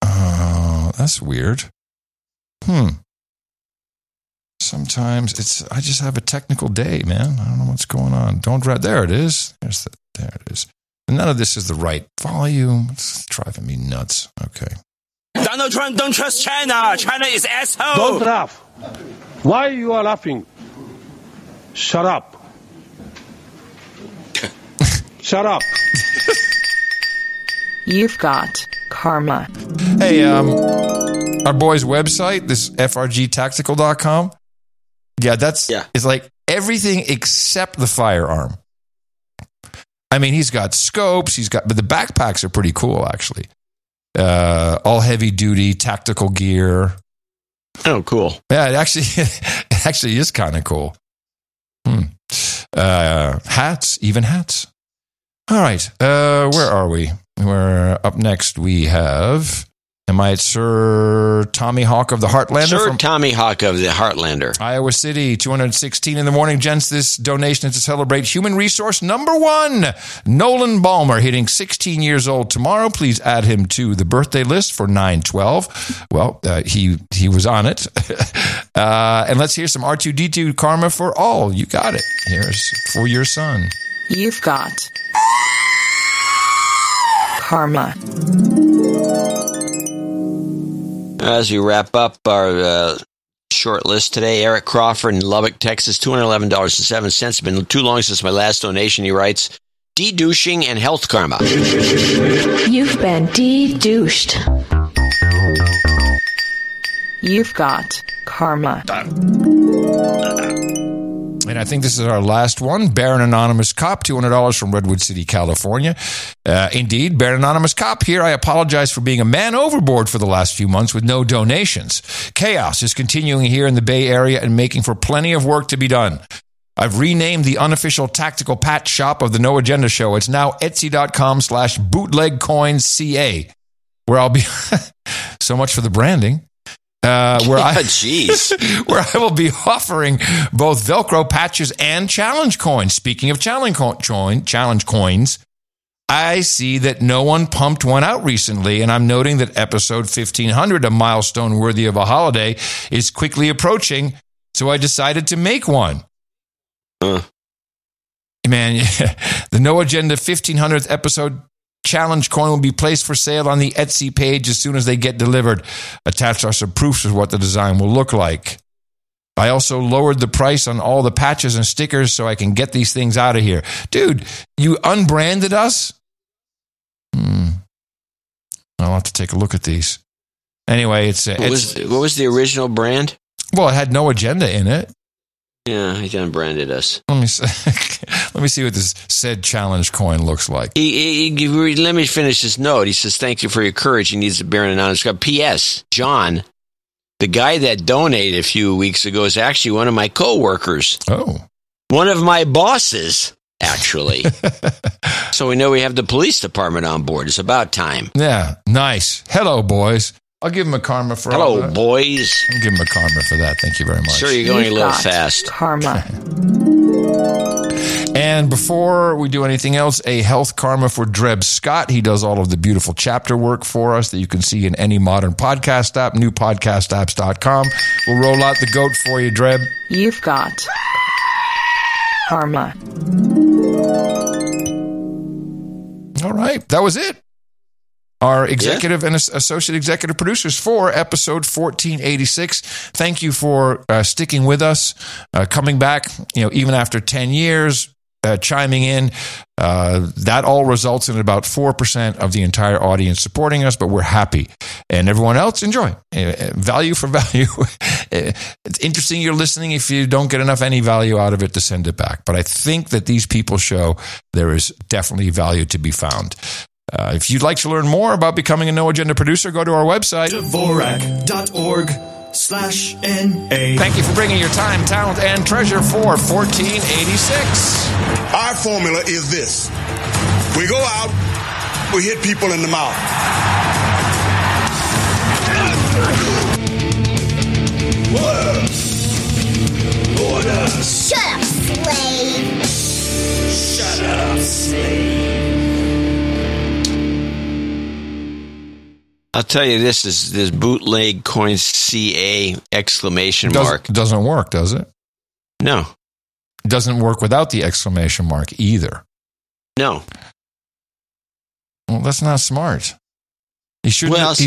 Oh, that's weird. Sometimes I just have a technical day, man. I don't know what's going on. Don't raff. There it is. There it is. None of this is the right volume. It's driving me nuts. Okay. Donald Trump, don't trust China. China is asshole. Don't laugh. Why you are laughing? Shut up. Shut up. You've got karma. Hey, our boy's website, this frgtactical.com. Yeah, it's like everything except the firearm. I mean, he's got scopes. But the backpacks are pretty cool, actually. All heavy duty tactical gear. Oh, cool! Yeah, it actually is kind of cool. Hats, even hats. All right, where are we? We're up next. We have. Am I Sir Tommy Hawk of the Heartlander? Sir Tommy Hawk of the Heartlander, Iowa City, 2:16 in the morning. Gents, this donation is to celebrate human resource #1, Nolan Balmer, hitting 16 years old tomorrow. Please add him to the birthday list for 9/12. Well, he was on it. And let's hear some R2-D2 karma for all. You got it. Here's for your son. You've got karma. As we wrap up our short list today, Eric Crawford in Lubbock, Texas, $211.07. It's been too long since my last donation, he writes. De-douching and health karma. You've been de-douched. You've got karma. And I think this is our last one. Baron Anonymous Cop, $200 from Redwood City, California. Indeed, Baron Anonymous Cop here. I apologize for being a man overboard for the last few months with no donations. Chaos is continuing here in the Bay Area and making for plenty of work to be done. I've renamed the unofficial tactical patch shop of the No Agenda Show. It's now etsy.com/bootlegcoinsca, where I'll be... So much for the branding. Where I will be offering both Velcro patches and challenge coins. Speaking of challenge coins, I see that no one pumped one out recently, and I'm noting that episode 1500, a milestone worthy of a holiday, is quickly approaching, so I decided to make one. Man, the No Agenda 1500th episode challenge coin will be placed for sale on the Etsy page as soon as they get delivered. Attached are some proofs of what the design will look like. I also lowered the price on all the patches and stickers so I can get these things out of here. Dude, you unbranded us? I'll have to take a look at these. Anyway, what was the original brand? Well, it had No Agenda in it. Yeah, he unbranded us. Let me see what this said challenge coin looks like. Let me finish this note. He says, "Thank you for your courage. He needs to bear an honest God. P.S. John, the guy that donated a few weeks ago is actually one of my coworkers. Oh, one of my bosses, actually." So we know we have the police department on board. It's about time. Yeah, nice. Hello, boys. I'll give him a karma for hello, all that. Boys. I'll give him a karma for that. Thank you very much. Sure, you're going a little fast. Karma. And before we do anything else, a health karma for Dreb Scott. He does all of the beautiful chapter work for us that you can see in any modern podcast app, newpodcastapps.com. We'll roll out the goat for you, Dreb. You've got karma. All right. That was it. Our executive and associate executive producers for episode 1486. Thank you for sticking with us, coming back, even after 10 years, chiming in. That all results in about 4% of the entire audience supporting us, but we're happy. And everyone else, enjoy. Value for value. It's interesting you're listening. If you don't get enough any value out of it, to send it back. But I think that these people show there is definitely value to be found. If you'd like to learn more about becoming a No Agenda producer, go to our website, Dvorak.org/NA. Thank you for bringing your time, talent, and treasure for 1486. Our formula is this. We go out, we hit people in the mouth. Whoa. Order. Shut up, slave. Shut up, slave. I'll tell you, this is this bootleg coin CA exclamation mark. Doesn't work, does it? No. It doesn't work without the exclamation mark either. No. Well, that's not smart. He shouldn't have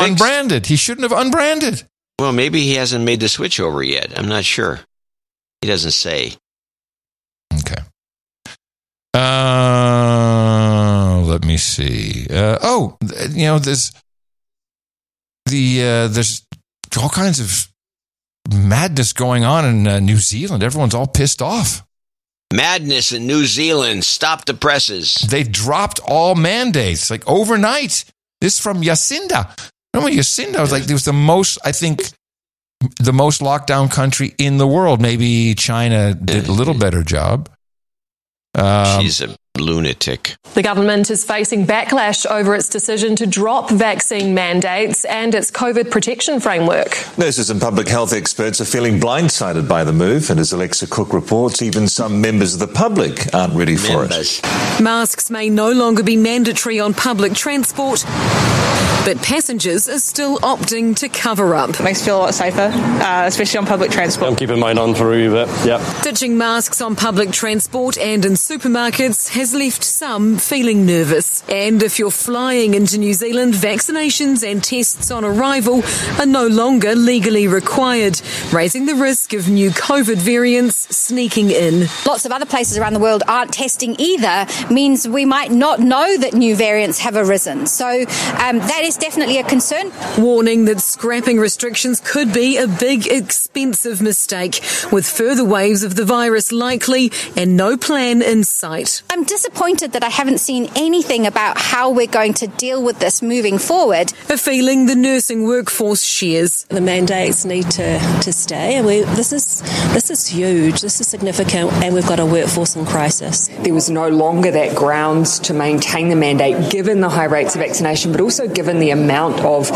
unbranded. He shouldn't have unbranded. Well, maybe he hasn't made the switch over yet. I'm not sure. He doesn't say. Okay. Let me see. There's all kinds of madness going on in New Zealand. Everyone's all pissed off. Madness in New Zealand. Stop the presses. They dropped all mandates like overnight. This is from Jacinda. Remember Jacinda was like, it was the most lockdown country in the world. Maybe China did a little better job. She's a lunatic. The government is facing backlash over its decision to drop vaccine mandates and its COVID protection framework. Nurses and public health experts are feeling blindsided by the move, and as Alexa Cook reports, even some members of the public aren't ready for it. Masks may no longer be mandatory on public transport, but passengers are still opting to cover up. It makes me feel a lot safer, especially on public transport. I'm keeping mine on for a wee bit, yeah. Ditching masks on public transport and in supermarkets has left some feeling nervous. And if you're flying into New Zealand, vaccinations and tests on arrival are no longer legally required, raising the risk of new COVID variants sneaking in. Lots of other places around the world aren't testing either, means we might not know that new variants have arisen. So that is definitely a concern. Warning that scrapping restrictions could be a big, expensive mistake, with further waves of the virus likely and no plan in sight. I'm disappointed that I haven't seen anything about how we're going to deal with this moving forward. A feeling the nursing workforce shares. The mandates need to stay, and this is huge, this is significant, and we've got a workforce in crisis. There was no longer that grounds to maintain the mandate, given the high rates of vaccination, but also given the the amount of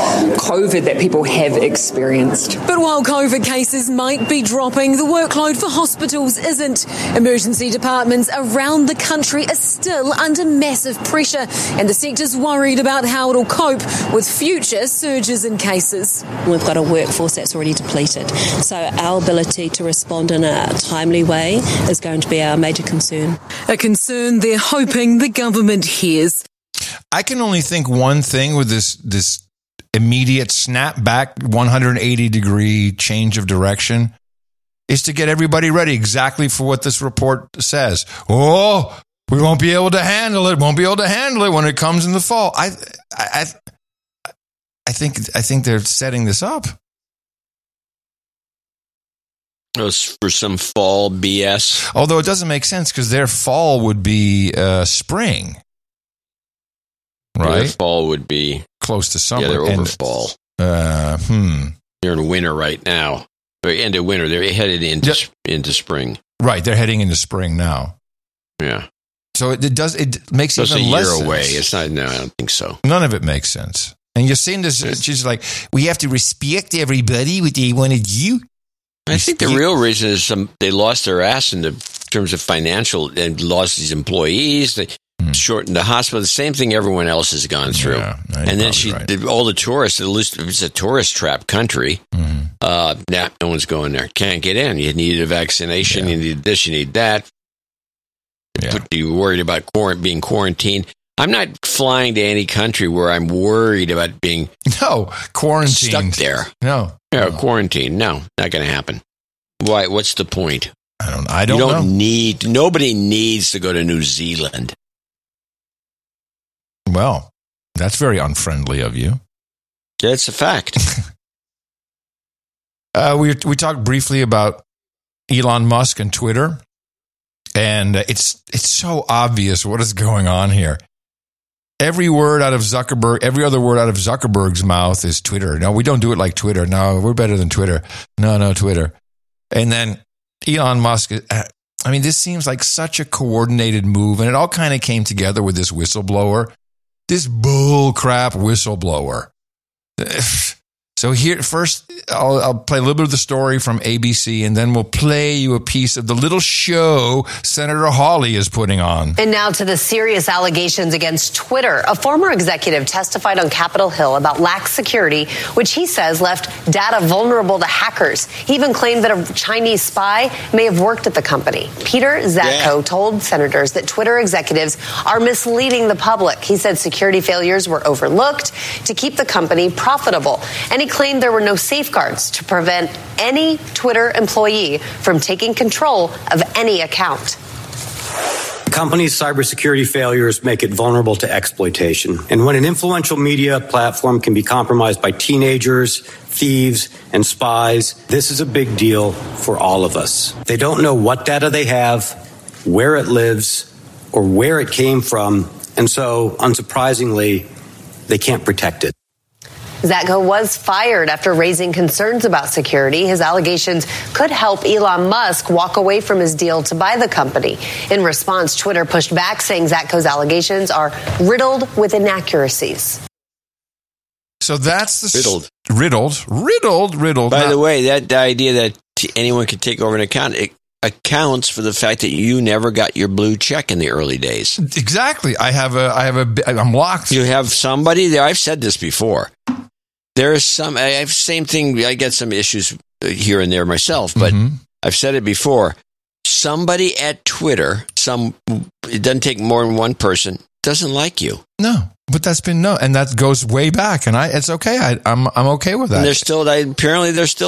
COVID that people have experienced. But while COVID cases might be dropping, the workload for hospitals isn't. Emergency departments around the country are still under massive pressure, and the sector's worried about how it'll cope with future surges in cases. We've got a workforce that's already depleted, so our ability to respond in a timely way is going to be our major concern. A concern they're hoping the government hears. I can only think one thing with this immediate snapback, 180-degree change of direction, is to get everybody ready exactly for what this report says. Oh, we won't be able to handle it. Won't be able to handle it when it comes in the fall. I think they're setting this up. It was for some fall BS. Although it doesn't make sense because their fall would be spring. Right? Their fall would be close to summer. Yeah, they're over fall. They're in winter right now. They're end of winter. They're headed into spring. Right. They're heading into spring now. Yeah. So it makes so even less sense. It's a year away. It's not. No, I don't think so. None of it makes sense. And you're seeing this. Yes. She's like, we have to respect everybody. What they wanted you. I think the real reason is they lost their ass in terms of financial and lost these employees. They shortened the hospital. The same thing everyone else has gone through. Yeah, and then she did all the tourists. At least it's a tourist trap country. Mm-hmm. Nah, no one's going there. Can't get in. You needed a vaccination. Yeah. You need this. You need that. Yeah. But you worried about being quarantined. I'm not flying to any country where I'm worried about being quarantined. Stuck there. No, quarantine. No, not going to happen. Why? What's the point? I don't know. Nobody needs to go to New Zealand. Well, that's very unfriendly of you. That's a fact. We talked briefly about Elon Musk and Twitter, and it's so obvious what is going on here. Every other word out of Zuckerberg's mouth is Twitter. No, we don't do it like Twitter. No, we're better than Twitter. No, Twitter. And then Elon Musk, I mean, this seems like such a coordinated move, and it all kind of came together with this whistleblower, this bull crap whistleblower. So here, first, I'll play a little bit of the story from ABC, and then we'll play you a piece of the little show Senator Hawley is putting on. And now to the serious allegations against Twitter. A former executive testified on Capitol Hill about lax security, which he says left data vulnerable to hackers. He even claimed that a Chinese spy may have worked at the company. Peter Zatko told senators that Twitter executives are misleading the public. He said security failures were overlooked to keep the company profitable. And he claimed there were no safeguards to prevent any Twitter employee from taking control of any account. Companies' cybersecurity failures make it vulnerable to exploitation. And when an influential media platform can be compromised by teenagers, thieves, and spies, this is a big deal for all of us. They don't know what data they have, where it lives, or where it came from. And so, unsurprisingly, they can't protect it. Zatko was fired after raising concerns about security. His allegations could help Elon Musk walk away from his deal to buy the company. In response, Twitter pushed back, saying Zatko's allegations are riddled with inaccuracies. So that's the... Riddled. By the way, the idea that anyone could take over an account... It accounts for the fact that you never got your blue check in the early days. Exactly. I'm locked. You have somebody there. I've said this before. There is some. I have same thing. I get some issues here and there myself, but I've said it before. Somebody at Twitter, it doesn't take more than one person, doesn't like you. No, but that's been and that goes way back. And it's okay. I'm okay with that. And they're still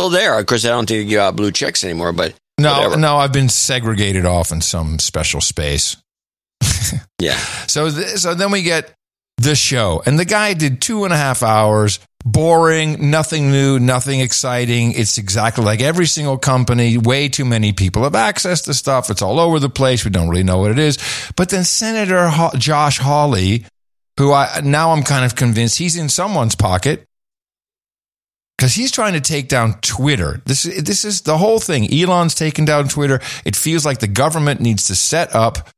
there. Of course, I don't think you give out blue checks anymore, but no. I've been segregated off in some special space. Yeah. So then we get the show, and the guy did 2.5 hours. Boring, nothing new, nothing exciting. It's exactly like every single company. Way too many people have access to stuff. It's all over the place. We don't really know what it is. But then Senator Josh Hawley, who I'm kind of convinced he's in someone's pocket because he's trying to take down Twitter. This is the whole thing. Elon's taking down Twitter. It feels like the government needs to set up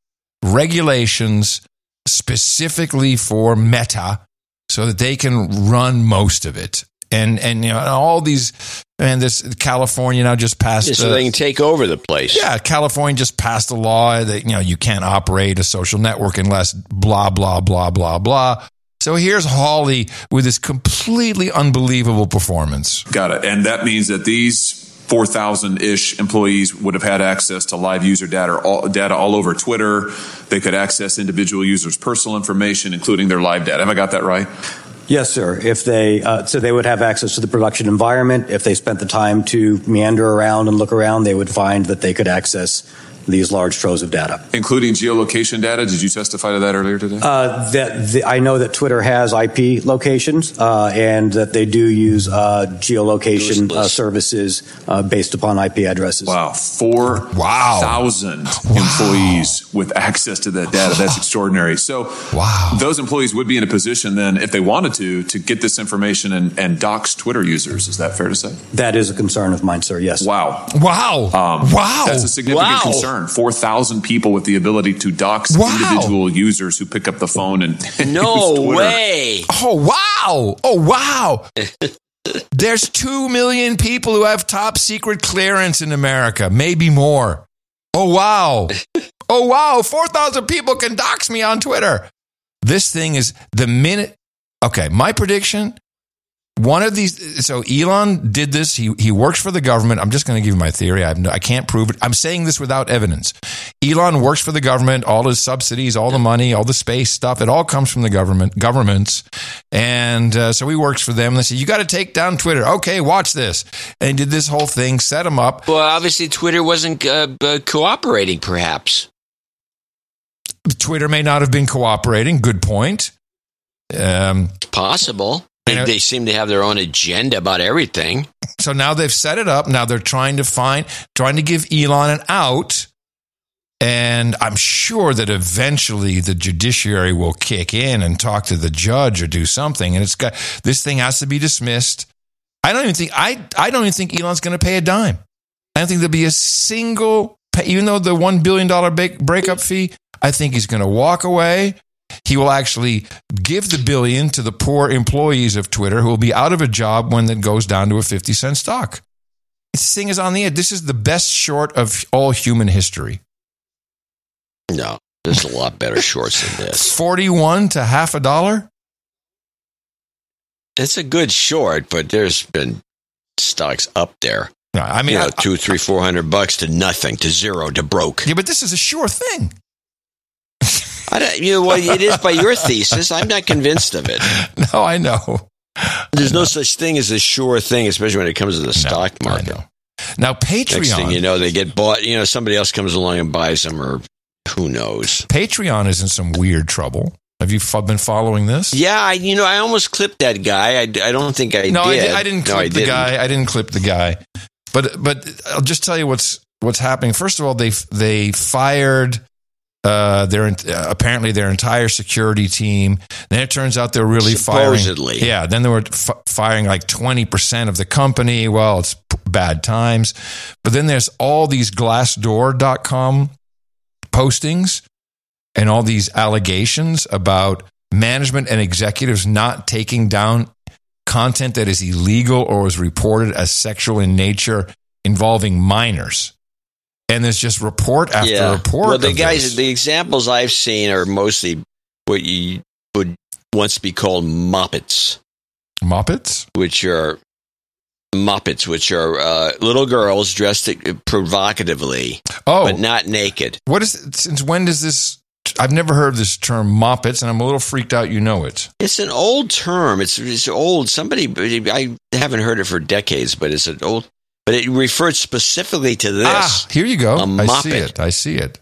regulations specifically for Meta so that they can run most of it. And you know, all these, and this California now just passed, so they can take over the place. Yeah, California just passed a law that, you know, you can't operate a social network unless blah blah blah blah blah. So here's Hawley with this completely unbelievable performance. Got it. And that means that these 4,000-ish employees would have had access to live user data all over Twitter. They could access individual users' personal information, including their live data. Have I got that right? Yes, sir. If they so they would have access to the production environment. If they spent the time to meander around and look around, they would find that they could access these large troves of data, including geolocation data. Did you testify to that earlier today? I know that Twitter has IP locations, and that they do use geolocation services based upon IP addresses. Wow, 4,000 employees with access to that data. That's extraordinary. So, those employees would be in a position then, if they wanted to get this information and dox Twitter users. Is that fair to say? That is a concern of mine, sir. Yes. Wow. That's a significant concern. 4,000 people with the ability to dox individual users who pick up the phone and no way! Oh wow! There's 2 million people who have top secret clearance in America, maybe more. Oh wow! 4,000 people can dox me on Twitter. This thing is the minute. Okay, my prediction. One of these, so Elon did this. He works for the government. I'm just going to give you my theory. I can't prove it. I'm saying this without evidence. Elon works for the government. All his subsidies, all the money, all the space stuff, it all comes from the governments. And so he works for them. They say, you got to take down Twitter. Okay, watch this. And he did this whole thing, set him up. Well, obviously Twitter wasn't cooperating, perhaps. Twitter may not have been cooperating. Good point. Possible. They seem to have their own agenda about everything. So now they've set it up. Now they're trying to give Elon an out. And I'm sure that eventually the judiciary will kick in and talk to the judge or do something. And it's got, this thing has to be dismissed. I don't even think Elon's going to pay a dime. I don't think there'll be a single pay, even though the $1 billion breakup fee, I think he's going to walk away. He will actually give the billion to the poor employees of Twitter who will be out of a job when it goes down to a 50-cent stock. This thing is on the end. This is the best short of all human history. No, there's a lot better shorts than this. 41 to half a dollar? It's a good short, but there's been stocks up there. No, I mean, two, three, $400 to nothing, to zero, to broke. Yeah, but this is a sure thing. It is by your thesis. I'm not convinced of it. No, I know. There's no such thing as a sure thing, especially when it comes to the stock market. I know. Now, Patreon. Next thing you know, they get bought. You know, somebody else comes along and buys them, or who knows. Patreon is in some weird trouble. Have you been following this? Yeah, I almost clipped that guy. I don't think I did. I didn't clip the guy. But I'll just tell you what's happening. First of all, they fired. Apparently their entire security team. Then it turns out they're really supposedly firing. Yeah, then they were firing like 20% of the company. Well, it's bad times. But then there's all these Glassdoor.com postings and all these allegations about management and executives not taking down content that is illegal or is reported as sexual in nature involving minors. And there's just report after report. Well, the examples I've seen are mostly what you would once be called moppets. Moppets? Which are little girls dressed provocatively, but not naked. What is? Since when does this? I've never heard this term moppets, and I'm a little freaked out. You know it. It's an old term. It's old. I haven't heard it for decades, but it's an old. But it referred specifically to this. Ah, here you go. I see it.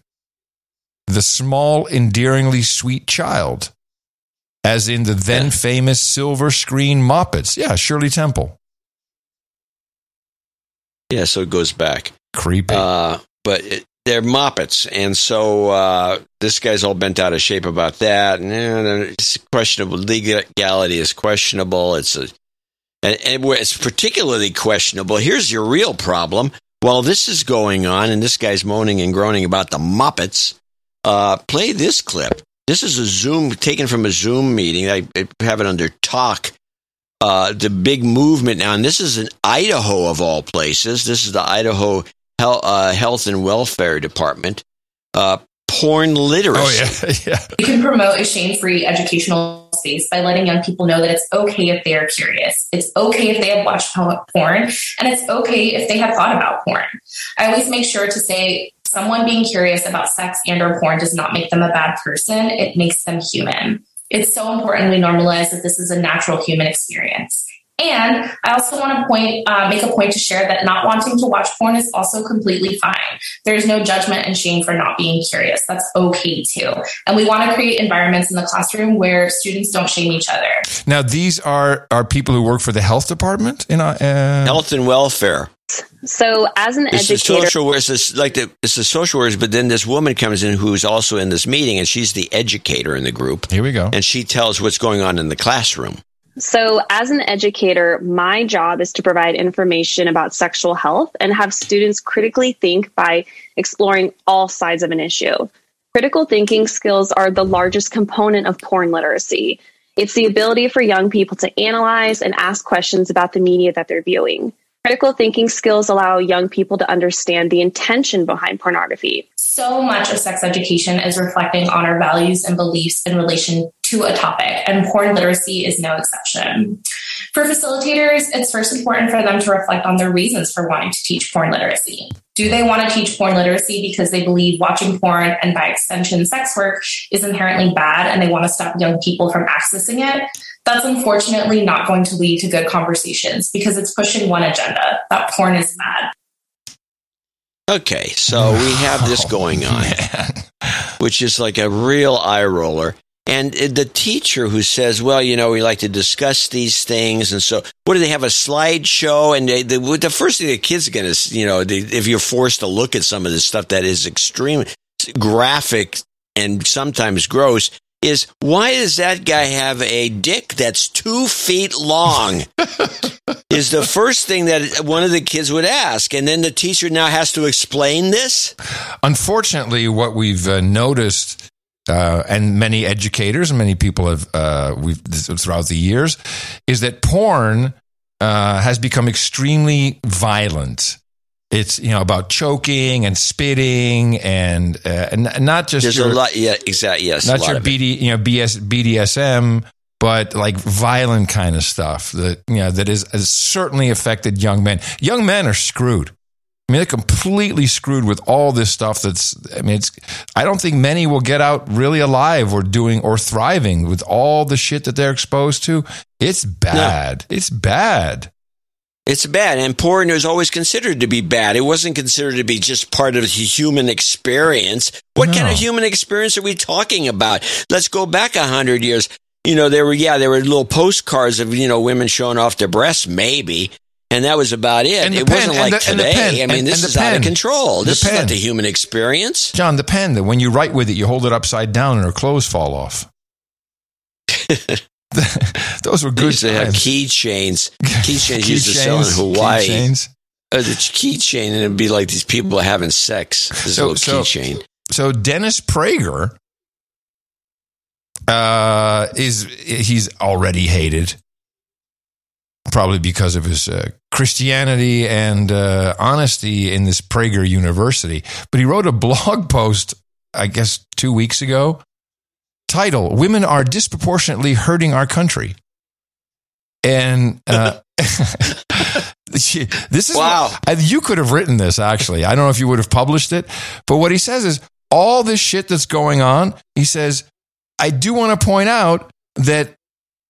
The small, endearingly sweet child, as in the then famous silver screen Muppets. Yeah, Shirley Temple. Yeah, so it goes back. Creepy. They're Muppets, and so this guy's all bent out of shape about that. And it's questionable. Legality is questionable. And it's particularly questionable. Here's your real problem. While this is going on, and this guy's moaning and groaning about the Muppets, play this clip. This is a Zoom, taken from a Zoom meeting. I have it under talk. The big movement now, and this is in Idaho of all places. This is the Idaho Health and Welfare Department. Porn literacy. Oh, yeah. You can promote a shame-free educational space by letting young people know that it's okay if they are curious. It's okay if they have watched porn, and it's okay if they have thought about porn. I always make sure to say someone being curious about sex and or porn does not make them a bad person. It makes them human. It's so important we normalize that this is a natural human experience. And I also want to make a point to share that not wanting to watch porn is also completely fine. There's no judgment and shame for not being curious. That's okay, too. And we want to create environments in the classroom where students don't shame each other. Now, these are people who work for the health department? Health and welfare. So as an educator... It's the social workers, but then this woman comes in who's also in this meeting, and she's the educator in the group. Here we go. And she tells what's going on in the classroom. So as an educator, my job is to provide information about sexual health and have students critically think by exploring all sides of an issue. Critical thinking skills are the largest component of porn literacy. It's the ability for young people to analyze and ask questions about the media that they're viewing. Critical thinking skills allow young people to understand the intention behind pornography. So much of sex education is reflecting on our values and beliefs in relation to a topic, and porn literacy is no exception. For facilitators, it's first important for them to reflect on their reasons for wanting to teach porn literacy. Do they want to teach porn literacy because they believe watching porn and by extension sex work is inherently bad and they want to stop young people from accessing it? That's unfortunately not going to lead to good conversations because it's pushing one agenda, that porn is bad. Okay, so we have this going on, which is like a real eye roller. And the teacher who says, well, you know, we like to discuss these things. And so what do they have, a slideshow? And the first thing the kids are going to, you know, if you're forced to look at some of this stuff that is extreme, graphic, and sometimes gross, is why does that guy have a dick that's 2 feet long? Is the first thing that one of the kids would ask. And then the teacher now has to explain this? Unfortunately, what we've noticed... and many educators, many people have throughout the years, is that porn has become extremely violent. It's, you know, about choking and spitting and not just there's your, a lot, yeah, exactly, yes, not a lot your BD, you know, BDSM, but like violent kind of stuff that, you know, that has certainly affected young men. Young men are screwed. I mean, they're completely screwed with all this stuff that's, I mean, it's, I don't think many will get out really alive or doing or thriving with all the shit that they're exposed to. It's bad. No. It's bad. It's bad. And porn was always considered to be bad. It wasn't considered to be just part of the human experience. What kind of human experience are we talking about? Let's go back 100 years. You know, there were little postcards of, you know, women showing off their breasts, maybe. And that was about it. It wasn't like today. I mean, this is out of control. This is not the human experience. John, the pen, that when you write with it, you hold it upside down and her clothes fall off. Those were good times. They used to have keychains. Keychains used to sell in Hawaii. It's keychain, and it'd be like these people having sex. This little keychain. So Dennis Prager, he's already hated. Probably because of his Christianity and honesty in this Prager University. But he wrote a blog post, I guess, 2 weeks ago, titled, "Women Are Disproportionately Hurting Our Country." And this is wow. You could have written this, actually. I don't know if you would have published it. But what he says is, all this shit that's going on, he says, I do want to point out that,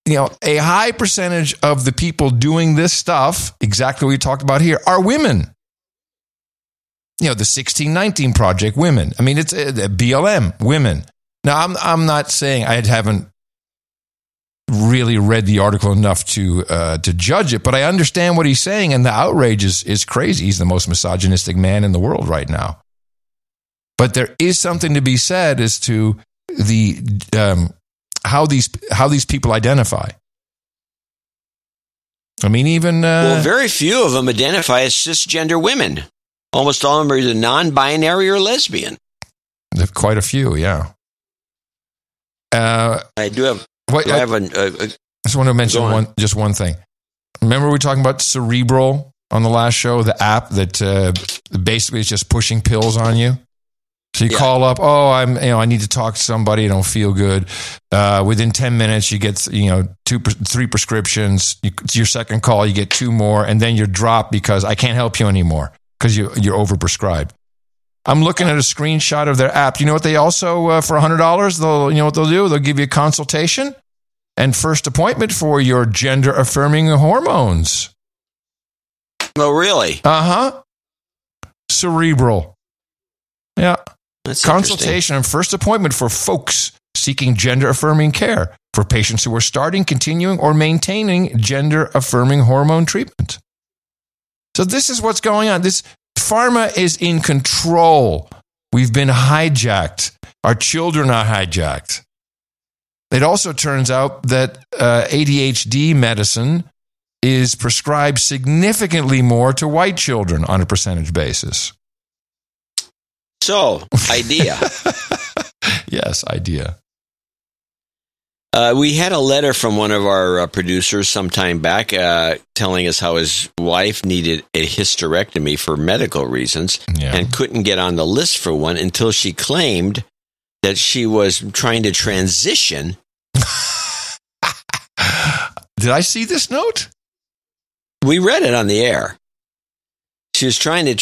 you know, a high percentage of the people doing this stuff, exactly what we talked about here, are women. You know, the 1619 Project, women. I mean, it's BLM, women. Now, I'm not saying I haven't really read the article enough to judge it, but I understand what he's saying, and the outrage is crazy. He's the most misogynistic man in the world right now. But there is something to be said as to the... how these people identify. I mean, even... very few of them identify as cisgender women. Almost all of them are either non-binary or lesbian. Quite a few, yeah. I just want to mention one thing. Remember we were talking about Cerebral on the last show, the app that basically is just pushing pills on you. So you call up, I need to talk to somebody. I don't feel good. Within 10 minutes, you get, 2-3 prescriptions. It's your second call, you get 2 more, and then you're dropped because I can't help you anymore because you're overprescribed. I'm looking at a screenshot of their app. You know what they also, for $100, they'll do? They'll give you a consultation and first appointment for your gender-affirming hormones. Oh, really? Uh-huh. Cerebral. Yeah. That's consultation and first appointment for folks seeking gender-affirming care for patients who are starting, continuing, or maintaining gender-affirming hormone treatment. So this is what's going on. This pharma is in control. We've been hijacked. Our children are hijacked. It also turns out that ADHD medicine is prescribed significantly more to white children on a percentage basis. So, idea. Yes, idea. We had a letter from one of our producers some time back telling us how his wife needed a hysterectomy for medical reasons and couldn't get on the list for one until she claimed that she was trying to transition. Did I see this note? We read it on the air. She was trying to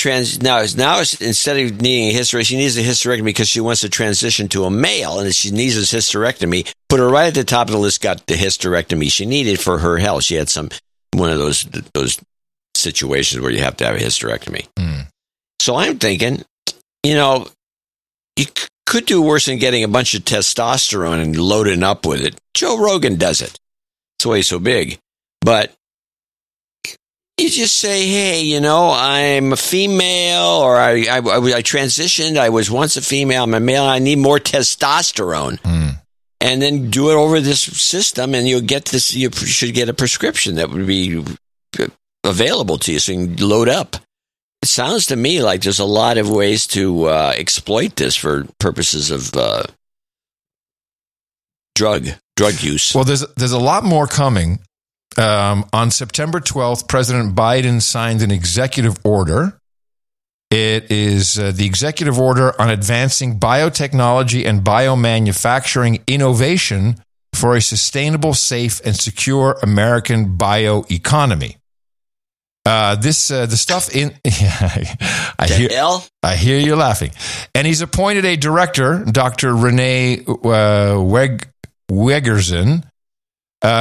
now instead of needing a hysterectomy, she needs a hysterectomy because she wants to transition to a male, and if she needs this hysterectomy, put her right at the top of the list, got the hysterectomy she needed for her health. She had one of those situations where you have to have a hysterectomy. Mm. So I'm thinking, you could do worse than getting a bunch of testosterone and loading up with it. Joe Rogan does it. That's why he's so big. But you just say, hey, I'm a female, or I transitioned. I was once a female. I'm a male. I need more testosterone. Mm. And then do it over this system, and you'll get this. You should get a prescription that would be available to you so you can load up. It sounds to me like there's a lot of ways to exploit this for purposes of drug use. Well, there's a lot more coming. On September 12th, President Biden signed an executive order. It is the executive order on advancing biotechnology and biomanufacturing innovation for a sustainable, safe, and secure American bioeconomy. The stuff in. I hear you laughing. And he's appointed a director, Dr. Renee Wegersen.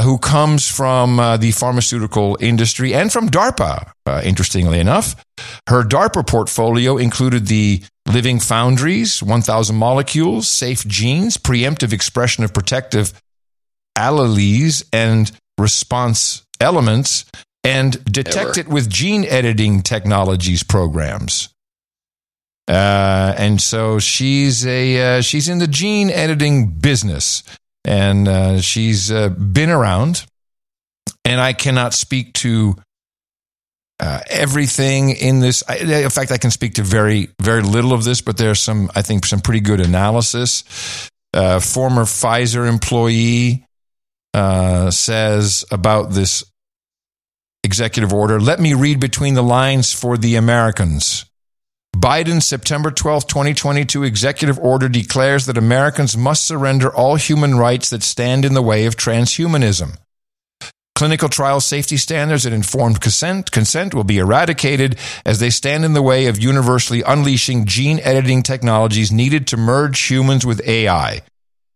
Who comes from the pharmaceutical industry and from DARPA, interestingly enough. Her DARPA portfolio included the living foundries, 1,000 molecules, safe genes, preemptive expression of protective alleles and response elements, and detect it with gene editing technologies programs. And so she's she's in the gene editing business. And she's been around, and I cannot speak to everything in this. In fact, I can speak to very, very little of this, but there's some pretty good analysis. Former Pfizer employee says about this executive order, "Let me read between the lines for the Americans. Biden's September 12, 2022 executive order declares that Americans must surrender all human rights that stand in the way of transhumanism. Clinical trial safety standards and informed consent will be eradicated as they stand in the way of universally unleashing gene editing technologies needed to merge humans with AI.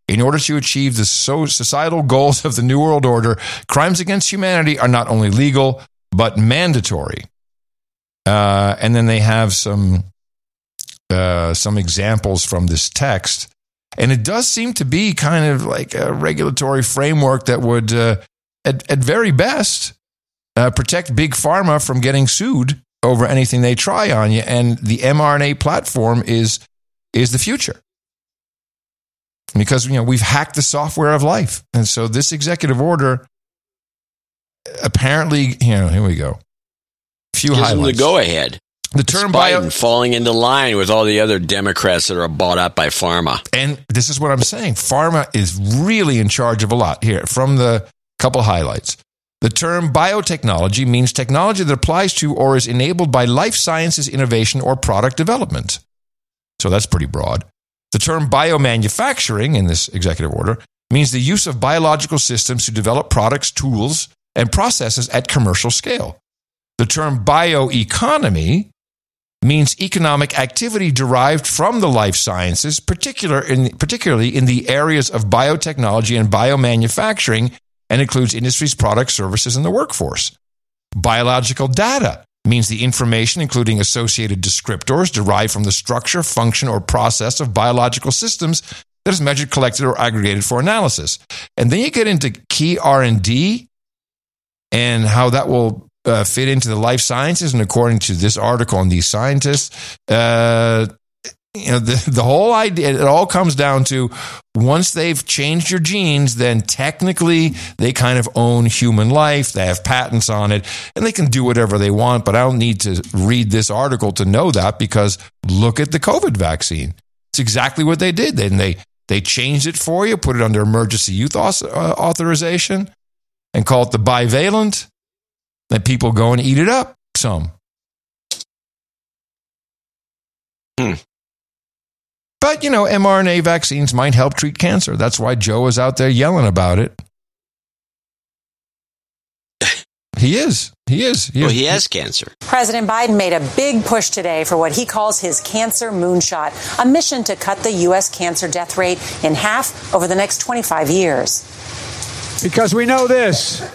In order to achieve the societal goals of the New World Order, crimes against humanity are not only legal, but mandatory." And then they have some examples from this text, and it does seem to be kind of like a regulatory framework that would, at very best, protect Big Pharma from getting sued over anything they try on you. And the mRNA platform is the future, because we've hacked the software of life, and so this executive order apparently, here we go. Gives them the go ahead. The term Biden falling into line with all the other Democrats that are bought up by pharma. And this is what I'm saying. Pharma is really in charge of a lot. Here, from the couple highlights. The term biotechnology means technology that applies to or is enabled by life sciences innovation or product development. So that's pretty broad. The term biomanufacturing in this executive order means the use of biological systems to develop products, tools, and processes at commercial scale. The term bioeconomy means economic activity derived from the life sciences, particularly in the areas of biotechnology and biomanufacturing, and includes industries, products, services, and the workforce. Biological data means the information, including associated descriptors, derived from the structure, function, or process of biological systems that is measured, collected, or aggregated for analysis. And then you get into key R&D and how that will fit into the life sciences. And according to this article on these scientists, the whole idea, it all comes down to once they've changed your genes, then technically they kind of own human life. They have patents on it and they can do whatever they want. But I don't need to read this article to know that, because look at the COVID vaccine. It's exactly what they did. Then they changed it for you, put it under emergency youth authorization and call it the bivalent. Then people go and eat it up some. But, you know, mRNA vaccines might help treat cancer. That's why Joe is out there yelling about it. He is. Well, he has cancer. President Biden made a big push today for what he calls his cancer moonshot, a mission to cut the U.S. cancer death rate in half over the next 25 years. Because we know this,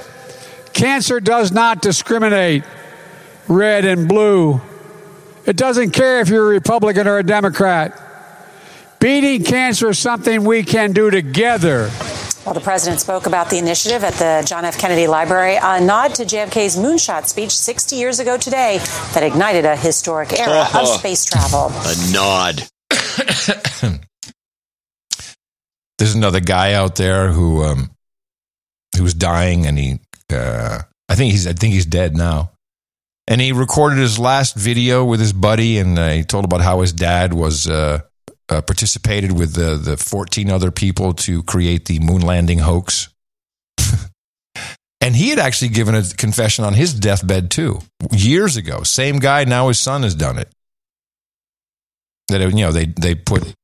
cancer does not discriminate red and blue. It doesn't care if you're a Republican or a Democrat. Beating cancer is something we can do together. Well, the president spoke about the initiative at the John F. Kennedy Library, a nod to JFK's moonshot speech 60 years ago today that ignited a historic era of space travel. A nod. There's another guy out there who was dying, and I think he's dead now. And he recorded his last video with his buddy, and he told about how his dad was. Participated with the 14 other people to create the moon landing hoax. And he had actually given a confession on his deathbed too, years ago. Same guy, now his son has done it. That, you know, they put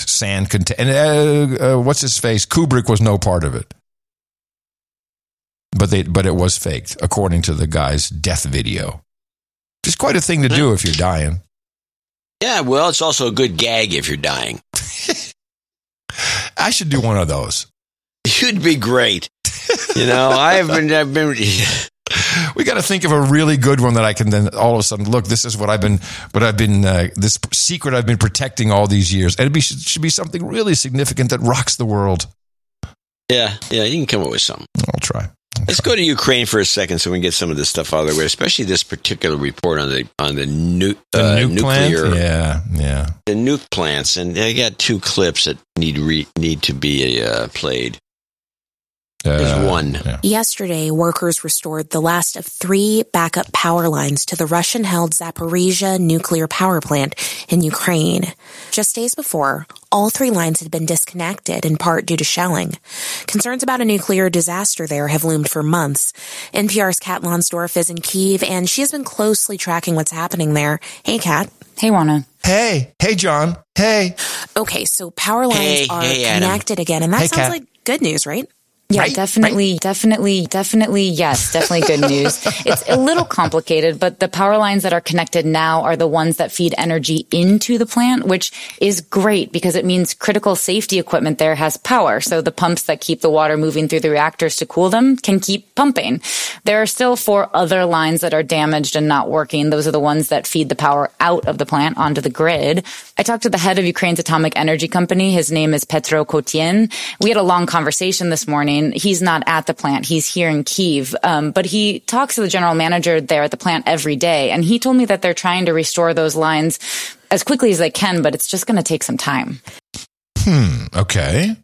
sand what's his face? Kubrick was no part of it. But it was faked, according to the guy's death video. It's quite a thing to do if you're dying. Yeah, well, it's also a good gag if you're dying. I should do one of those. You'd be great. You know, I've been. We got to think of a really good one that I can then all of a sudden look. This is what this secret I've been protecting all these years, and it should be something really significant that rocks the world. Yeah, you can come up with something. I'll try. Let's go to Ukraine for a second, so we can get some of this stuff out of the way, especially this particular report on the nuclear plant? The nuke plants, and I got two clips that need to be played. There's one. Yeah. Yesterday, workers restored the last of three backup power lines to the Russian-held Zaporizhzhia nuclear power plant in Ukraine. Just days before, all three lines had been disconnected, in part due to shelling. Concerns about a nuclear disaster there have loomed for months. NPR's Kat Lonsdorf is in Kyiv, and she has been closely tracking what's happening there. Hey, Kat. Hey, Ronna. Hey. Hey, John. Hey. Okay, so power lines are connected again, and that sounds Kat. Like good news, right? Yeah, right? Definitely, yes, definitely good news. It's a little complicated, but the power lines that are connected now are the ones that feed energy into the plant, which is great because it means critical safety equipment there has power. So the pumps that keep the water moving through the reactors to cool them can keep pumping. There are still four other lines that are damaged and not working. Those are the ones that feed the power out of the plant onto the grid. I talked to the head of Ukraine's atomic energy company. His name is Petro Kotin. We had a long conversation this morning. He's not at the plant. He's here in Kyiv. But he talks to the general manager there at the plant every day. And he told me that they're trying to restore those lines as quickly as they can, but it's just going to take some time. Okay.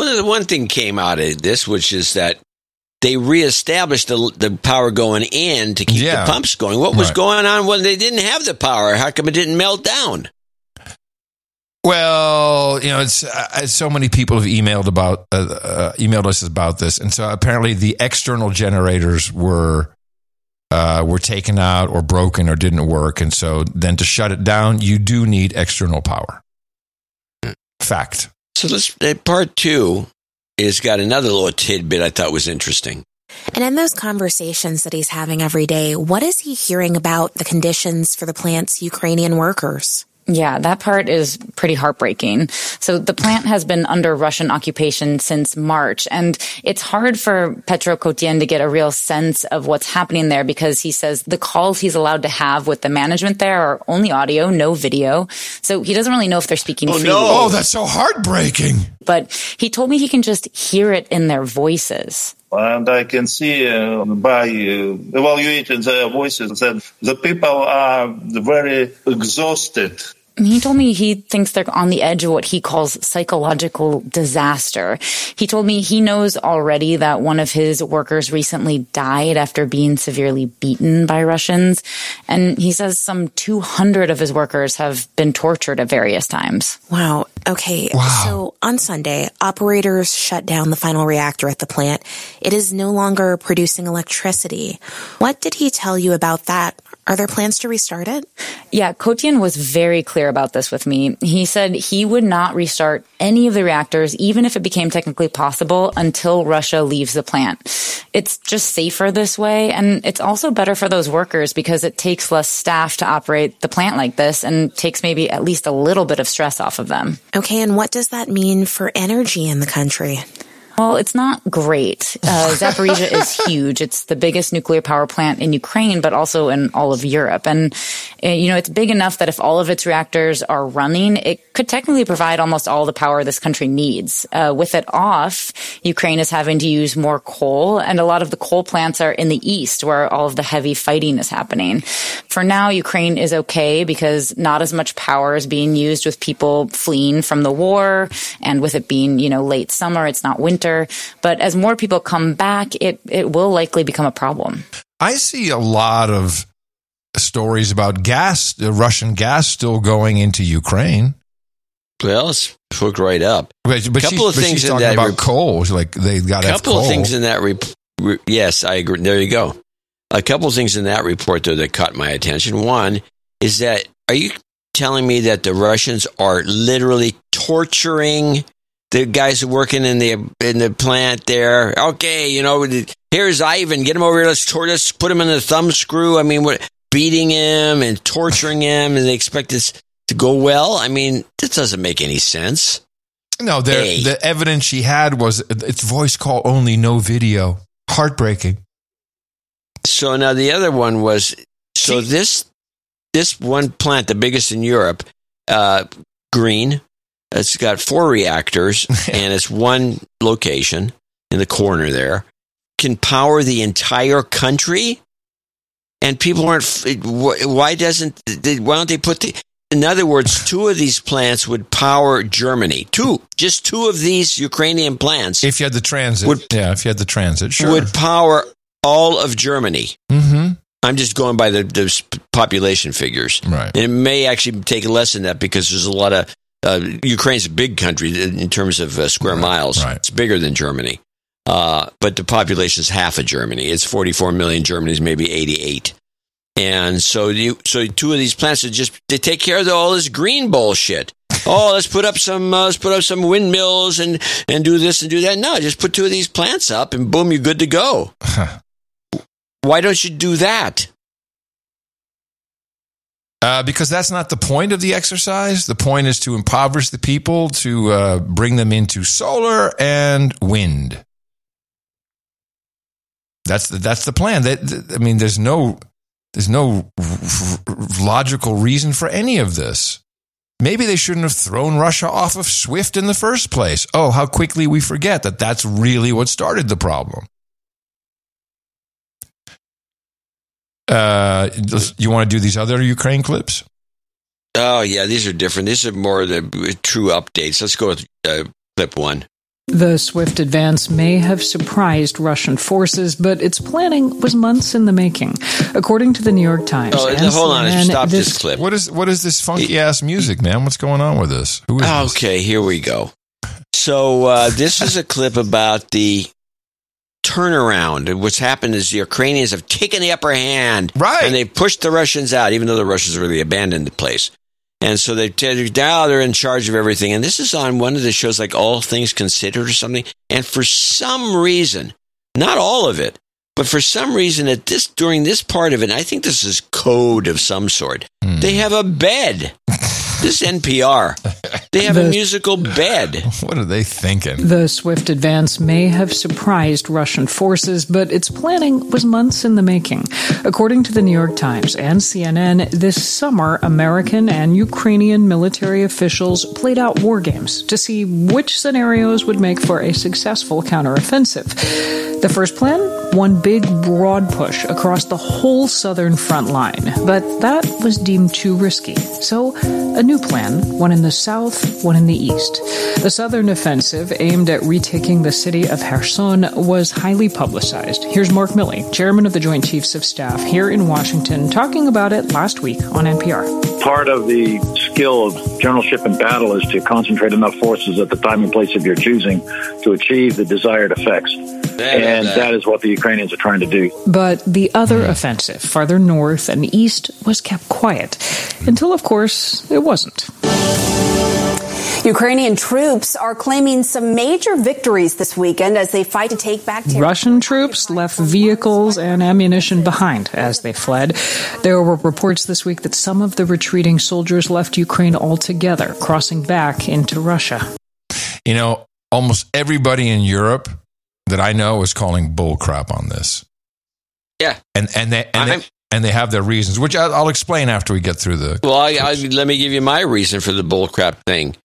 Well, the one thing came out of this, which is that they reestablished the power going in to keep the pumps going. What was going on when they didn't have the power? How come it didn't melt down? Well, you know, it's so many people have emailed us about this, and so apparently the external generators were taken out or broken or didn't work, and so then to shut it down, you do need external power. Fact. So let's part two. It's got another little tidbit I thought was interesting. And in those conversations that he's having every day, what is he hearing about the conditions for the plant's Ukrainian workers? Yeah, that part is pretty heartbreaking. So the plant has been under Russian occupation since March, and it's hard for Petro Kotin to get a real sense of what's happening there because he says the calls he's allowed to have with the management there are only audio, no video. So he doesn't really know if they're speaking freely. Oh, no. Oh, that's so heartbreaking. But he told me he can just hear it in their voices. And I can see by evaluating their voices that the people are very exhausted. He told me he thinks they're on the edge of what he calls psychological disaster. He told me he knows already that one of his workers recently died after being severely beaten by Russians. And he says some 200 of his workers have been tortured at various times. Wow. Okay. Wow. So on Sunday, operators shut down the final reactor at the plant. It is no longer producing electricity. What did he tell you about that? Are there plans to restart it? Yeah, Kotin was very clear about this with me. He said he would not restart any of the reactors, even if it became technically possible, until Russia leaves the plant. It's just safer this way, and it's also better for those workers because it takes less staff to operate the plant like this and takes maybe at least a little bit of stress off of them. Okay, and what does that mean for energy in the country? Well, it's not great. Zaporizhzhia is huge. It's the biggest nuclear power plant in Ukraine, but also in all of Europe. And, you know, it's big enough that if all of its reactors are running, it could technically provide almost all the power this country needs. With it off, Ukraine is having to use more coal, and a lot of the coal plants are in the east where all of the heavy fighting is happening. For now, Ukraine is okay because not as much power is being used with people fleeing from the war. And with it being, you know, late summer, it's not winter. But as more people come back, it will likely become a problem. I see a lot of stories about gas, Russian gas still going into Ukraine. Well, it's hooked right up. But she's talking about coal. Like they got to have coal. A couple of things in that report. Yes, I agree. There you go. A couple of things in that report, though, that caught my attention. One is that, are you telling me that the Russians are literally torturing the guys who are working in the plant there? Okay, you know, here's Ivan. Get him over here. Let's put him in the thumb screw. I mean, beating him and torturing him, and they expect this to go well? I mean, that doesn't make any sense. No, the evidence she had was it's voice call only, no video. Heartbreaking. So now the other one was, so this one plant, the biggest in Europe, green. It's got 4 reactors, and it's one location in the corner there. Can power the entire country, and people aren't. Why don't they put the? In other words, 2 of these plants would power Germany. 2 of these Ukrainian plants. If you had the transit, sure, would power all of Germany. Mm-hmm. I'm just going by the population figures, right? And it may actually take less than that because there's a lot of. Ukraine's a big country in terms of square miles. Right. It's bigger than Germany. But the population is half of Germany. It's 44 million. Germany's maybe 88. And so 2 of these plants they take care of all this green bullshit. Oh, let's put up some windmills and do this and do that. No, just put 2 of these plants up and boom, you're good to go. Huh. Why don't you do that? Because that's not the point of the exercise. The point is to impoverish the people, to bring them into solar and wind. That's the plan. There's no logical reason for any of this. Maybe they shouldn't have thrown Russia off of SWIFT in the first place. Oh, how quickly we forget that that's really what started the problem. You want to do these other Ukraine clips? Oh, yeah, these are different. These are more the true updates. Let's go with clip 1. The swift advance may have surprised Russian forces, but its planning was months in the making, according to the New York Times. Oh, hold on! Stop this clip. What is this funky ass music, man? What's going on with this? Who is this? Okay, here we go. So this is a clip about the turnaround, and what's happened is the Ukrainians have taken the upper hand, right? And they pushed the Russians out, even though the Russians really abandoned the place. And so now they're in charge of everything. And this is on one of the shows like All Things Considered or something. And for some reason, not all of it, but for some reason during this part of it, I think this is code of some sort. Mm. They have a bed. This is NPR. They have a musical bed. What are they thinking? The swift advance may have surprised Russian forces, but its planning was months in the making. According to the New York Times and CNN, this summer, American and Ukrainian military officials played out war games to see which scenarios would make for a successful counteroffensive. The first plan? One big, broad push across the whole southern front line. But that was deemed too risky. So a new plan, one in the south, one in the east. The southern offensive, aimed at retaking the city of Kherson, was highly publicized. Here's Mark Milley, chairman of the Joint Chiefs of Staff here in Washington, talking about it last week on NPR. Part of the skill of generalship in battle is to concentrate enough forces at the time and place of your choosing to achieve the desired effects. And that is what the Ukrainians are trying to do. But the other offensive, farther north and east, was kept quiet. Until, of course, it wasn't. Ukrainian troops are claiming some major victories this weekend as they fight to take back territory. Russian troops left vehicles and ammunition behind as they fled. There were reports this week that some of the retreating soldiers left Ukraine altogether, crossing back into Russia. You know, almost everybody in Europe that I know is calling bull crap on this. Yeah. And they have their reasons, which I'll explain after we get through the... Well, let me give you my reason for the bull crap thing.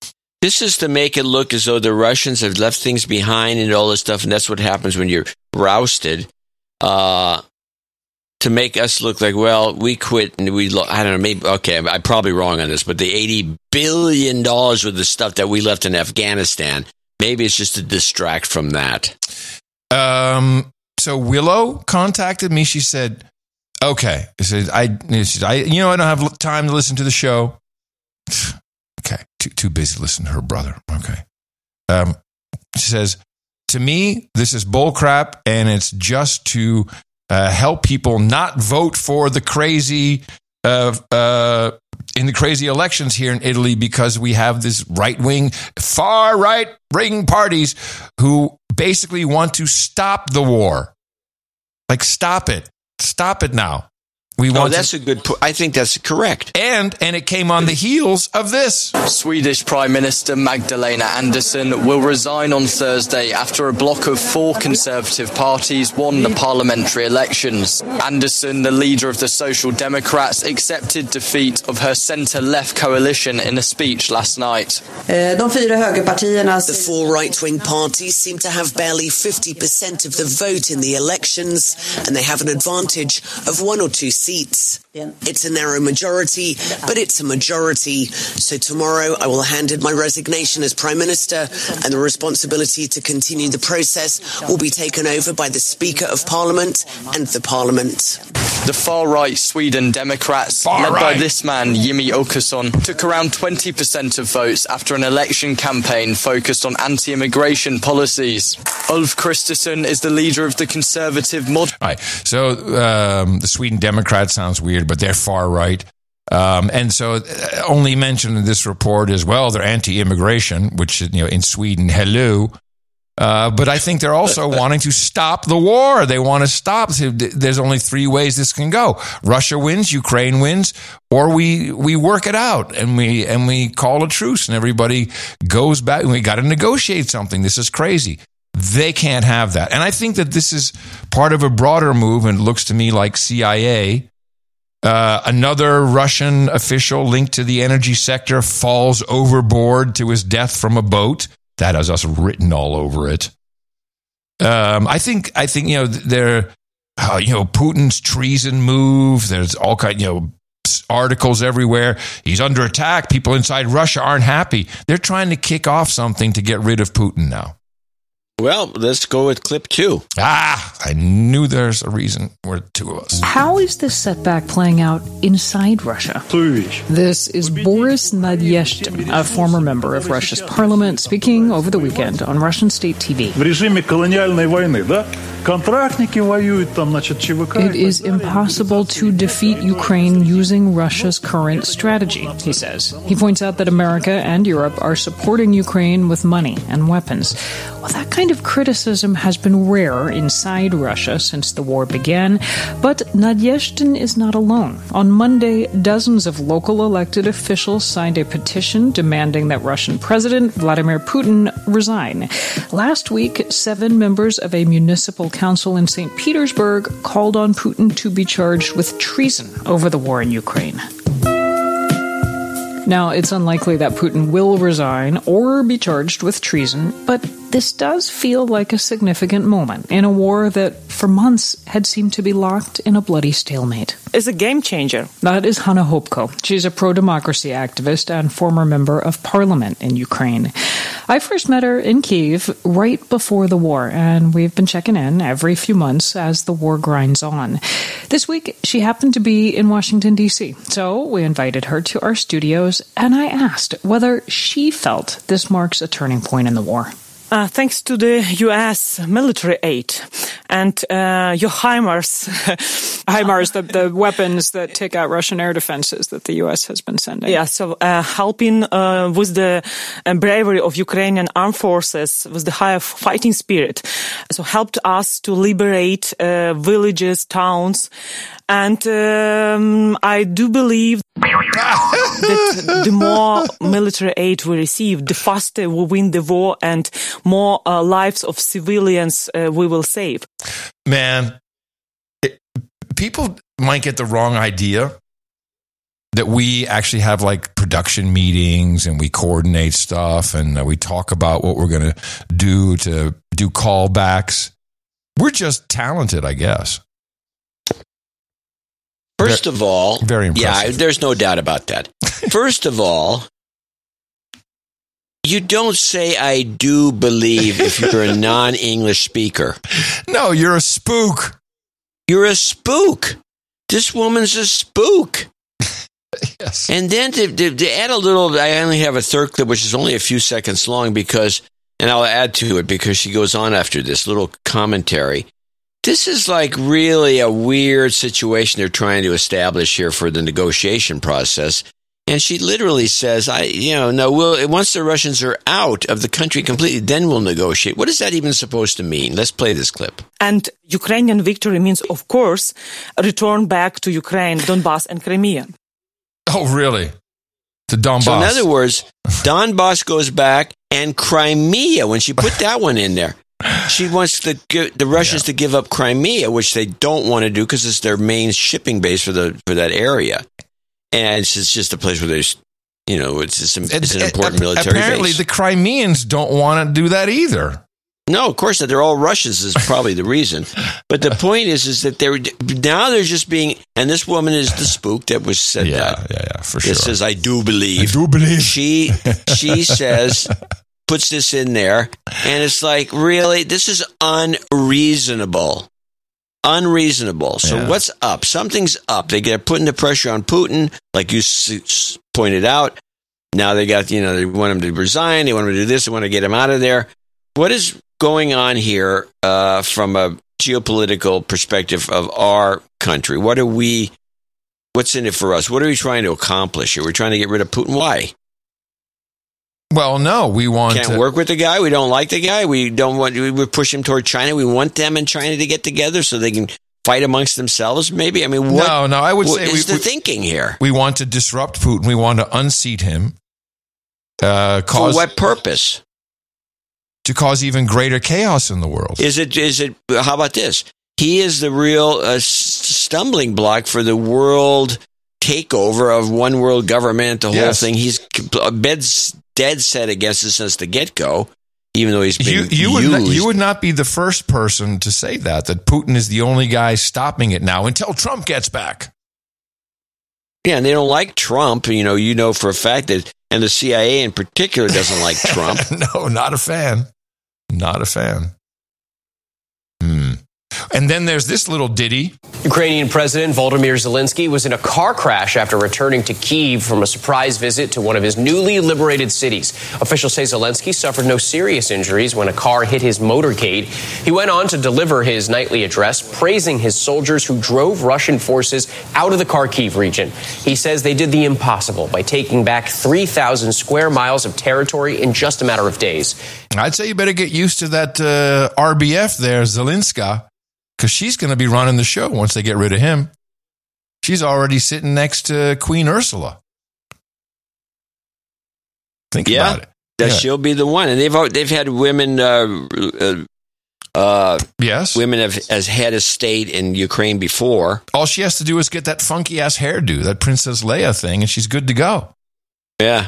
This is to make it look as though the Russians have left things behind and all this stuff, and that's what happens when you're rousted, to make us look like, well, we quit and we... I don't know, maybe... Okay, I'm probably wrong on this, but the $80 billion worth of stuff that we left in Afghanistan... Maybe it's just to distract from that. So Willow contacted me. She said, okay. She said, you know, I don't have time to listen to the show. Okay. Too busy listening to her brother. Okay. She says, to me, this is bull crap, and it's just to help people not vote for the crazy in the crazy elections here in Italy, because we have this right-wing, far right-wing parties who basically want to stop the war. Like, stop it. Stop it now. A good point. I think that's correct. And it came on the heels of this. Swedish Prime Minister Magdalena Andersson will resign on Thursday after a block of four Conservative parties won the parliamentary elections. Andersson, the leader of the Social Democrats, accepted defeat of her centre-left coalition in a speech last night. The four right-wing parties seem to have barely 50% of the vote in the elections, and they have an advantage of one or two seats. It's a narrow majority, but it's a majority. So tomorrow I will hand in my resignation as Prime Minister, and the responsibility to continue the process will be taken over by the Speaker of Parliament and the Parliament. The far-right Sweden Democrats, led by this man, Jimmy Åkesson, took around 20% of votes after an election campaign focused on anti-immigration policies. Ulf Kristersson is the leader of the Conservative... the Sweden Democrat sounds weird, but they're far right. And so only mentioned in this report is, well, they're anti-immigration, which, you know, in Sweden, hello. But I think they're also wanting to stop the war. They want to stop. There's only three ways this can go. Russia wins, Ukraine wins, or we work it out and we call a truce and everybody goes back and we got to negotiate something. This is crazy. They can't have that. And I think that this is part of a broader move, and it looks to me like CIA. Another Russian official linked to the energy sector falls overboard to his death from a boat. That has us written all over it. I think you know, they're Putin's treason move. There's all kind, articles everywhere. He's under attack. People inside Russia aren't happy. They're trying to kick off something to get rid of Putin now. Well, let's go with clip two. I knew there's a reason we're two of us. How is this setback playing out inside Russia? This is Boris Nadyezhdin, a former member of Russia's parliament, speaking over the weekend on Russian state TV. It is impossible to defeat Ukraine using Russia's current strategy, he says. He points out that America and Europe are supporting Ukraine with money and weapons. Well, that kind of criticism has been rare inside Russia since the war began, but Nadyezhdin is not alone. On Monday, dozens of local elected officials signed a petition demanding that Russian President Vladimir Putin resign. Last week, 7 members of a municipal council in St. Petersburg called on Putin to be charged with treason over the war in Ukraine. Now, it's unlikely that Putin will resign or be charged with treason, but this does feel like a significant moment in a war that, for months, had seemed to be locked in a bloody stalemate. It's a game changer. That is Hanna Hopko. She's a pro-democracy activist and former member of parliament in Ukraine. I first met her in Kyiv right before the war, and we've been checking in every few months as the war grinds on. This week, she happened to be in Washington, D.C., so we invited her to our studios, and I asked whether she felt this marks a turning point in the war. Thanks to the U.S. military aid and your HIMARS. HIMARS, the weapons that take out Russian air defenses that the U.S. has been sending. Yeah, so helping with the bravery of Ukrainian armed forces, with the higher fighting spirit. So helped us to liberate villages, towns. And I do believe that the more military aid we receive, the faster we win the war and more lives of civilians we will save. Man, people might get the wrong idea that we actually have like production meetings and we coordinate stuff and we talk about what we're going to do callbacks. We're just talented, I guess. First of all, very impressive. Yeah, there's no doubt about that. First of all, you don't say "I do believe" if you're a non-English speaker. No, you're a spook. You're a spook. This woman's a spook. Yes. And then to add a little, I only have a third clip, which is only a few seconds long, because, and I'll add to it because she goes on after this little commentary. This is like really a weird situation they're trying to establish here for the negotiation process. And she literally says, once the Russians are out of the country completely, then we'll negotiate. What is that even supposed to mean? Let's play this clip. And Ukrainian victory means, of course, a return back to Ukraine, Donbass and Crimea. Oh, really? To Donbass. So in other words, Donbass goes back and Crimea, when she put that one in there. She wants the Russians to give up Crimea, which they don't want to do because it's their main shipping base for that area, and it's just a place where there's, it's an important military base. Apparently, the Crimeans don't want to do that either. No, of course not. They're all Russians is probably the reason. But the point is that they're just being, and this woman is the spook that was said that. Yeah, for sure. It says, "I do believe." I do believe. She says. Puts this in there, and it's like, really? This is unreasonable. So what's up? Something's up. They're putting the pressure on Putin, like you pointed out. Now they got, they want him to resign. They want him to do this. They want to get him out of there. What is going on here from a geopolitical perspective of our country? What's in it for us? What are we trying to accomplish here? We're trying to get rid of Putin. Why? Well, no, we want to... Can't work with the guy. We don't like the guy. We push him toward China. We want them and China to get together so they can fight amongst themselves, maybe? I mean, what... No, I would say... What is the thinking here? We want to disrupt Putin. We want to unseat him. For what purpose? To cause even greater chaos in the world. Is it? How about this? He is the real stumbling block for the world takeover of one world government, the whole thing. He's dead set against it since the get-go, even though he's been used. You would not be the first person to say that Putin is the only guy stopping it now until Trump gets back. Yeah, and they don't like Trump. You know for a fact that, and the CIA in particular doesn't like Trump. No, not a fan. Not a fan. And then there's this little ditty. Ukrainian President Volodymyr Zelensky was in a car crash after returning to Kyiv from a surprise visit to one of his newly liberated cities. Officials say Zelensky suffered no serious injuries when a car hit his motorcade. He went on to deliver his nightly address, praising his soldiers who drove Russian forces out of the Kharkiv region. He says they did the impossible by taking back 3,000 square miles of territory in just a matter of days. I'd say you better get used to that RBF there, Zelenska. Because she's going to be running the show once they get rid of him. She's already sitting next to Queen Ursula. Think about it. Yeah, she'll be the one. And they've had women. Women have head of state in Ukraine before. All she has to do is get that funky ass hairdo, that Princess Leia thing, and she's good to go. Yeah.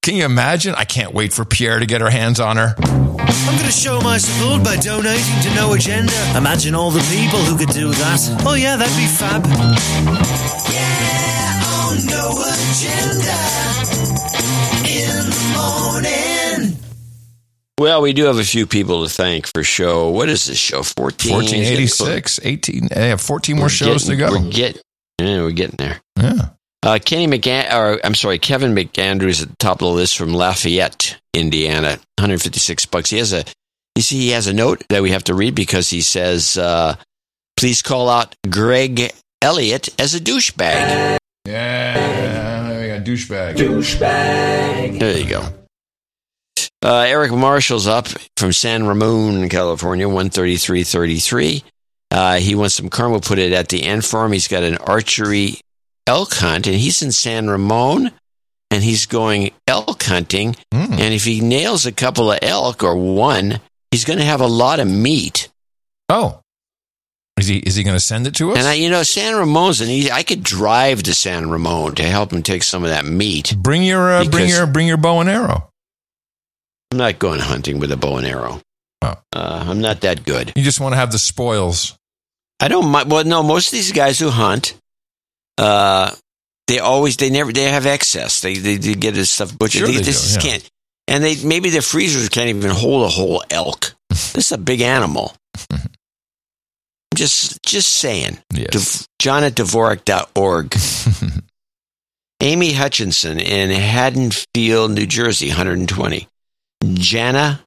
Can you imagine? I can't wait for Pierre to get her hands on her. I'm going to show my support by donating to No Agenda. Imagine all the people who could do that. Oh, yeah, that'd be fab. Yeah, on No Agenda in the morning. Well, we do have a few people to thank for show. What is this show? 1486. 18. I have 14 more shows to go. We're getting there. Yeah. Kevin McAndrews at the top of the list from Lafayette, Indiana, $156. He has a note that we have to read because he says, please call out Greg Elliott as a douchebag. Yeah, we got douchebag. Douchebag. There you go. Eric Marshall's up from San Ramon, California, 133.33. He wants some karma put it at the end for him. He's got an archery elk hunt, and he's in San Ramon, and he's going elk hunting. And if he nails a couple of elk or one, he's going to have a lot of meat. Oh, is he going to send it to us? And San Ramon's an easy. I could drive to San Ramon to help him take some of that meat. Bring your bow and arrow. I'm not going hunting with a bow and arrow. Oh. I'm not that good. You just want to have the spoils. I don't mind. Well, no, most of these guys who hunt. They have excess. They get this stuff butchered. Sure they do. Can't, and they maybe their freezers can't even hold a whole elk. This is a big animal. Just saying. Yes. John at Dvorak.org. Amy Hutchinson in Haddonfield, New Jersey, 120. Jana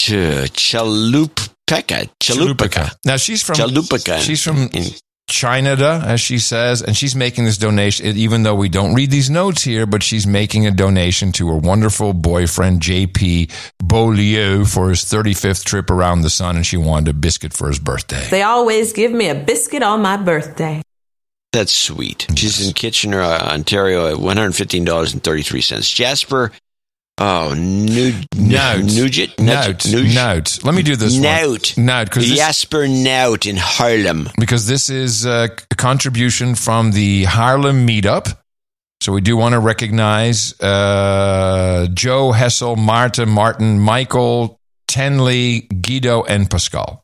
Chalupaka. Now she's from Chalupaka. She's from China, as she says, and she's making this donation, even though we don't read these notes here, but she's making a donation to her wonderful boyfriend, J.P. Beaulieu, for his 35th trip around the sun, and she wanted a biscuit for his birthday. They always give me a biscuit on my birthday. That's sweet. Yes. She's in Kitchener, Ontario, at $115.33. Jasper, Nugent. Let me do this one. Jasper Nout in Harlem. Because this is a contribution from the Harlem meetup. So we do want to recognize Joe, Hessel, Martin, Michael, Tenley, Guido, and Pascal.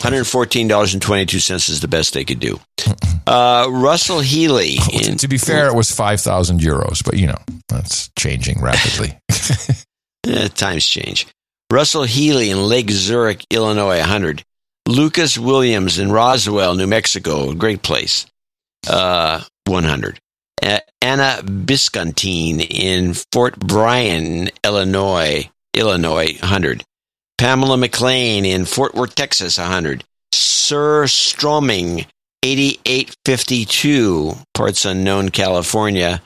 $114.22 is the best they could do. Russell Healy. To be fair, it was 5,000 euros, but that's changing rapidly. Times change. Russell Healy in Lake Zurich, Illinois, 100. Lucas Williams in Roswell, New Mexico, great place, 100. Anna Biscontine in Fort Bryan, Illinois, 100. Pamela McLean in Fort Worth, Texas, 100. Sir Stroming, 8852, parts unknown, California.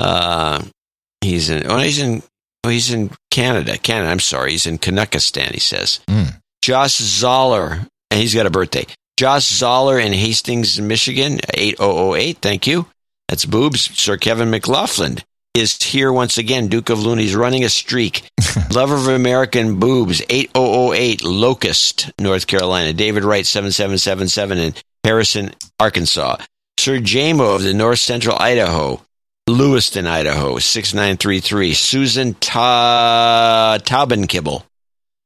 He's in Canada. He's in Kanuckistan, he says. Josh Zoller, and he's got a birthday. Josh Zoller in Hastings, Michigan, 8008. Thank you. That's boobs. Sir Kevin McLaughlin is here once again. Duke of Looney's running a streak. Lover of American boobs, 8008, Locust, North Carolina. David Wright, 7777 in Harrison, Arkansas. Sir Jamo of the North Central Idaho, Lewiston, Idaho, 6933. Susan Taubenkibble.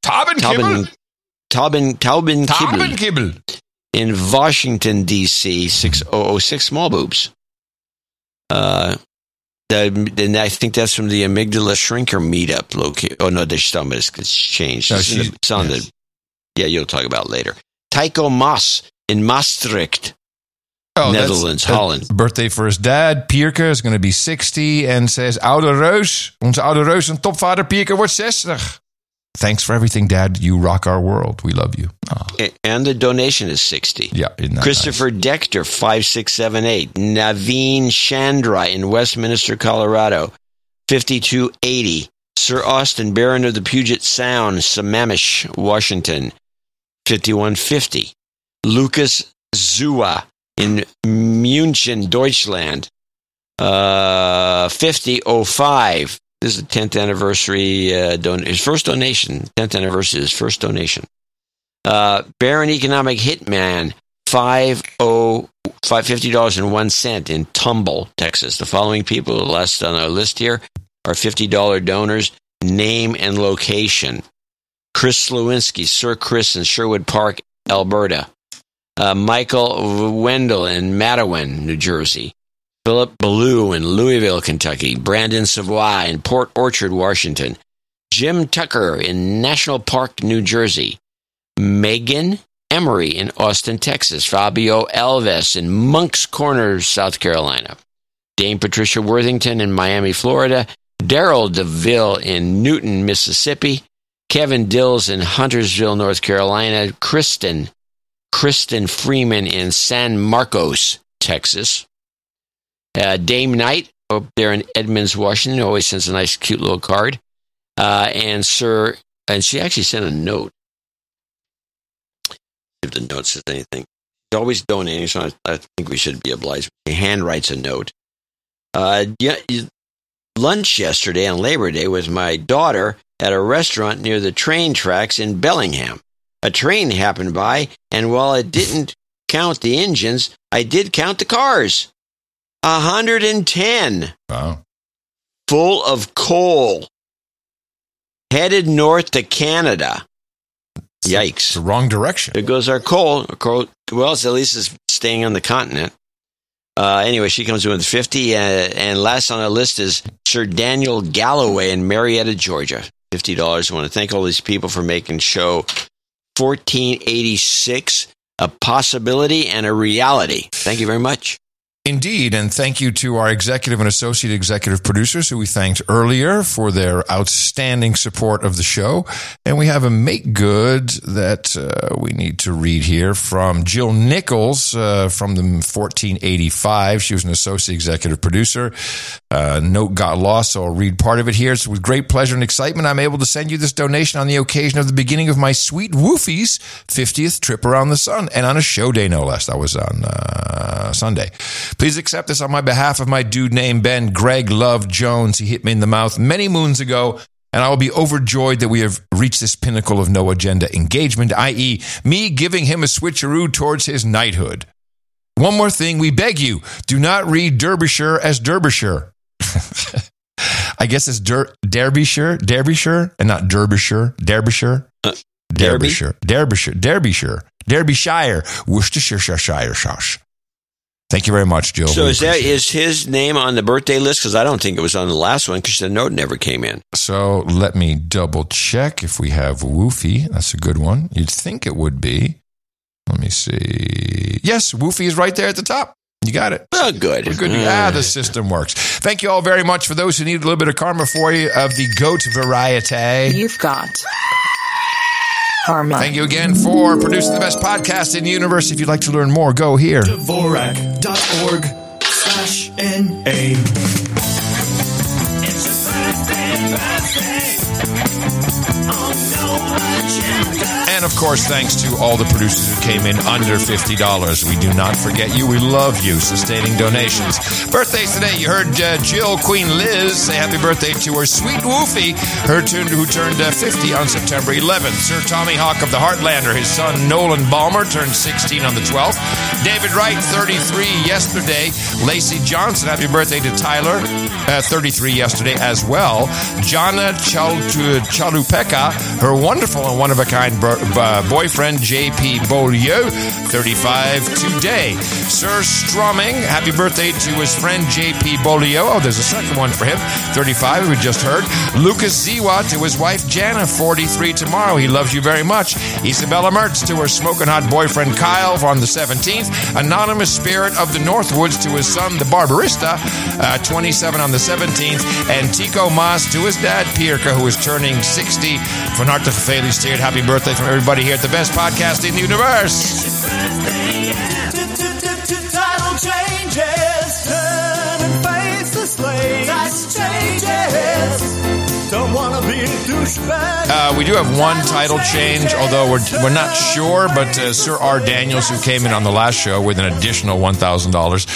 Taubenkibble. In Washington, D.C., 6006, small boobs. And I think that's from the Amygdala Shrinker meetup. Oh, no, the stomach has changed. No, it's on yes. Yeah, you'll talk about later. Tycho Maas in Maastricht, Netherlands, Holland. Birthday for his dad. Pierke is going to be 60 and says, Oude Reus, onze Oude Reus en topvader Pierke wordt 60. Thanks for everything, Dad. You rock our world. We love you. Oh. And the donation is 60. Yeah. Christopher nice? Dechter, 5678. Naveen Chandra in Westminster, Colorado, 5280. Sir Austin, Baron of the Puget Sound, Sammamish, Washington, 5150. Lucas Zua in München, Deutschland, 5005. This is the 10th anniversary, his first donation. 10th anniversary is his first donation. Baron Economic Hitman, $50.01 in Tumble, Texas. The following people, the last on our list here, are $50 donors, name and location. Chris Slewinski, Sir Chris in Sherwood Park, Alberta. Michael Wendell in Matawan, New Jersey. Philip Ballou in Louisville, Kentucky. Brandon Savoy in Port Orchard, Washington. Jim Tucker in National Park, New Jersey. Megan Emery in Austin, Texas. Fabio Alves in Monk's Corner, South Carolina. Dame Patricia Worthington in Miami, Florida. Daryl DeVille in Newton, Mississippi. Kevin Dills in Huntersville, North Carolina. Kristen Freeman in San Marcos, Texas. Dame Knight up there in Edmonds, Washington, always sends a nice, cute little card. And she actually sent a note. If the note says anything, she's always donating, so I think we should be obliged. She hand writes a note. Lunch yesterday on Labor Day with my daughter at a restaurant near the train tracks in Bellingham. A train happened by, and while it didn't count the engines, I did count the cars. 110. Wow. Full of coal. Headed north to Canada. Yikes. It's the wrong direction. There goes our coal. Well, at least it's staying on the continent. Anyway, she comes in with 50. And last on our list is Sir Daniel Galloway in Marietta, Georgia. $50. I want to thank all these people for making show 1486 a possibility and a reality. Thank you very much. Indeed, and thank you to our executive and associate executive producers who we thanked earlier for their outstanding support of the show. And we have a make good that we need to read here from Jill Nichols from the 1485. She was an associate executive producer. Note got lost, so I'll read part of it here. It's with great pleasure and excitement I'm able to send you this donation on the occasion of the beginning of my sweet Woofie's 50th trip around the sun, and on a show day, no less. That was on Sunday. Please accept this on my behalf of my dude named Ben, Greg Love Jones. He hit me in the mouth many moons ago, and I will be overjoyed that we have reached this pinnacle of no agenda engagement, i.e. me giving him a switcheroo towards his knighthood. One more thing, we beg you, do not read Derbyshire as Derbyshire. I guess it's Derbyshire, and not Derbyshire, Derbyshire, Worcestershire. Thank you very much, Joe. So is his name on the birthday list? Because I don't think it was on the last one because the note never came in. So let me double check if we have Woofy. That's a good one. You'd think it would be. Let me see. Yes, Woofy is right there at the top. You got it. Oh, good. We're good. The system works. Thank you all very much. For those who need a little bit of karma for you of the goat variety, you've got... Karma. Thank you again for producing the best podcast in the universe. If you'd like to learn more, go here. Dvorak.org/NA. It's your birthday on no agenda. And of course, thanks to all the producers who came in under $50. We do not forget you. We love you. Sustaining donations. Birthdays today. You heard Jill Queen Liz say happy birthday to her sweet Woofy, who turned 50 on September 11th. Sir Tommy Hawk of the Heartlander. His son Nolan Balmer turned 16 on the 12th. David Wright, 33 yesterday. Lacey Johnson, happy birthday to Tyler. 33 yesterday as well. Jana Chalupeka, her wonderful and one-of-a-kind boyfriend, J.P. Beaulieu, 35 today. Sir Strumming, happy birthday to his friend, J.P. Beaulieu. Oh, there's a second one for him, 35, we just heard. Lucas Ziwa to his wife, Jana, 43 tomorrow. He loves you very much. Isabella Mertz to her smoking hot boyfriend, Kyle, on the 17th. Anonymous Spirit of the Northwoods to his son, the Barbarista, 27 on the 17th. And Tico Mas to his dad, Pierka, who is turning 60. From Art to Fairly Steered, happy birthday from everybody here at the best podcast in the universe. It's your birthday, yeah. Title changes. Turn and face the slate. Title changes. Don't want to be a douchebag. We do have one title change, although we're not sure, but Sir R. Daniels, who came in on the last show with an additional $1,000,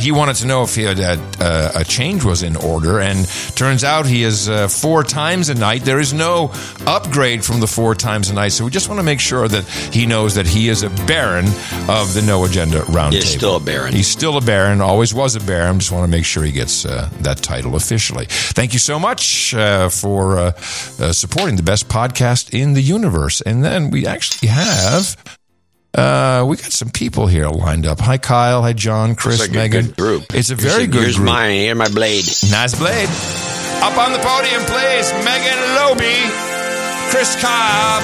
he wanted to know if he had, a change was in order, and turns out he is four times a night. There is no upgrade from the four times a night, so we just want to make sure that he knows that he is a baron of the No Agenda Roundtable. He's still a baron. He's still a baron, always was a baron. Just want to make sure he gets that title officially. Thank you so much for supporting the best podcast in the universe. And then we actually have, we got some people here lined up. Hi, Kyle. Hi, John, Chris, like Megan. It's a good group. It's a very good group. Here's my blade. Nice blade. Up on the podium, please. Megan Lobe, Chris Cobb,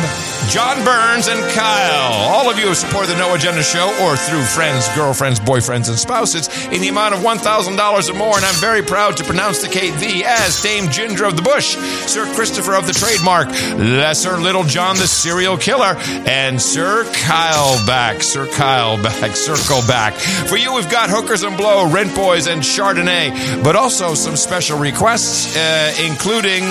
John Burns, and Kyle. All of you who support the No Agenda Show or through friends, girlfriends, boyfriends, and spouses in the amount of $1,000 or more, and I'm very proud to pronounce the KV as Dame Ginger of the Bush, Sir Christopher of the Trademark, Lesser Little John the Serial Killer, and Sir Kyle Back, Sir Kyle Back, Circle Back. For you, we've got Hookers and Blow, Rent Boys, and Chardonnay, but also some special requests, including...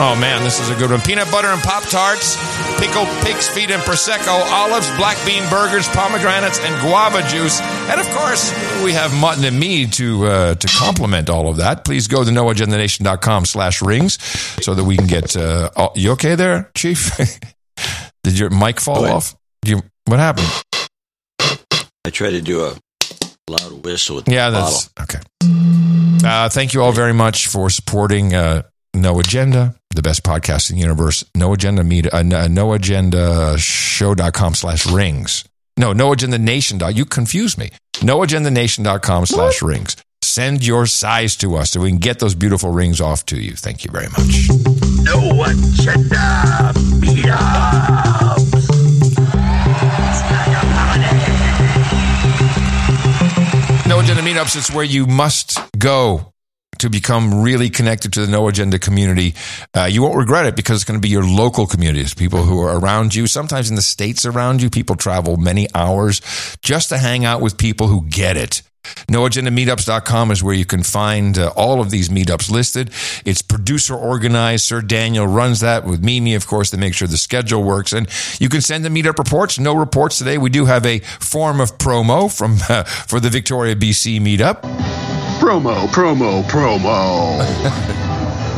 Oh, man, this is a good one. Peanut butter and Pop-Tarts, pickled pig's feet and Prosecco, olives, black bean burgers, pomegranates, and guava juice. And, of course, we have mutton and mead to complement all of that. Please go to noagendanation.com/rings so that we can get... you okay there, Chief? Did your mic fall off? What happened? I tried to do a loud whistle with the bottle. Okay. Thank you all very much for supporting... No Agenda, the best podcast in the universe. No Agenda media, noagendashow.com/rings. No, noagendanation. You confuse me. noagendanation.com/rings. Send your size to us so we can get those beautiful rings off to you. Thank you very much. No Agenda media. No Agenda meetups. It's where you must go to become really connected to the No Agenda community. You won't regret it because it's going to be your local communities, people who are around you, sometimes in the states around you. People travel many hours just to hang out with people who get it. NoAgendaMeetups.com is where you can find all of these meetups listed. It's producer organized. Sir Daniel runs that with Mimi, of course, to make sure the schedule works. And you can send the meetup reports. No reports today. We do have a form of promo from for the Victoria, BC meetup. Promo, promo, promo.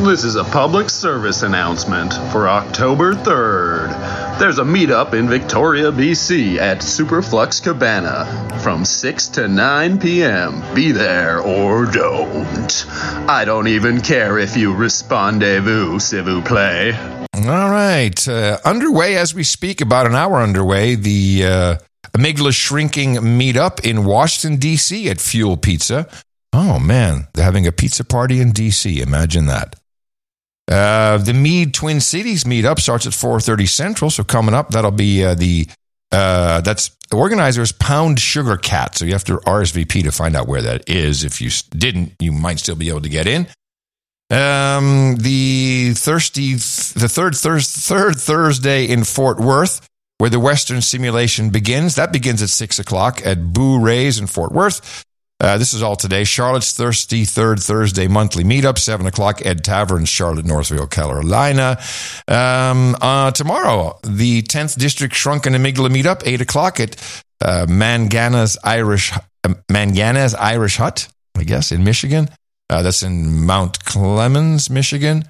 This is a public service announcement for October 3rd. There's a meetup in Victoria, BC at Superflux Cabana from 6 to 9 p.m. Be there or don't. I don't even care if you respondez-vous, s'il vous plaît. All right. Underway as we speak, about an hour underway, the Amygdala Shrinking meetup in Washington, D.C. at Fuel Pizza. Oh, man, they're having a pizza party in D.C. Imagine that. The Mead Twin Cities meetup starts at 4:30 Central. So coming up, that'll be that's the organizers Pound Sugar Cat. So you have to RSVP to find out where that is. If you didn't, you might still be able to get in. The third Thursday in Fort Worth, where the Western Simulation begins. That begins at 6 o'clock at Boo Ray's in Fort Worth. This is all today. Charlotte's Thirsty Third Thursday monthly meetup, 7 o'clock, Ed Tavern, Charlotte, Northville, Carolina. Tomorrow, the 10th District Shrunken Amygdala meetup, 8 o'clock at Mangana's Irish Hut, I guess, in Michigan. That's in Mount Clemens, Michigan.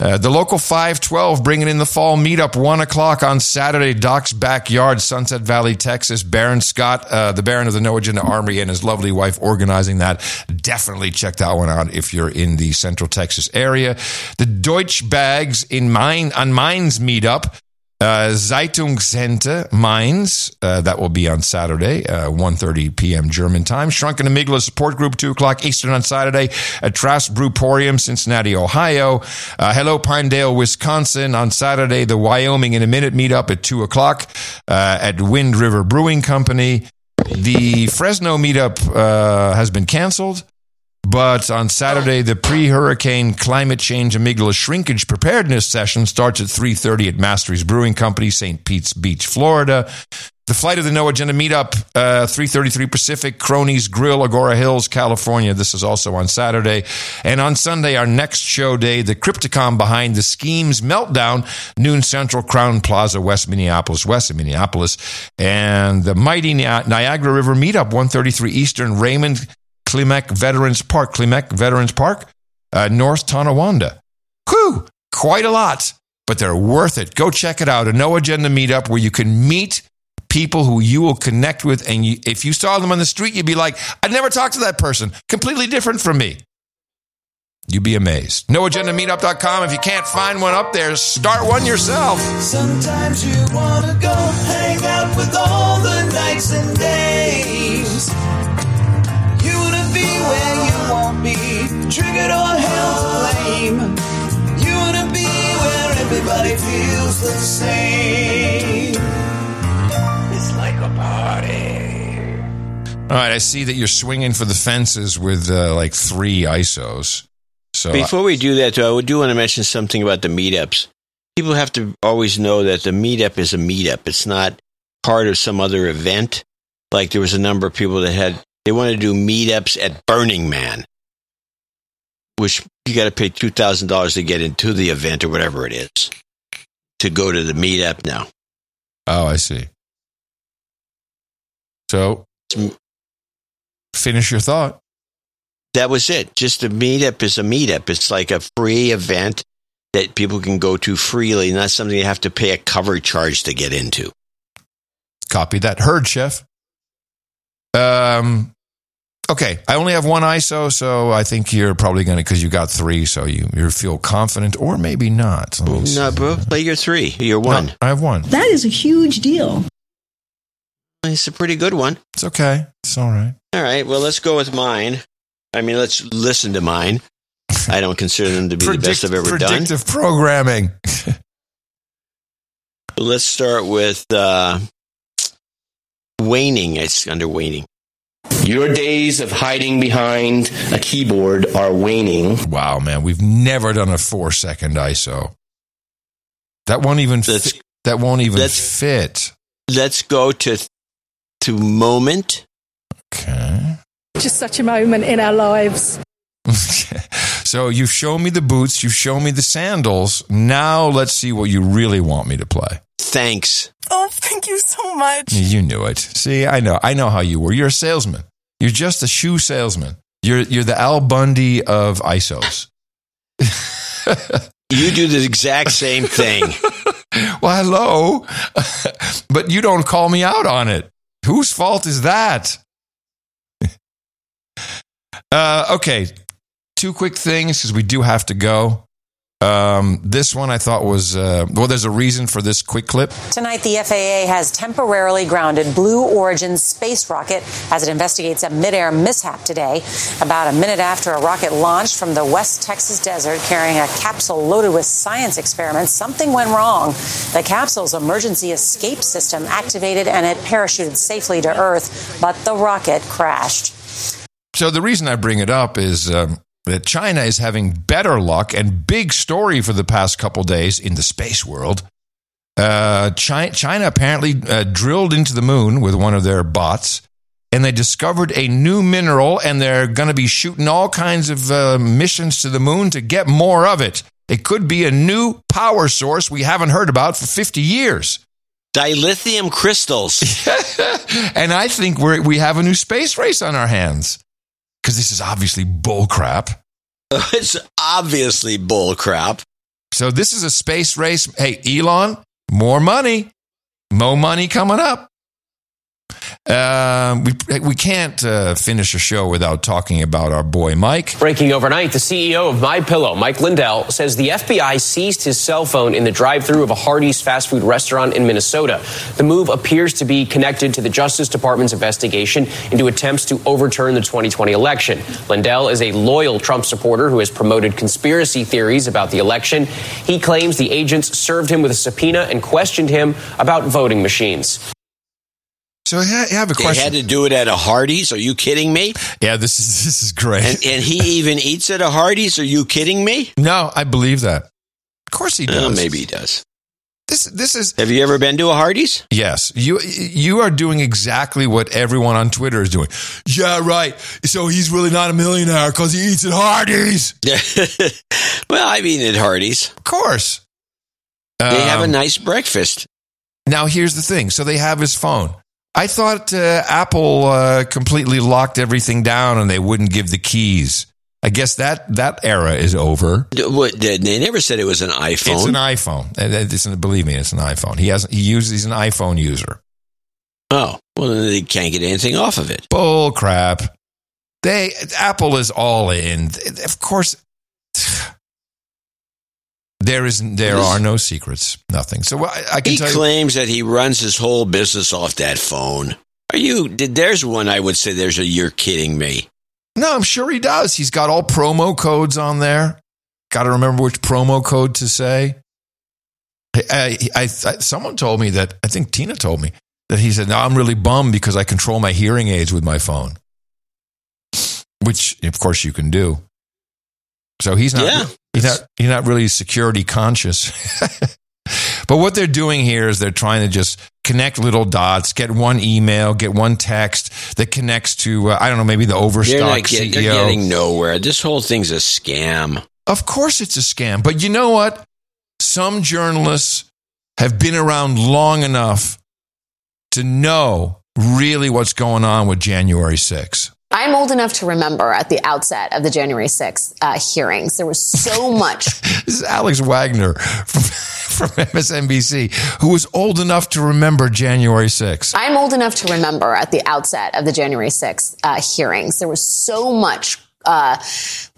The local 512 bringing in the fall meetup, 1 o'clock on Saturday, Doc's backyard, Sunset Valley, Texas. Baron Scott, the Baron of the No Agenda Army, and his lovely wife organizing that. Definitely check that one out if you're in the Central Texas area. The Deutsch Bags in Mainz meetup. Zeitungscenter Mainz, that will be on Saturday, 1:30 p.m. German time. Shrunken Amygdala Support Group, 2 o'clock Eastern on Saturday at Strasbourg Brewporium, Cincinnati, Ohio. Hello, Pinedale, Wisconsin on Saturday. The Wyoming in a Minute meetup at 2 o'clock at Wind River Brewing Company. The Fresno meetup has been canceled. But on Saturday, the pre-hurricane climate change amygdala shrinkage preparedness session starts at 3:30 at Mastery's Brewing Company, St. Pete's Beach, Florida. The Flight of the No Agenda meetup, 3:33 Pacific, Cronies Grill, Agora Hills, California. This is also on Saturday. And on Sunday, our next show day, the Crypticon Behind the Schemes Meltdown, noon Central, Crown Plaza, West Minneapolis. And the Mighty Niagara River meetup, 1:33 Eastern, Raymond, Klimek Veterans Park, North Tonawanda. Whew, quite a lot, but they're worth it. Go check it out. A No Agenda meetup where you can meet people who you will connect with. And if you saw them on the street, you'd be like, I'd never talked to that person. Completely different from me. You'd be amazed. NoAgendaMeetup.com. If you can't find one up there, start one yourself. Sometimes you want to go hang out with all the nights and days. Where you won't be triggered or held to blame. You wanna be where everybody feels the same. It's like a party. All right, I see that you're swinging for the fences with like 3 ISOs. So before we do that, though, I do want to mention something about the meetups. People have to always know that the meetup is a meetup. It's not part of some other event. Like there was a number of people that They want to do meetups at Burning Man, which you got to pay $2,000 to get into the event or whatever it is to go to the meetup now. Oh, I see. So finish your thought. That was it. Just a meetup is a meetup. It's like a free event that people can go to freely, not something you have to pay a cover charge to get into. Copy that. Heard, Chef. Okay, I only have one ISO, so I think you're probably going to, because you got 3, so you feel confident, or maybe not. No, bro, play your 3. You're 1. No, I have 1. That is a huge deal. It's a pretty good one. It's okay. It's all right. All right, well, let's go with mine. I mean, let's listen to mine. I don't consider them to be the best I've ever done. Predictive programming. Let's start with... waning. It's under waning. Your days of hiding behind a keyboard are waning. Wow, man, we've never done a 4-second ISO. That won't even fit. Let's go to moment. Okay. Just such a moment in our lives. So you've shown me the boots, you've shown me the sandals. Now let's see what you really want me to play. Thanks. Oh, thank you so much. You knew it. See, I know how you were. You're a salesman. You're just a shoe salesman. You're the Al Bundy of ISOs. You do the exact same thing. Well, hello. But you don't call me out on it. Whose fault is that? Okay. 2 quick things, because we do have to go. This one I thought was, there's a reason for this quick clip. Tonight, the FAA has temporarily grounded Blue Origin's space rocket as it investigates a midair mishap today. About a minute after a rocket launched from the West Texas desert carrying a capsule loaded with science experiments, something went wrong. The capsule's emergency escape system activated and it parachuted safely to Earth, but the rocket crashed. So the reason I bring it up is... that China is having better luck, and big story for the past couple days in the space world. China apparently drilled into the moon with one of their bots, and they discovered a new mineral, and they're going to be shooting all kinds of missions to the moon to get more of it. It could be a new power source we haven't heard about for 50 years. Dilithium crystals. And I think we have a new space race on our hands. Because this is obviously bull crap. It's obviously bull crap. So this is a space race. Hey, Elon, more money coming up. We can't finish a show without talking about our boy Mike. Breaking overnight, the CEO of MyPillow, Mike Lindell, says the FBI seized his cell phone in the drive-thru of a Hardee's fast food restaurant in Minnesota. The move appears to be connected to the Justice Department's investigation into attempts to overturn the 2020 election. Lindell is a loyal Trump supporter who has promoted conspiracy theories about the election. He claims the agents served him with a subpoena and questioned him about voting machines. So I have a question. They had to do it at a Hardee's? Are you kidding me? Yeah, this is great. And he even eats at a Hardee's? Are you kidding me? No, I believe that. Of course he does. Maybe he does. This is. Have you ever been to a Hardee's? Yes. You are doing exactly what everyone on Twitter is doing. Yeah, right. So he's really not a millionaire because he eats at Hardee's. Well, I've eaten at Hardee's. Of course. They have a nice breakfast. Now, here's the thing. So they have his phone. I thought Apple completely locked everything down and they wouldn't give the keys. I guess that era is over. They never said it was an iPhone. It's an iPhone. Believe me, it's an iPhone. He's an iPhone user. Oh, well, then they can't get anything off of it. Bull crap. Apple is all in. Of course, there are no secrets, nothing. So I can tell you. He claims that he runs his whole business off that phone. There's one I would say you're kidding me. No, I'm sure he does. He's got all promo codes on there. Got to remember which promo code to say. Someone told me that, I think Tina told me, that he said, no, I'm really bummed because I control my hearing aids with my phone. Which, of course, you can do. So he's not... Yeah. You're not really security conscious. But what they're doing here is they're trying to just connect little dots, get one email, get one text that connects to, I don't know, maybe the Overstock CEO. They're getting nowhere. This whole thing's a scam. Of course it's a scam. But you know what? Some journalists have been around long enough to know really what's going on with January 6th. I'm old enough to remember at the outset of the January 6th hearings, there was so much. This is Alex Wagner from MSNBC, who was old enough to remember January 6th. I'm old enough to remember at the outset of the January 6th hearings, there was so much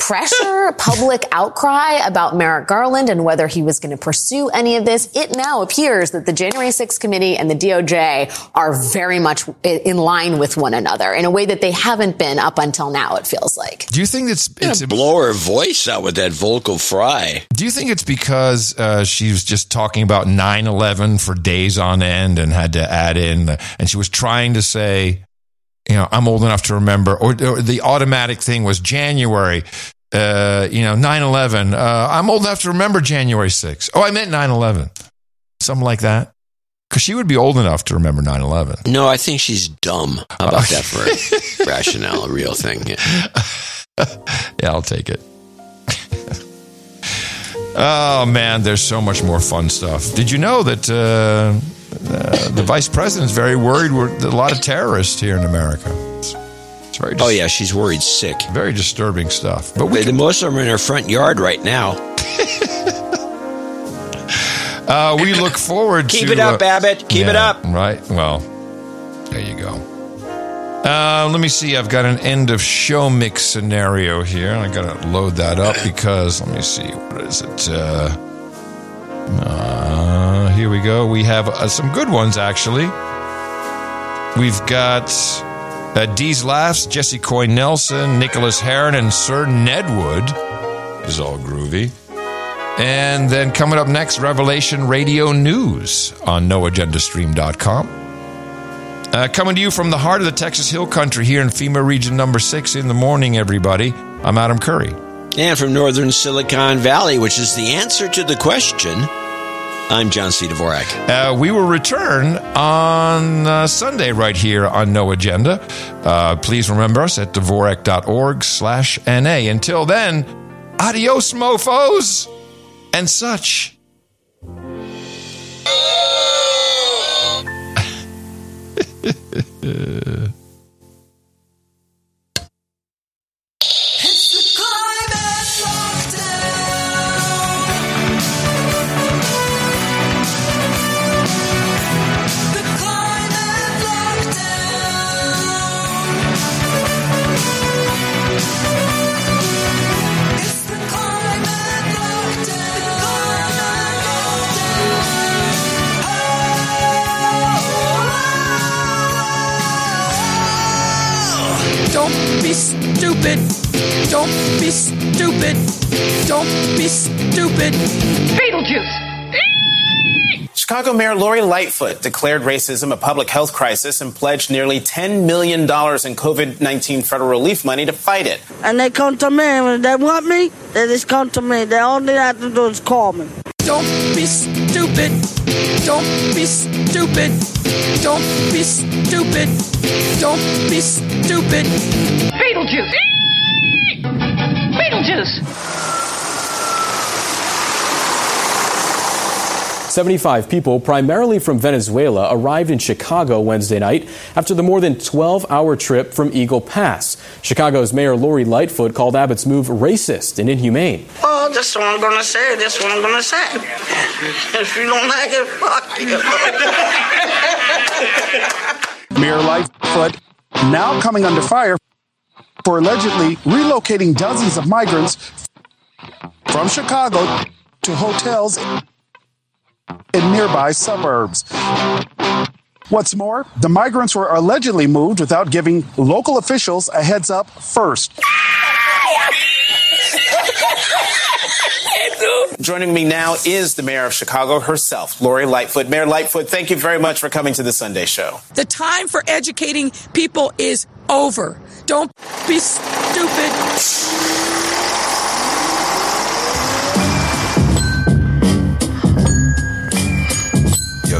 pressure, public outcry about Merrick Garland and whether he was going to pursue any of this. It now appears that the January 6th committee and the DOJ are very much in line with one another in a way that they haven't been up until now, it feels like. Do you think it's a blower voice out with that vocal fry? Do you think it's because she was just talking about 9/11 for days on end and had to add in, and she was trying to say, I'm old enough to remember, or the automatic thing was January, 9/11. I'm old enough to remember January 6th. Oh, I meant 9/11. Something like that. Because she would be old enough to remember 9/11. No, I think she's dumb. How about that for a rationale, a real thing? Yeah, I'll take it. Oh, man, there's so much more fun stuff. Did you know that... the vice president's very worried. We're a lot of terrorists here in America. It's very she's worried sick. Very disturbing stuff. But most of them are in her front yard right now. We look forward to... Keep it up, Abbott. Keep it up. Right. Well, there you go. Let me see. I've got an end of show mix scenario here. I got to load that up because, let me see. What is it? Here we go. We have some good ones, actually. We've got Dee's Laughs, Jesse Coy Nelson, Nicholas Herron, and Sir Ned Wood. This is all groovy. And then coming up next, Revelation Radio News on noagendastream.com. Coming to you from the heart of the Texas Hill Country here in FEMA Region Number 6 in the morning, everybody. I'm Adam Curry. And from northern Silicon Valley, which is the answer to the question, I'm John C. Dvorak. We will return on Sunday right here on No Agenda. Please remember us at dvorak.org/NA. Until then, adios, mofos, and such. stupid. Don't be stupid. Don't be stupid. Beetlejuice. Chicago Mayor Lori Lightfoot declared racism a public health crisis and pledged nearly $10 million in COVID-19 federal relief money to fight it. And they come to me. When they want me, they just come to me. They only have to do is call me. Don't be stupid. Don't be stupid. Don't be stupid. Don't be stupid. Beetlejuice. Beetlejuice. 75 people, primarily from Venezuela, arrived in Chicago Wednesday night after the more than 12-hour trip from Eagle Pass. Chicago's Mayor Lori Lightfoot called Abbott's move racist and inhumane. Oh, that's what I'm going to say. That's what I'm going to say. If you don't like it, fuck you. Mayor Lightfoot now coming under fire for allegedly relocating dozens of migrants from Chicago to hotels in nearby suburbs. What's more, the migrants were allegedly moved without giving local officials a heads up first. Joining me now is the mayor of Chicago herself, Lori Lightfoot. Mayor Lightfoot, thank you very much for coming to the Sunday Show. The time for educating people is over. Don't be stupid.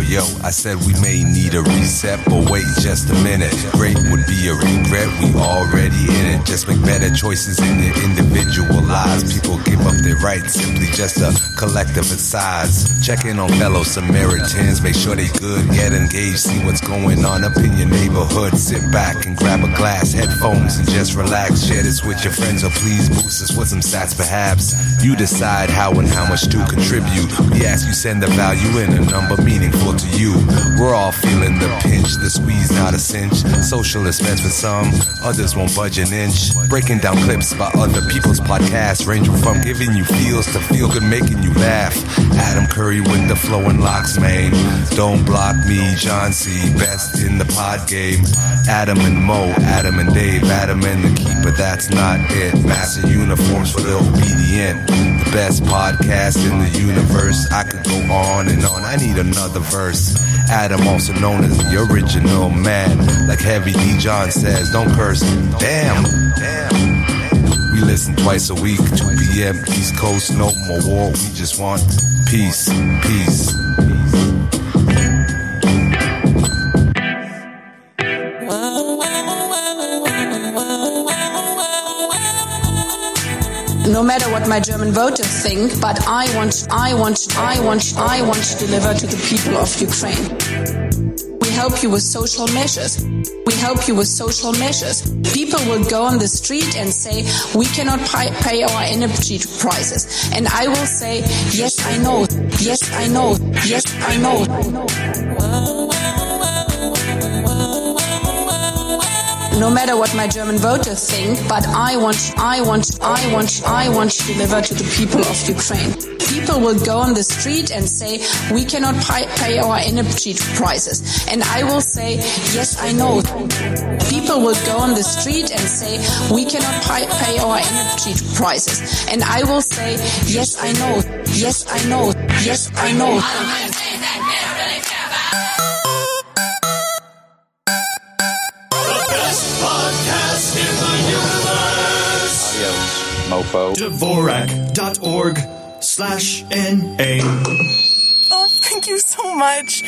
Yo, I said we may need a reset, but wait just a minute. Great would be a regret, we already in it. Just make better choices in the individual lives. People give up their rights, simply just a collective size. Check in on fellow Samaritans, make sure they good, get engaged, see what's going on up in your neighborhood. Sit back and grab a glass, headphones, and just relax. Share this with your friends, or please boost us with some stats perhaps. You decide how and how much to contribute. We ask you send the value in a number meaningful to you. We're all feeling the pinch, the squeeze, not a cinch. Social expense for some, others won't budge an inch. Breaking down clips by other people's podcasts, ranging from giving you feels to feel good, making you laugh. Adam Curry with the flowing locks, man. Don't block me, John C. Best in the pod game. Adam and Mo, Adam and Dave, Adam and the Keeper. That's not it. Master uniforms for the obedient. The best podcast in the universe. I could go on and on. I need another verse. Adam, also known as the original man. Like Heavy D. John says, don't curse. Damn. We listen twice a week, 2 p.m. East Coast. No more war. We just want peace. Peace. No matter what my German voters think, but I want to deliver to the people of Ukraine. We help you with social measures. We help you with social measures. People will go on the street and say, we cannot pay our energy prices. And I will say, yes, I know. Yes, I know. Yes, I know. No matter what my German voters think, but I want to deliver to the people of Ukraine. People will go on the street and say, we cannot pay our energy prices. And I will say, yes, I know. People will go on the street and say, we cannot pay our energy prices. And I will say, yes, I know. Yes, I know. Yes, I know. Dvorak.org/NA. Oh, thank you so much.